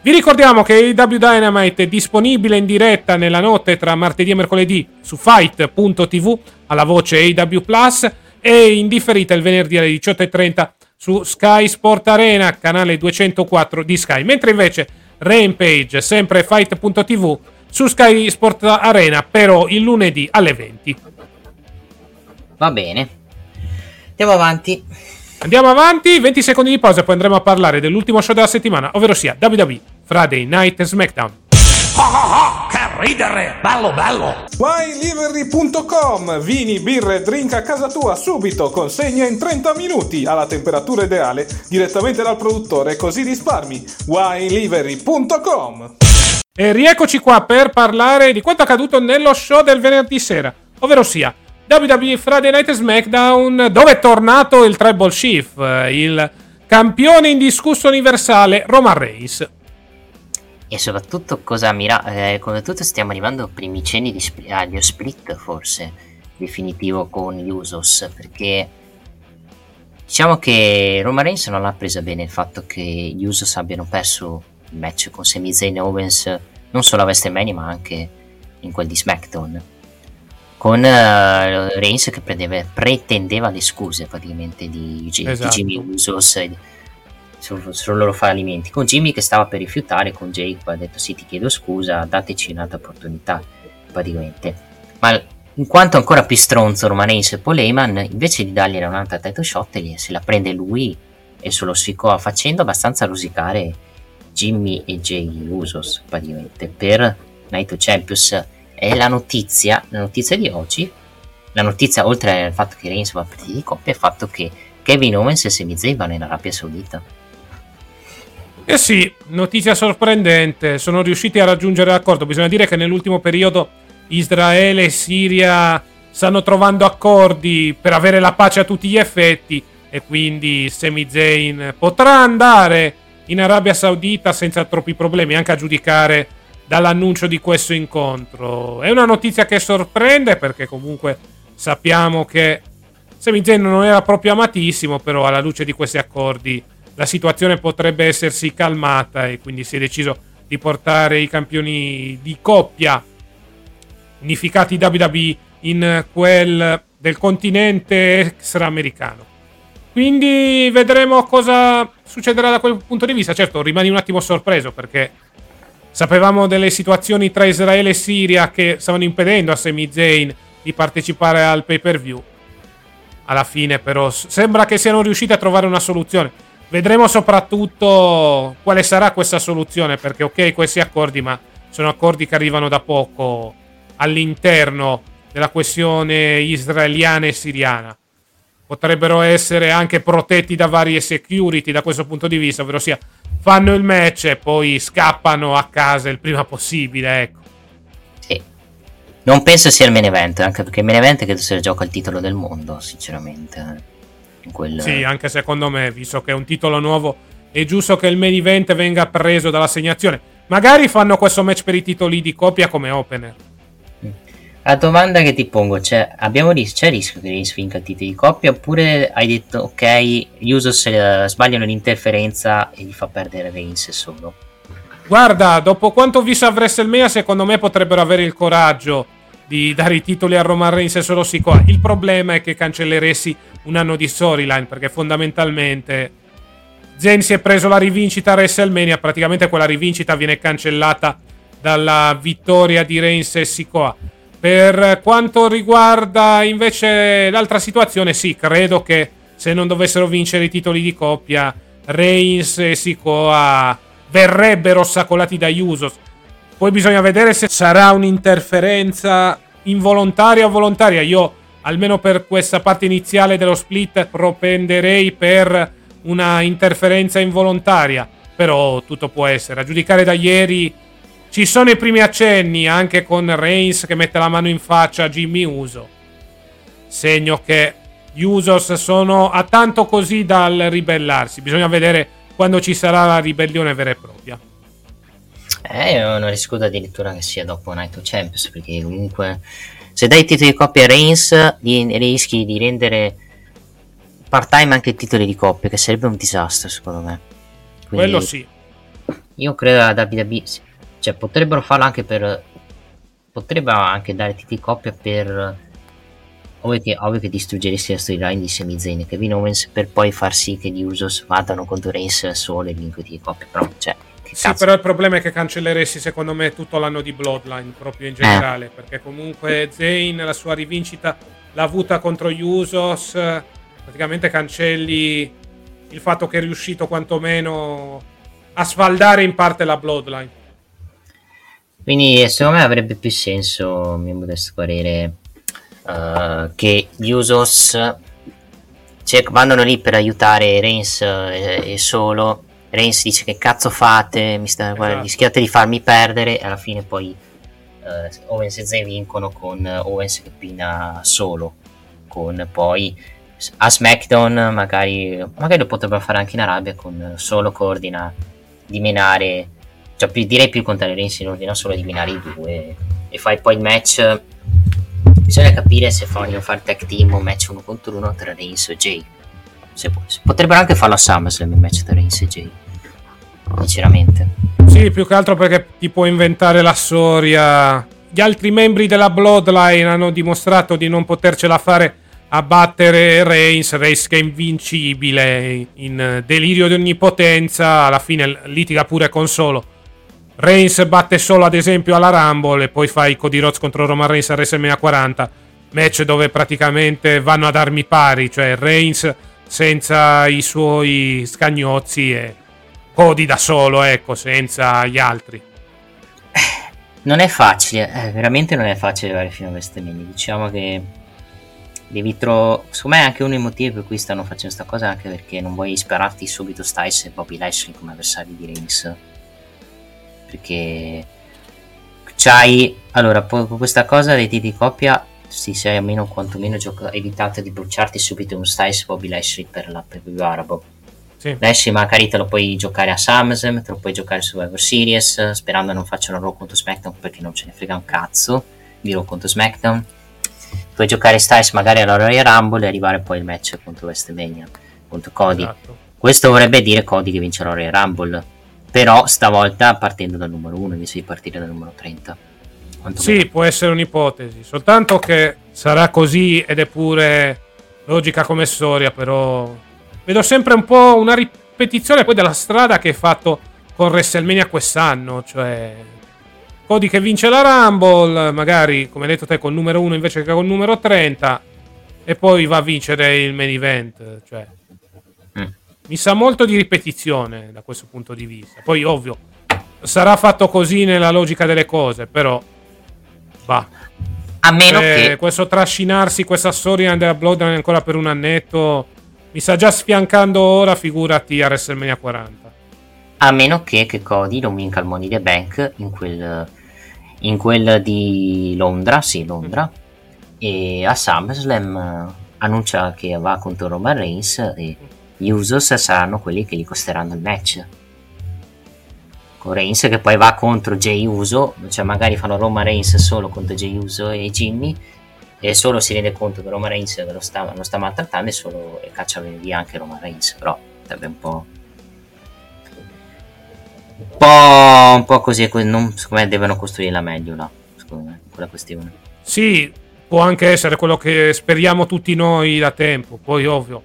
Vi ricordiamo che il A E W Dynamite è disponibile in diretta nella notte tra martedì e mercoledì su Fight punto tv alla voce A E W Plus. E in differita il venerdì alle diciotto e trenta su Sky Sport Arena, canale duecentoquattro di Sky. Mentre invece Rampage, sempre Fight punto tv, su Sky Sport Arena, però il lunedì alle venti. Va bene, andiamo avanti. Andiamo avanti, venti secondi di pausa, poi andremo a parlare dell'ultimo show della settimana, ovvero sia W W E Friday Night SmackDown. Oh, oh, oh, che ridere, bello bello. Winelivery punto com, vini, birre, drink a casa tua subito, consegna in trenta minuti alla temperatura ideale direttamente dal produttore, così risparmi. Winelivery punto com. E rieccoci qua per parlare di quanto accaduto nello show del venerdì sera, ovvero sia W W E Friday Night SmackDown, dove è tornato il Tribal Chief, il campione indiscusso universale Roman Reigns. E soprattutto cosa mira, eh, come tutto stiamo arrivando primi cenni di sp- agli ah, split forse definitivo con gli Usos, perché diciamo che Roman Reigns non l'ha presa bene il fatto che gli Usos abbiano perso il match con Sami Zayn e Owens, non solo a WrestleMania ma anche in quel di SmackDown, con eh, Reigns che pretendeva, pretendeva le scuse praticamente di, G- esatto. di Jimmy Usos e, Sul, sul loro fallimenti, con Jimmy che stava per rifiutare, con Jake ha detto sì ti chiedo scusa, dateci un'altra opportunità praticamente. Ma in quanto ancora più stronzo Roman Reigns e Paul Heyman, invece di dargliela un'altra title shot se la prende lui e se lo siccò, facendo abbastanza rosicare Jimmy e Jay Usos praticamente per Night of Champions. È la notizia, la notizia di oggi, la notizia oltre al fatto che Reigns va a partire di coppia è il fatto che Kevin Owens e Sami Zayn vanno in Arabia Saudita. Eh sì, notizia sorprendente, sono riusciti a raggiungere l'accordo. Bisogna dire che nell'ultimo periodo Israele e Siria stanno trovando accordi per avere la pace a tutti gli effetti, e quindi Sami Zayn potrà andare in Arabia Saudita senza troppi problemi, anche a giudicare dall'annuncio di questo incontro. È una notizia che sorprende perché comunque sappiamo che Sami Zayn non era proprio amatissimo, però alla luce di questi accordi la situazione potrebbe essersi calmata e quindi si è deciso di portare i campioni di coppia unificati W W E in quel del continente extraamericano. Quindi vedremo cosa succederà da quel punto di vista. Certo, rimani un attimo sorpreso perché sapevamo delle situazioni tra Israele e Siria che stavano impedendo a Sami Zayn di partecipare al pay-per-view. Alla fine però sembra che siano riusciti a trovare una soluzione. Vedremo soprattutto quale sarà questa soluzione, perché ok, questi accordi, ma sono accordi che arrivano da poco all'interno della questione israeliana e siriana. Potrebbero essere anche protetti da varie security da questo punto di vista, ovvero sia fanno il match e poi scappano a casa il prima possibile, ecco. Sì. Non penso sia il main event, anche perché il main event credo sia il gioco al titolo del mondo, sinceramente. Quel... Sì, anche secondo me, visto che è un titolo nuovo, è giusto che il main event venga preso dall'assegnazione. Magari fanno questo match per i titoli di coppia come opener. La domanda che ti pongo, cioè, abbiamo ris- c'è il rischio che Reigns vinca il titolo di coppia, oppure hai detto ok, gli Usos uh, sbagliano l'interferenza e gli fa perdere Reigns solo? Guarda, dopo quanto ho visto a WrestleMania, secondo me potrebbero avere il coraggio di dare i titoli a Roman Reigns e solo Sikoa. Il problema è che cancelleresti un anno di storyline, perché fondamentalmente Zayn si è preso la rivincita a WrestleMania, praticamente quella rivincita viene cancellata dalla vittoria di Reigns e Sikoa. Per quanto riguarda invece l'altra situazione, sì, credo che se non dovessero vincere i titoli di coppia, Reigns e Sikoa verrebbero ostacolati dagli Usos. Poi bisogna vedere se sarà un'interferenza involontaria o volontaria. Io, almeno per questa parte iniziale dello split, propenderei per una interferenza involontaria. Però tutto può essere. A giudicare da ieri ci sono i primi accenni, anche con Reigns che mette la mano in faccia a Jimmy Uso. Segno che gli Usos sono a tanto così dal ribellarsi. Bisogna vedere quando ci sarà la ribellione vera e propria. Eh, io non riscuto addirittura che sia dopo Night of Champions, perché comunque se dai i titoli di coppia a Reigns rischi di rendere part time anche i titoli di coppia, che sarebbe un disastro secondo me. Quindi quello sì, io credo da W W E, cioè potrebbero farlo anche per, potrebbero anche dare titoli di coppia per, ovvio che, ovvio che distruggeresti la storyline di Sami Zayn e Kevin Owens per poi far sì che gli Usos vadano contro Reigns solo e vincono i titoli di coppia, però cioè Sì, cazzo. Però il problema è che cancelleresti secondo me tutto l'anno di Bloodline proprio in generale, eh. perché comunque Zayn la sua rivincita l'ha avuta contro gli Usos, praticamente cancelli il fatto che è riuscito quantomeno a sfaldare in parte la Bloodline. Quindi secondo me avrebbe più senso, mio modesto parere, uh, che gli Usos cioè, vanno lì per aiutare Reigns e, e solo Reigns dice che cazzo fate, mi sta, esatto. rischiate di farmi perdere, e alla fine poi uh, Owens e Zayn vincono con Owens che pina solo, con poi a SmackDown magari magari lo potrebbero fare anche in Arabia con solo coordina di menare, cioè più, direi più contare Reigns in ordine solo di menare i due e fai poi il match. Bisogna capire se vogliono fare tag team o match uno contro uno tra Reigns e Jay, se, se potrebbero anche farlo a SummerSlam il match tra Reigns e Jay, sinceramente. Sì, più che altro perché ti puoi inventare la storia. Gli altri membri della Bloodline hanno dimostrato di non potercela fare a battere Reigns, Reigns che è invincibile, in delirio di onnipotenza, alla fine litiga pure con Solo. Reigns batte Solo ad esempio alla Rumble e poi fai Cody Rhodes contro Roman Reigns a WrestleMania quaranta, match dove praticamente vanno ad armi pari, cioè Reigns senza i suoi scagnozzi e Cody da solo, ecco, senza gli altri. Non è facile, eh, veramente non è facile arrivare fino a WrestleMania, diciamo che devi tro... secondo me è anche uno dei motivi per cui stanno facendo sta cosa, anche perché non vuoi sperarti subito Styles e Bobby Lashley come avversari di Reigns, perché c'hai, allora, con questa cosa dei titoli di coppia si sei almeno quantomeno gioca- evitato di bruciarti subito un Styles Bobby Lashley per la preview arabo. Sì. Lashley magari te lo puoi giocare a SummerSlam, te lo puoi giocare a Survivor Series, sperando non facciano Raw contro SmackDown, perché non ce ne frega un cazzo di Raw contro SmackDown. Puoi giocare Styles magari alla Royal Rumble e arrivare poi al match contro WrestleMania contro Cody, esatto. Questo vorrebbe dire Cody che vince la Royal Rumble, però stavolta partendo dal numero uno invece di partire dal numero trenta. Quanto sì, meno. Può essere un'ipotesi, soltanto che sarà così ed è pure logica come storia, però vedo sempre un po' una ripetizione poi della strada che hai fatto con WrestleMania quest'anno, cioè Cody che vince la Rumble, magari come hai detto te con numero uno invece che con numero trenta, e poi va a vincere il main event, cioè mm. mi sa molto di ripetizione da questo punto di vista. Poi ovvio sarà fatto così nella logica delle cose, però va a meno eh, che questo trascinarsi questa storia della Bloodline ancora per un annetto mi sta già sfiancando ora, figurati a WrestleMania quaranta. A meno che, che Cody non vinca il Money in the Bank in quel, in quel di Londra, sì, Londra, mm. e a SummerSlam annuncia che va contro Roman Reigns e gli Usos saranno quelli che gli costeranno il match. Con Reigns che poi va contro Jey Uso, cioè magari fanno Roman Reigns solo contro Jey Uso e Jimmy, e solo si rende conto che Roman Reigns lo sta, lo sta maltrattando e solo e caccia via anche Roman Reigns, però sarebbe un po'... Un po', un po' così, non, secondo me devono costruirla meglio là, secondo me, quella questione. Sì, può anche essere quello che speriamo tutti noi da tempo. Poi ovvio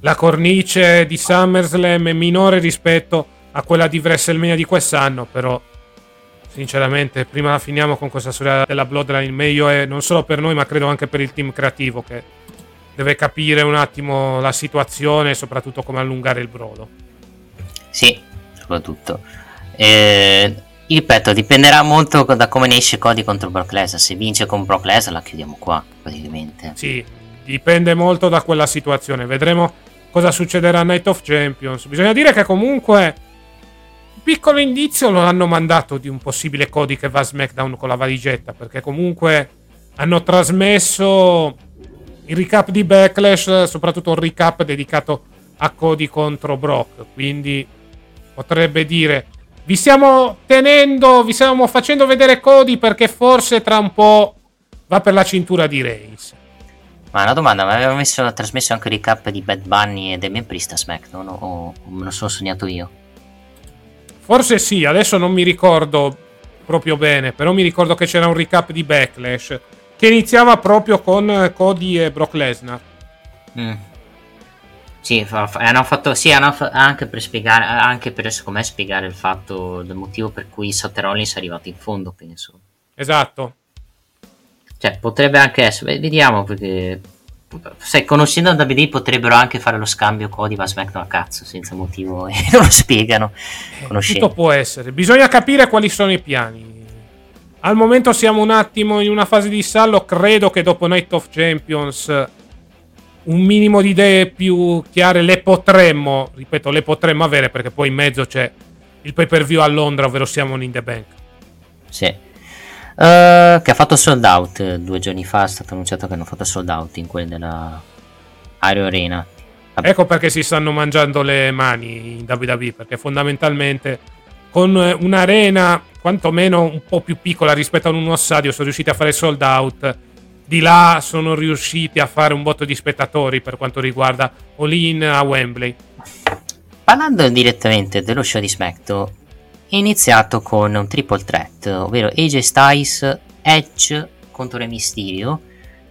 la cornice di SummerSlam è minore rispetto a quella di WrestleMania di quest'anno, però sinceramente prima la finiamo con questa storia della Bloodline, meglio è non solo per noi ma credo anche per il team creativo che deve capire un attimo la situazione e soprattutto come allungare il brodo. Sì, soprattutto eh, ripeto, dipenderà molto da come ne esce Cody contro Brock Lesnar. Se vince con Brock Lesnar la chiudiamo qua praticamente. Sì, dipende molto da quella situazione, vedremo cosa succederà a Night of Champions. Bisogna dire che comunque un piccolo indizio lo hanno mandato di un possibile Cody che va a SmackDown con la valigetta, perché comunque hanno trasmesso il recap di Backlash, soprattutto un recap dedicato a Cody contro Brock, quindi potrebbe dire vi stiamo tenendo, vi stiamo facendo vedere Cody perché forse tra un po' va per la cintura di Reigns. Ma una domanda, ma avevano messo, trasmesso anche il recap di Bad Bunny e Damian Priest a SmackDown, o, o me lo sono sognato io? Forse sì, adesso non mi ricordo proprio bene, però mi ricordo che c'era un recap di Backlash che iniziava proprio con Cody e Brock Lesnar. Mm. Sì, fa, hanno fatto, sì, hanno fa, anche per spiegare, anche per secondo me spiegare il fatto, il motivo per cui Seth Rollins è arrivato in fondo, penso. Esatto. Cioè, potrebbe anche essere, beh, vediamo, perché se conoscendo W W E potrebbero anche fare lo scambio Cody va SmackDown a cazzo senza motivo e non lo spiegano. Conoscendo. Tutto può essere, bisogna capire quali sono i piani. Al momento siamo un attimo in una fase di stallo, credo che dopo Night of Champions un minimo di idee più chiare le potremmo, ripeto, le potremmo avere, perché poi in mezzo c'è il pay per view a Londra, ovvero siamo in the bank. Sì, uh, che ha fatto sold out due giorni fa, è stato annunciato che hanno fatto sold out in quella della Aero Arena. Ecco perché si stanno mangiando le mani in W W E, perché fondamentalmente con un'arena quantomeno un po' più piccola rispetto a uno stadio sono riusciti a fare sold out. Di là sono riusciti a fare un botto di spettatori per quanto riguarda All In a Wembley. Parlando direttamente dello show di SmackDown, è iniziato con un triple threat, ovvero A J Styles, Edge contro Rey Mysterio.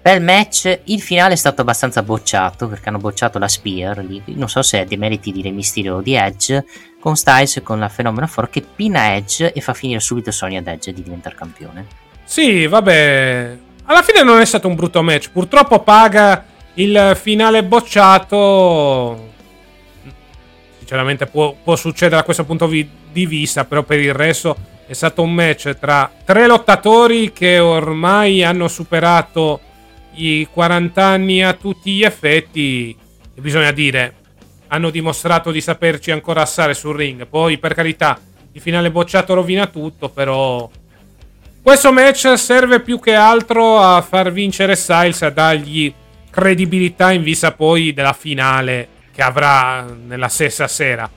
Bel match, il finale è stato abbastanza bocciato perché hanno bocciato la Spear, non so se è dei meriti di Rey Mysterio o di Edge, con Styles con la Fenomena quattro che pina Edge e fa finire subito Sonya ad Edge di diventare campione. Sì, vabbè... Alla fine non è stato un brutto match, purtroppo paga il finale bocciato, sinceramente può, può succedere da questo punto di vista, però per il resto è stato un match tra tre lottatori che ormai hanno superato i quaranta anni a tutti gli effetti e bisogna dire hanno dimostrato di saperci ancora assare sul ring. Poi per carità il finale bocciato rovina tutto, però... Questo match serve più che altro a far vincere Styles, a dargli credibilità in vista poi della finale che avrà nella stessa sera.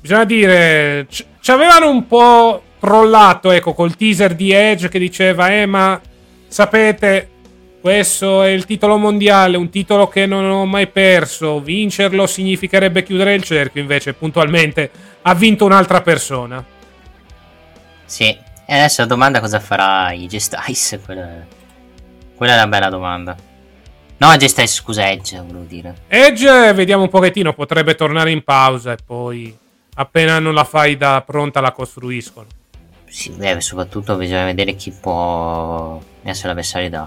Bisogna dire, ci, ci avevano un po' trollato, ecco, col teaser di Edge che diceva eh ma sapete, questo è il titolo mondiale, un titolo che non ho mai perso, vincerlo significherebbe chiudere il cerchio, invece puntualmente ha vinto un'altra persona. Sì. E adesso la domanda, cosa farà A J Styles? Quella, quella è una bella domanda. No, A J Styles, scusa, Edge, volevo dire. Edge, vediamo un pochettino, potrebbe tornare in pausa e poi appena non la fai da pronta la costruiscono. Sì, beh, soprattutto bisogna vedere chi può essere l'avversario da,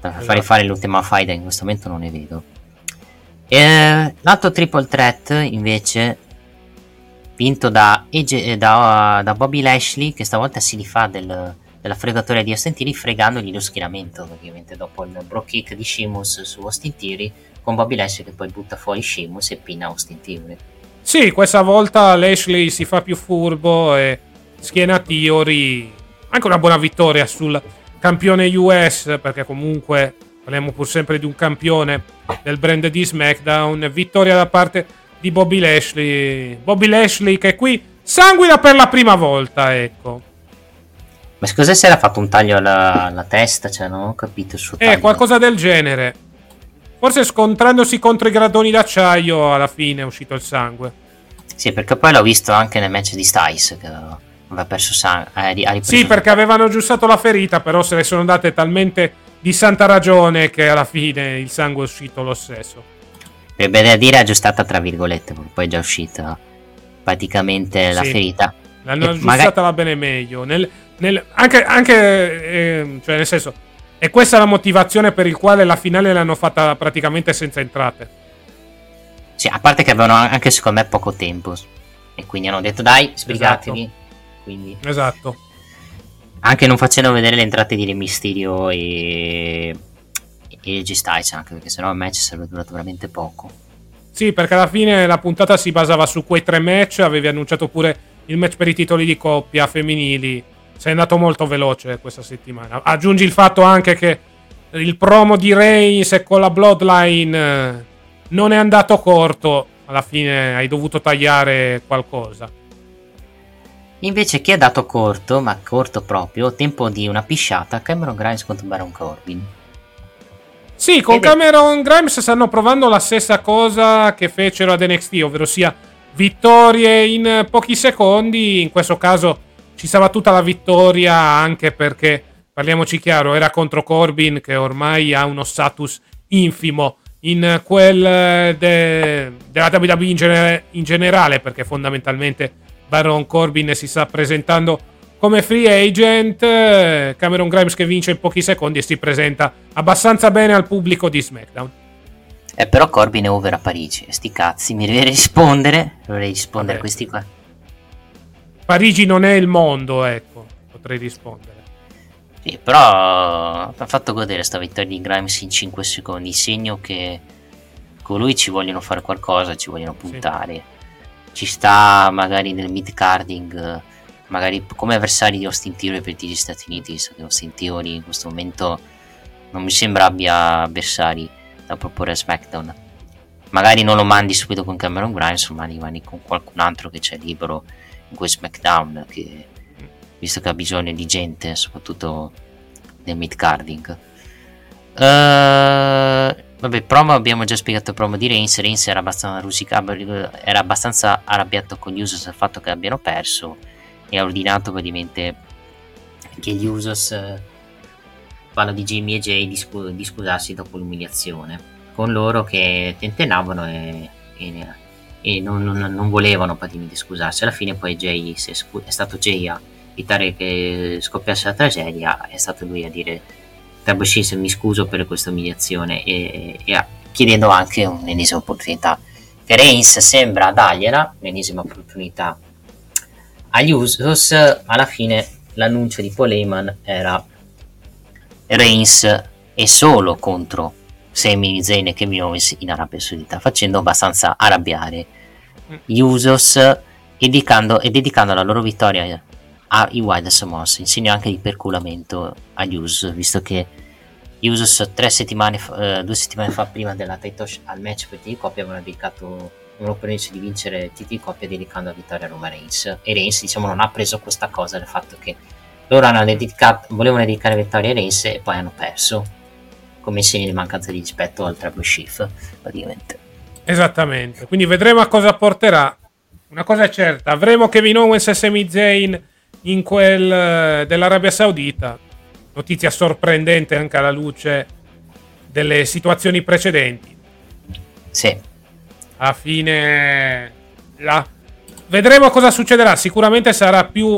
da allora. Fare fare l'ultima faida, in questo momento non ne vedo. E l'altro triple threat invece... vinto da, Ege, da, da Bobby Lashley, che stavolta si rifà del, della fregatoria di Austin Theory fregandogli lo schieramento, ovviamente dopo il bro kick di Sheamus su Austin Theory, con Bobby Lashley che poi butta fuori Sheamus e pina Austin Theory. Sì, questa volta Lashley si fa più furbo e schiena Theory, anche una buona vittoria sul campione U S, perché comunque parliamo pur sempre di un campione del brand di SmackDown. Vittoria da parte di Bobby Lashley Bobby Lashley che qui sanguina per la prima volta, ecco. Ma scusa, se era fatto un taglio alla, alla testa, cioè non ho capito il suo taglio. Eh, qualcosa del genere, forse scontrandosi contro i gradoni d'acciaio alla fine è uscito il sangue. Sì, perché poi l'ho visto anche nel match di Styles che aveva perso sangue, eh, sì, perché avevano aggiustato la ferita, però se le sono date talmente di santa ragione che alla fine il sangue è uscito lo stesso. Per bene dire aggiustata tra virgolette, poi è già uscita praticamente la sì, ferita. L'hanno e aggiustata, magari... va bene meglio. Nel, nel, anche, anche eh, cioè nel senso, è questa la motivazione per il quale la finale l'hanno fatta praticamente senza entrate. Sì, a parte che avevano anche secondo me poco tempo e quindi hanno detto dai, spiegatevi. Esatto. Quindi... esatto. Anche non facendo vedere le entrate di Rey Mysterio e... e G Styles, anche perché sennò il match sarebbe durato veramente poco. Sì, perché alla fine la puntata si basava su quei tre match, avevi annunciato pure il match per i titoli di coppia femminili, sei andato molto veloce questa settimana. Aggiungi il fatto anche che il promo di Reigns con la Bloodline non è andato corto, alla fine hai dovuto tagliare qualcosa. Invece chi è dato corto, ma corto proprio, tempo di una pisciata, Cameron Grimes contro Baron Corbin. Sì, con Cameron Grimes stanno provando la stessa cosa che fecero ad N X T, ovvero sia vittorie in pochi secondi. In questo caso ci stava tutta la vittoria, anche perché, parliamoci chiaro, era contro Corbin che ormai ha uno status infimo in quel de, della W W E in, gener- in generale, perché fondamentalmente Baron Corbin si sta presentando come free agent, Cameron Grimes che vince in pochi secondi e si presenta abbastanza bene al pubblico di SmackDown. Eh, però Corbin è over a Parigi, sti cazzi, mi deve rispondere, dovrei rispondere a questi qua. Parigi non è il mondo, ecco, potrei rispondere. Sì, però ha fatto godere sta vittoria di Grimes in cinque secondi, segno che con lui ci vogliono fare qualcosa, ci vogliono puntare. Sì. Ci sta magari nel mid-carding, magari come avversari di Austin Theory per gli Stati Uniti, so che Austin Theory in questo momento non mi sembra abbia avversari da proporre a SmackDown. Magari non lo mandi subito con Cameron Grimes, ma li mandi con qualcun altro che c'è libero in quel SmackDown, che, visto che ha bisogno di gente, soprattutto nel mid-carding. Uh, vabbè, promo abbiamo già spiegato il promo di Reigns. Reigns era abbastanza rusicabile, era abbastanza arrabbiato con gli Usos al fatto che abbiano perso, e ha ordinato praticamente che gli Usos, eh, parlo di Jimmy e Jay, di, scu- di scusarsi dopo l'umiliazione con loro, che tentenavano e, e, e non, non, non volevano praticamente scusarsi. Alla fine poi Jay si è, scu- è stato Jay a evitare che scoppiasse la tragedia, è stato lui a dire Tribal Chief mi scuso per questa umiliazione, e, e a, chiedendo anche un'ennesima opportunità che Reigns sembra dargliela, un'ennesima opportunità agli Usos. Alla fine l'annuncio di Paul Heyman era Reigns e solo contro Sami Zayn e Kevin Owens in Arabia Saudita, facendo abbastanza arrabbiare gli Usos e dedicando, e dedicando la loro vittoria ai Wild Samoans, in segno anche di perculamento agli Usos, visto che gli Usos tre settimane fa, eh, due settimane fa, prima della title sh- al match per T V Coppia, avevano dedicato non lo permette di vincere T T Coppia dedicando la vittoria a Roman Reigns, e Reigns diciamo non ha preso questa cosa del fatto che loro hanno dedicato, volevano dedicare la vittoria a Reigns e poi hanno perso, come segno di mancanza di rispetto al Tribal Chief praticamente. Esattamente, quindi vedremo a cosa porterà. Una cosa è certa, avremo Kevin Owens e Sami Zayn in quel dell'Arabia Saudita, notizia sorprendente anche alla luce delle situazioni precedenti. Sì, a fine la... vedremo cosa succederà. Sicuramente sarà più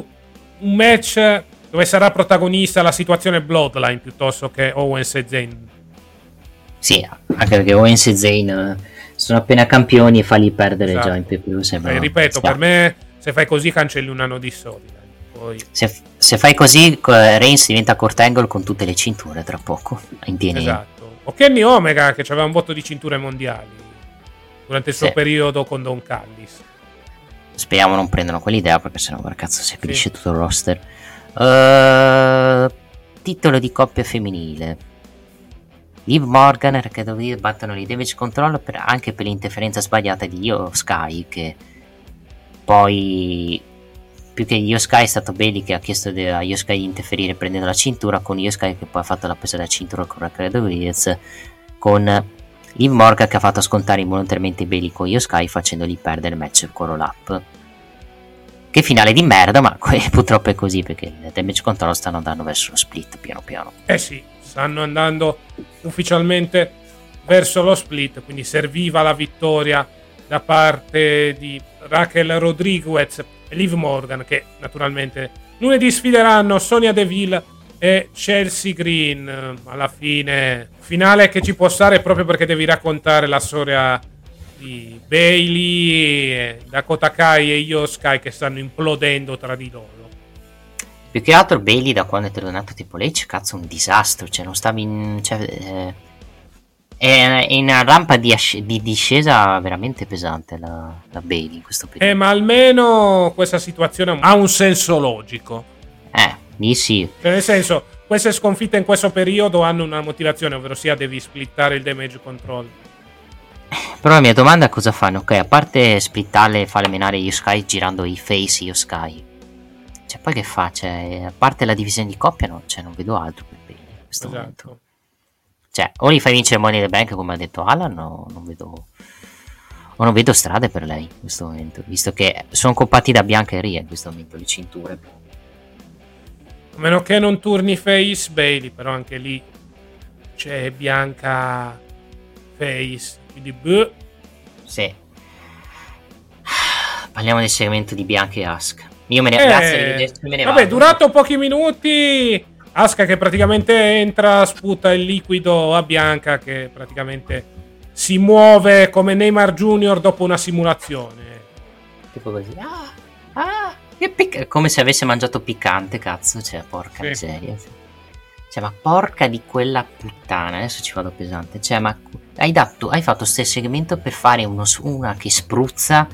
un match dove sarà protagonista la situazione Bloodline piuttosto che Owens e Zayn. Sì, anche perché Owens e Zayn sono appena campioni e farli perdere, esatto, già in P P V sembra. Eh, ripeto, per me se fai così cancelli un anno di soldi. Poi... Se, se fai così Reigns diventa Kurt Angle con tutte le cinture tra poco in D N A. Esatto. O Kenny Omega, che aveva un botto di cinture mondiali durante il suo sì. periodo con Don Callis. Speriamo non prendano quell'idea, perché sennò per cazzo si finisce sì. tutto il roster. Uh, titolo di coppia femminile, Liv Morgan e Raquel Rodriguez battono i Damage Control per, anche per l'interferenza sbagliata di Io Sky, che poi più che Io Sky è stato Bailey che ha chiesto de- a Io Sky di interferire prendendo la cintura, con Io Sky che poi ha fatto la presa della cintura con Raquel Rodriguez, con Liv Morgan che ha fatto scontare involontariamente Bailey con Io Sky facendogli perdere il match con Roll Up. Che finale di merda, ma purtroppo è così, perché le Damage Control stanno andando verso lo split piano piano. Eh sì, stanno andando ufficialmente verso lo split, quindi serviva la vittoria da parte di Raquel Rodriguez e Liv Morgan, che naturalmente lunedì sfideranno Sonia Deville e Chelsea Green. Alla fine finale che ci può stare, proprio perché devi raccontare la storia di Bailey, Dakota Kai e Io Sky che stanno implodendo tra di loro. Più che altro Bailey da quando è tornato tipo lei c'è cazzo un disastro, cioè non stavi in, cioè, eh, è, è una rampa di, asc- di discesa veramente pesante la, la Bailey in questo periodo. Eh, ma almeno questa situazione ha un senso logico. Eh Sì. Cioè, nel senso, queste sconfitte in questo periodo hanno una motivazione, ovvero sia devi splittare il Damage Control. Però la mia domanda è cosa fanno? Ok, a parte splittare e fare menare Io Sky girando i face Io Sky, cioè poi che fa? Cioè, a parte la divisione di coppia, no, cioè, non vedo altro per Bailey in questo esatto. momento. Cioè, o li fai vincere Money in the Bank come ha detto Alan, o non vedo, o non vedo strade per lei in questo momento, visto che sono compatti da Bianca e Ria in questo momento le cinture. A meno che non turni face Bailey, però anche lì c'è Bianca face, quindi beh. Sì. Parliamo del segmento di Bianca e Asuka. Io me ne, eh, grazie, me ne vabbè, vado. Durato pochi minuti, Asuka che praticamente entra, sputa il liquido a Bianca che praticamente si muove come Neymar Junior dopo una simulazione. Tipo così. Ah, ah, che pic- come se avesse mangiato piccante, cazzo, cioè porca sì. miseria. Cioè, ma porca di quella puttana, adesso ci vado pesante. Cioè, ma hai dato, hai fatto ste segmento per fare uno, una che spruzza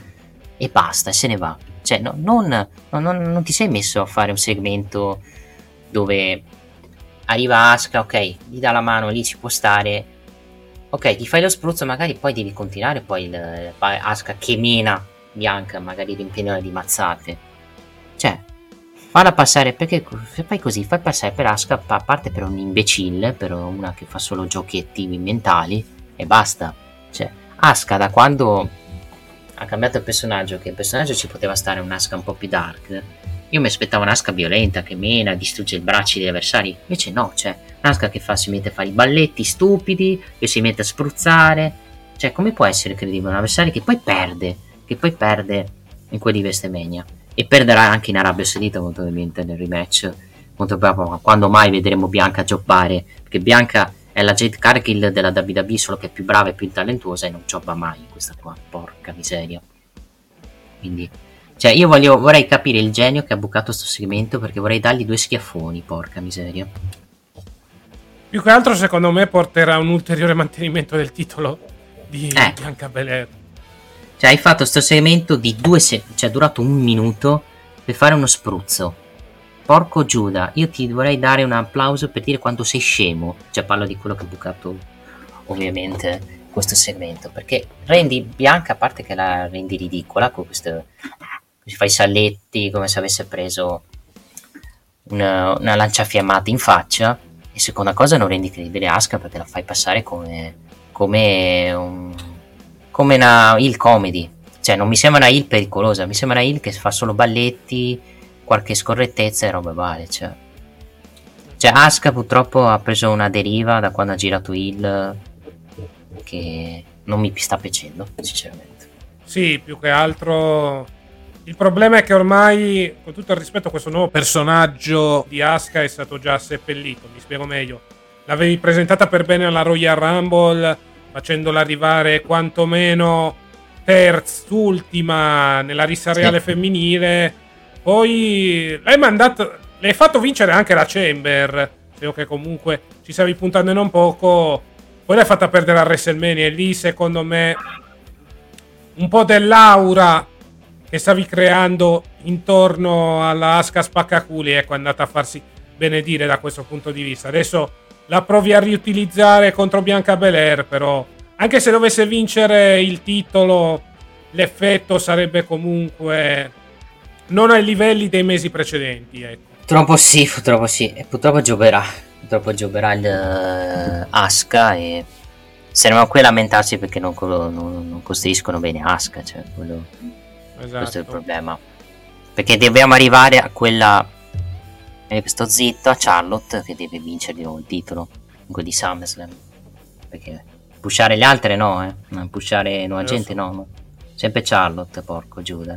e basta, e se ne va. Cioè, no, non, no, non, non ti sei messo a fare un segmento dove arriva Asuka, ok, gli dà la mano, lì ci può stare, ok, ti fai lo spruzzo, magari poi devi continuare, poi il, Asuka che mena Bianca, magari riempiola di mazzate. Cioè, falla passare, perché se fai così, fai passare per Asuka, a parte per un imbecille, per una che fa solo giochetti mentali, e basta. Cioè, Asuka da quando ha cambiato il personaggio, che il personaggio ci poteva stare un'Asuka un po' più dark, io mi aspettavo un'Asuka violenta, che mena, distrugge i bracci degli avversari, invece no, cioè... Asuka che fa, si mette a fare i balletti stupidi, che si mette a spruzzare, cioè come può essere credibile un avversario che poi perde, che poi perde in quelli di WrestleMania e perderà anche in Arabia Saudita molto probabilmente nel rematch, molto probabilmente, quando mai vedremo Bianca giocare, perché Bianca è la Jade Cargill della W W E, solo che è più brava e più talentuosa e non gioca mai questa qua, porca miseria. Quindi, cioè io voglio, vorrei capire il genio che ha bucato sto segmento, perché vorrei dargli due schiaffoni, porca miseria. Più che altro secondo me porterà un ulteriore mantenimento del titolo di eh. Bianca Belair. Cioè hai fatto sto segmento di due se- cioè è durato un minuto per fare uno spruzzo. Porco Giuda, io ti vorrei dare un applauso per dire quanto sei scemo. Cioè parlo di quello che ho bucato ovviamente questo segmento, perché rendi Bianca, a parte che la rendi ridicola con questo, si fa i saletti come se avesse preso una, una lanciafiammata in faccia. E seconda cosa, non rendi credibile Asuka perché la fai passare come come un, come una heel comedy, cioè non mi sembra una heel pericolosa, mi sembra una heel che fa solo balletti, qualche scorrettezza e roba varie. Cioè, cioè Asuka purtroppo ha preso una deriva da quando ha girato heel che non mi sta piacendo sinceramente. Sì, più che altro il problema è che ormai, con tutto il rispetto, questo nuovo personaggio di Asuka è stato già seppellito. Mi spiego meglio. L'avevi presentata per bene alla Royal Rumble, facendola arrivare quantomeno terz'ultima nella rissa reale sì. femminile. Poi l'hai mandato, l'hai fatto vincere anche la Chamber, credo che comunque ci stavi puntando non poco. Poi l'hai fatta perdere a WrestleMania e lì secondo me un po' dell'aura che stavi creando intorno alla Asuka spaccaculi, ecco, è andata a farsi benedire da questo punto di vista. Adesso la provi a riutilizzare contro Bianca Belair, però anche se dovesse vincere il titolo l'effetto sarebbe comunque non ai livelli dei mesi precedenti, ecco. Purtroppo sì, purtroppo sì, e purtroppo gioverà, purtroppo gioverà il Asuka e saremo a qui a lamentarsi perché non, non, non costruiscono bene Asuka, cioè quello... Esatto. Questo è il problema, perché dobbiamo arrivare a quella, eh, sto zitto, a Charlotte che deve vincere di nuovo il titolo di SummerSlam, perché pushare le altre no, eh pushare nuova gente so. no, no sempre Charlotte, porco Giuda.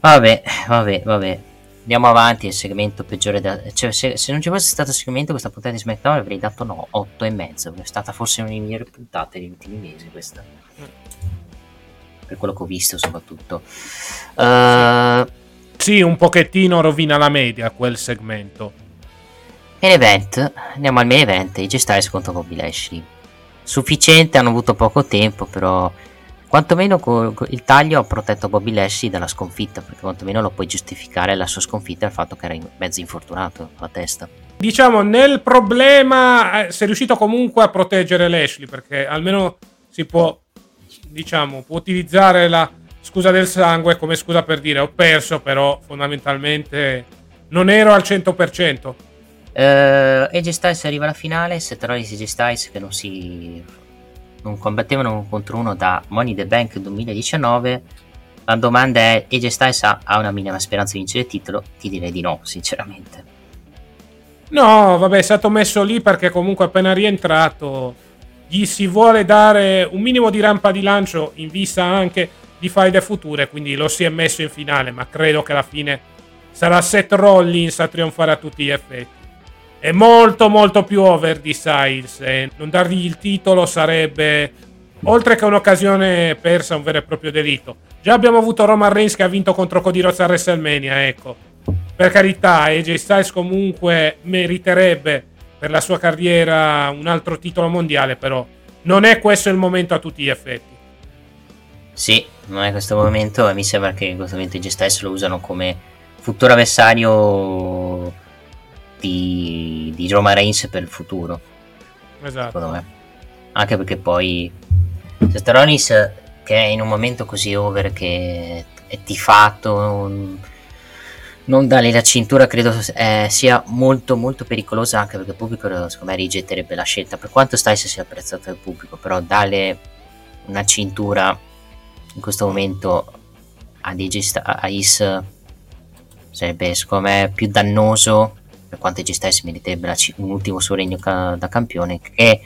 Vabbè, vabbè, vabbè, andiamo avanti. Il segmento peggiore da... cioè, se, se non ci fosse stato il segmento, questa puntata di SmackDown avrei dato no, otto e mezzo, è stata forse una delle migliori puntate degli ultimi mesi questa, per quello che ho visto soprattutto. Uh, sì, un pochettino rovina la media quel segmento. Main event, andiamo al main event, i G-Stars contro Bobby Lashley. Sufficiente, hanno avuto poco tempo, però quantomeno co- il taglio ha protetto Bobby Lashley dalla sconfitta, perché quantomeno lo puoi giustificare la sua sconfitta, il fatto che era in mezzo infortunato alla testa. Diciamo, nel problema eh, sei riuscito comunque a proteggere Lashley, perché almeno si può... diciamo, può utilizzare la scusa del sangue come scusa per dire ho perso, però fondamentalmente non ero al cento per cento. E A J Styles arriva alla finale, Seth Rollins e A J Styles che non si non combattevano uno contro uno da Money in the Bank duemiladiciannove. La domanda è: A J Styles ha, ha una minima speranza di vincere il titolo? Ti direi di no, sinceramente. No, vabbè, è stato messo lì perché comunque appena rientrato gli si vuole dare un minimo di rampa di lancio in vista anche di faide future, quindi lo si è messo in finale, ma credo che alla fine sarà Seth Rollins a trionfare a tutti gli effetti. È molto molto più over di Styles e non dargli il titolo sarebbe, oltre che un'occasione persa, un vero e proprio delitto. Già abbiamo avuto Roman Reigns che ha vinto contro Cody Rhodes a WrestleMania, ecco. Per carità, A J Styles comunque meriterebbe per la sua carriera un altro titolo mondiale, però non è questo il momento a tutti gli effetti. Sì, non è questo il momento e mi sembra che in questo momento A J Styles lo usano come futuro avversario Di, di Roman Reigns per il futuro, esatto. Secondo me, anche perché poi Seth Rollins, che è in un momento così over, che è tifato non, non dalle la cintura, credo eh, sia molto molto pericolosa, anche perché il pubblico secondo me rigetterebbe la scelta, per quanto Styles sia apprezzato dal pubblico, però dare una cintura in questo momento a D J Styles sarebbe secondo me più dannoso, per quanto A J Styles meriterebbe c- un ultimo suo regno ca- da campione che,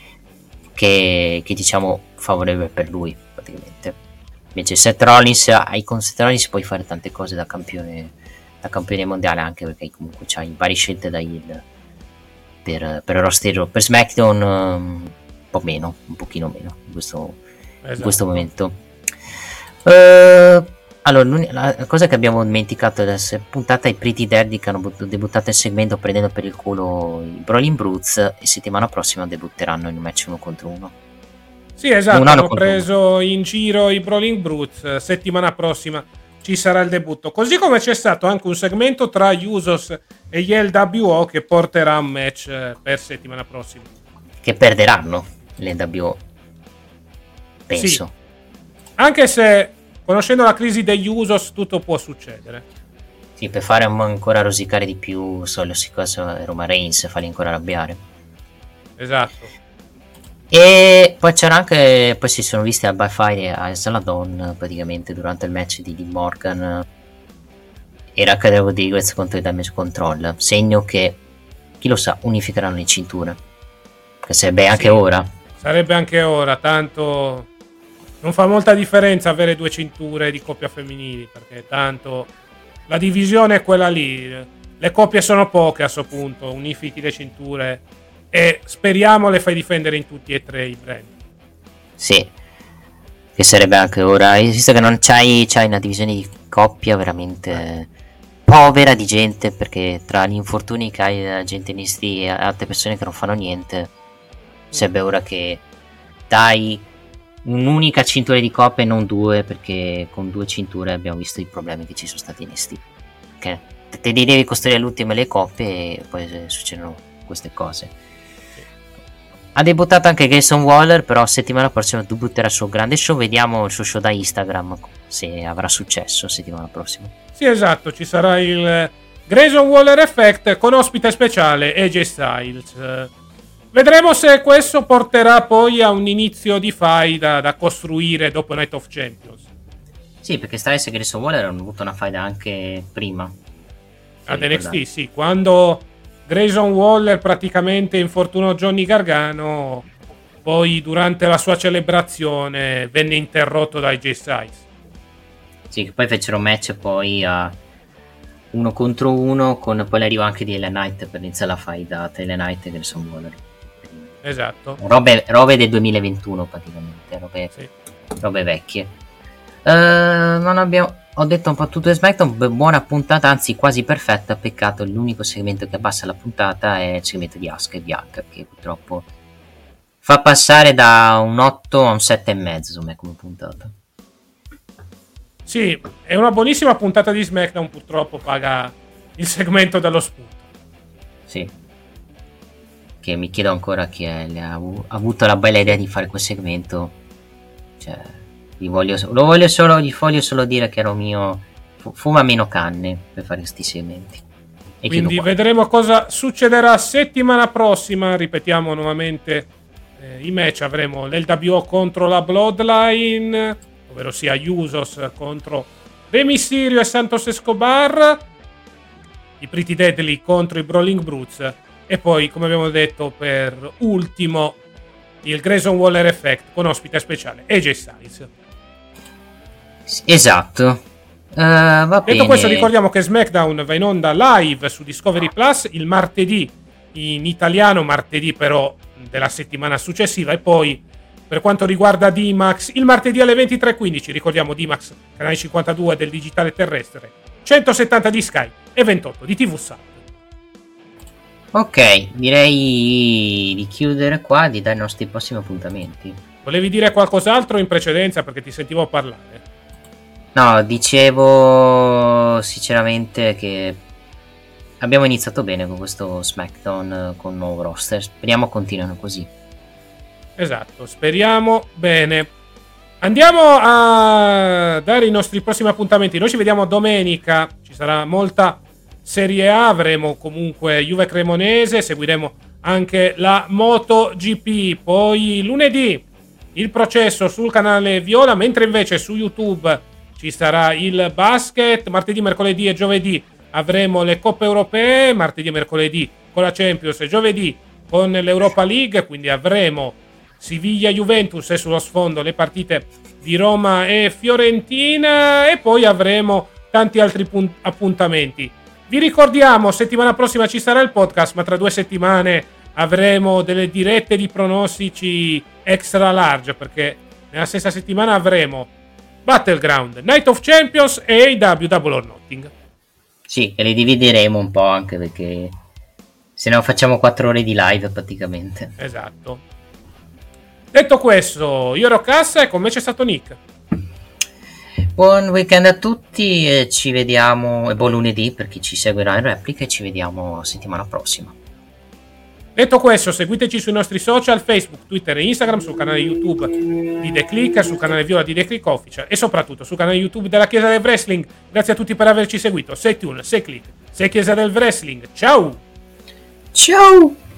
che, che diciamo favorevole per lui praticamente. Invece Seth Rollins, ai con Seth Rollins puoi fare tante cose da campione, da campione mondiale, anche perché comunque c'hai varie scelte da heel per, per roster, per SmackDown um, un po' meno, un pochino meno in questo, esatto. in questo momento uh, Allora, la cosa che abbiamo dimenticato adesso è puntata ai Pretty Deadly, che hanno debuttato il segmento prendendo per il culo i Brawling Brutes e settimana prossima debutteranno in un match uno contro uno. Sì, esatto, hanno preso uno in giro i Brawling Brutes, settimana prossima ci sarà il debutto. Così come c'è stato anche un segmento tra gli Usos e gli L W O che porterà un match per settimana prossima. Che perderanno l'L W O, penso. Sì, anche se... conoscendo la crisi degli Usos tutto può succedere. Sì, per fare ancora rosicare di più solo si cosa Roman Reigns, farli ancora arrabbiare. Esatto. E poi c'era anche, poi si sono viste a Byfire a Saladon praticamente durante il match di Dean Morgan era Raquel Rodriguez contro i Damage Control, segno che chi lo sa unificheranno le cinture, che sarebbe anche sì, ora. Sarebbe anche ora, tanto non fa molta differenza avere due cinture di coppia femminili, perché tanto la divisione è quella lì, le coppie sono poche a sto punto, unifichi le cinture e speriamo le fai difendere in tutti e tre i brand. Sì, che sarebbe anche ora, visto che non c'hai, c'hai una divisione di coppia veramente povera di gente, perché tra gli infortuni che hai gente in N X T e altre persone che non fanno niente, sarebbe ora che dai un'unica cintura di coppia e non due, perché con due cinture abbiamo visto i problemi che ci sono stati in N X T, okay? Te li devi costruire all'ultima le coppie e poi succedono queste cose. Ha debuttato anche Grayson Waller, però settimana prossima debutterà il suo grande show, vediamo il suo show da Instagram se avrà successo settimana prossima. Sì, esatto, ci sarà il Grayson Waller Effect con ospite speciale A J Styles. Vedremo se questo porterà poi a un inizio di faida da costruire dopo Night of Champions. Sì, perché Styles e Grayson Waller hanno avuto una faida anche prima. Ad N X T, sì. Quando Grayson Waller praticamente infortunò Johnny Gargano, poi durante la sua celebrazione venne interrotto da A J Styles. Sì, che poi fecero un match poi a... uno contro uno, con poi l'arrivo anche di L A Knight per iniziare la faida tra L A Knight e Grayson Waller. Esatto. Robe, robe del duemilaventuno praticamente, robe, sì. robe vecchie. Uh, non abbiamo, ho detto un po' tutto di SmackDown, buona puntata, anzi quasi perfetta, peccato l'unico segmento che abbassa la puntata è il segmento di Asuka e Bianca, che purtroppo fa passare da un otto a un sette e mezzo come puntata. Sì, è una buonissima puntata di SmackDown, purtroppo paga il segmento dello spunto. Sì, che mi chiedo ancora chi è, ha avuto la bella idea di fare quel segmento, cioè gli voglio, lo voglio solo, gli voglio solo dire che ero mio fuma meno canne per fare questi segmenti. E quindi vedremo cosa succederà settimana prossima, ripetiamo nuovamente eh, i match, avremo l'L W O contro la Bloodline, ovvero sia Usos contro Rey Mysterio e Santos Escobar, i Pretty Deadly contro i Brawling Brutes. E poi, come abbiamo detto, per ultimo il Grayson Waller Effect con ospite speciale A J Styles. Esatto. Uh, va bene. Detto questo, ricordiamo che SmackDown va in onda live su Discovery Plus il martedì in italiano, martedì però della settimana successiva, e poi per quanto riguarda D-Max il martedì alle ventitré e quindici, ricordiamo D-Max canale cinquantadue del digitale terrestre, centosettanta di Sky e ventotto di T V Sat. Ok, direi di chiudere qua, di dare i nostri prossimi appuntamenti. Volevi dire qualcos'altro in precedenza, perché ti sentivo parlare? No, dicevo sinceramente che abbiamo iniziato bene con questo SmackDown con nuovo roster, speriamo continuino così. Esatto, speriamo bene. Andiamo a dare i nostri prossimi appuntamenti. Noi ci vediamo domenica, ci sarà molta Serie A, avremo comunque Juve Cremonese, seguiremo anche la MotoGP, poi lunedì il processo sul canale Viola, mentre invece su YouTube ci sarà il basket. Martedì, mercoledì e giovedì avremo le coppe europee, martedì e mercoledì con la Champions e giovedì con l'Europa League, quindi avremo Siviglia-Juventus e sullo sfondo le partite di Roma e Fiorentina, e poi avremo tanti altri punt- appuntamenti. Vi ricordiamo, settimana prossima ci sarà il podcast, ma tra due settimane avremo delle dirette di pronostici extra large, perché nella stessa settimana avremo Battleground, Night of Champions e A E W Double or Nothing. Sì, e le divideremo un po' anche, perché se no facciamo quattro ore di live praticamente. Esatto. Detto questo, io ero Cassa e con me c'è stato Nick. Buon weekend a tutti e ci vediamo, e buon lunedì per chi ci seguirà in replica, e ci vediamo settimana prossima. Detto questo, seguiteci sui nostri social, Facebook, Twitter e Instagram, sul canale YouTube di The Click, sul canale Viola di The Click Official e soprattutto sul canale YouTube della Chiesa del Wrestling. Grazie a tutti per averci seguito. Sei Tune, sei Click, sei Chiesa del Wrestling. Ciao! Ciao!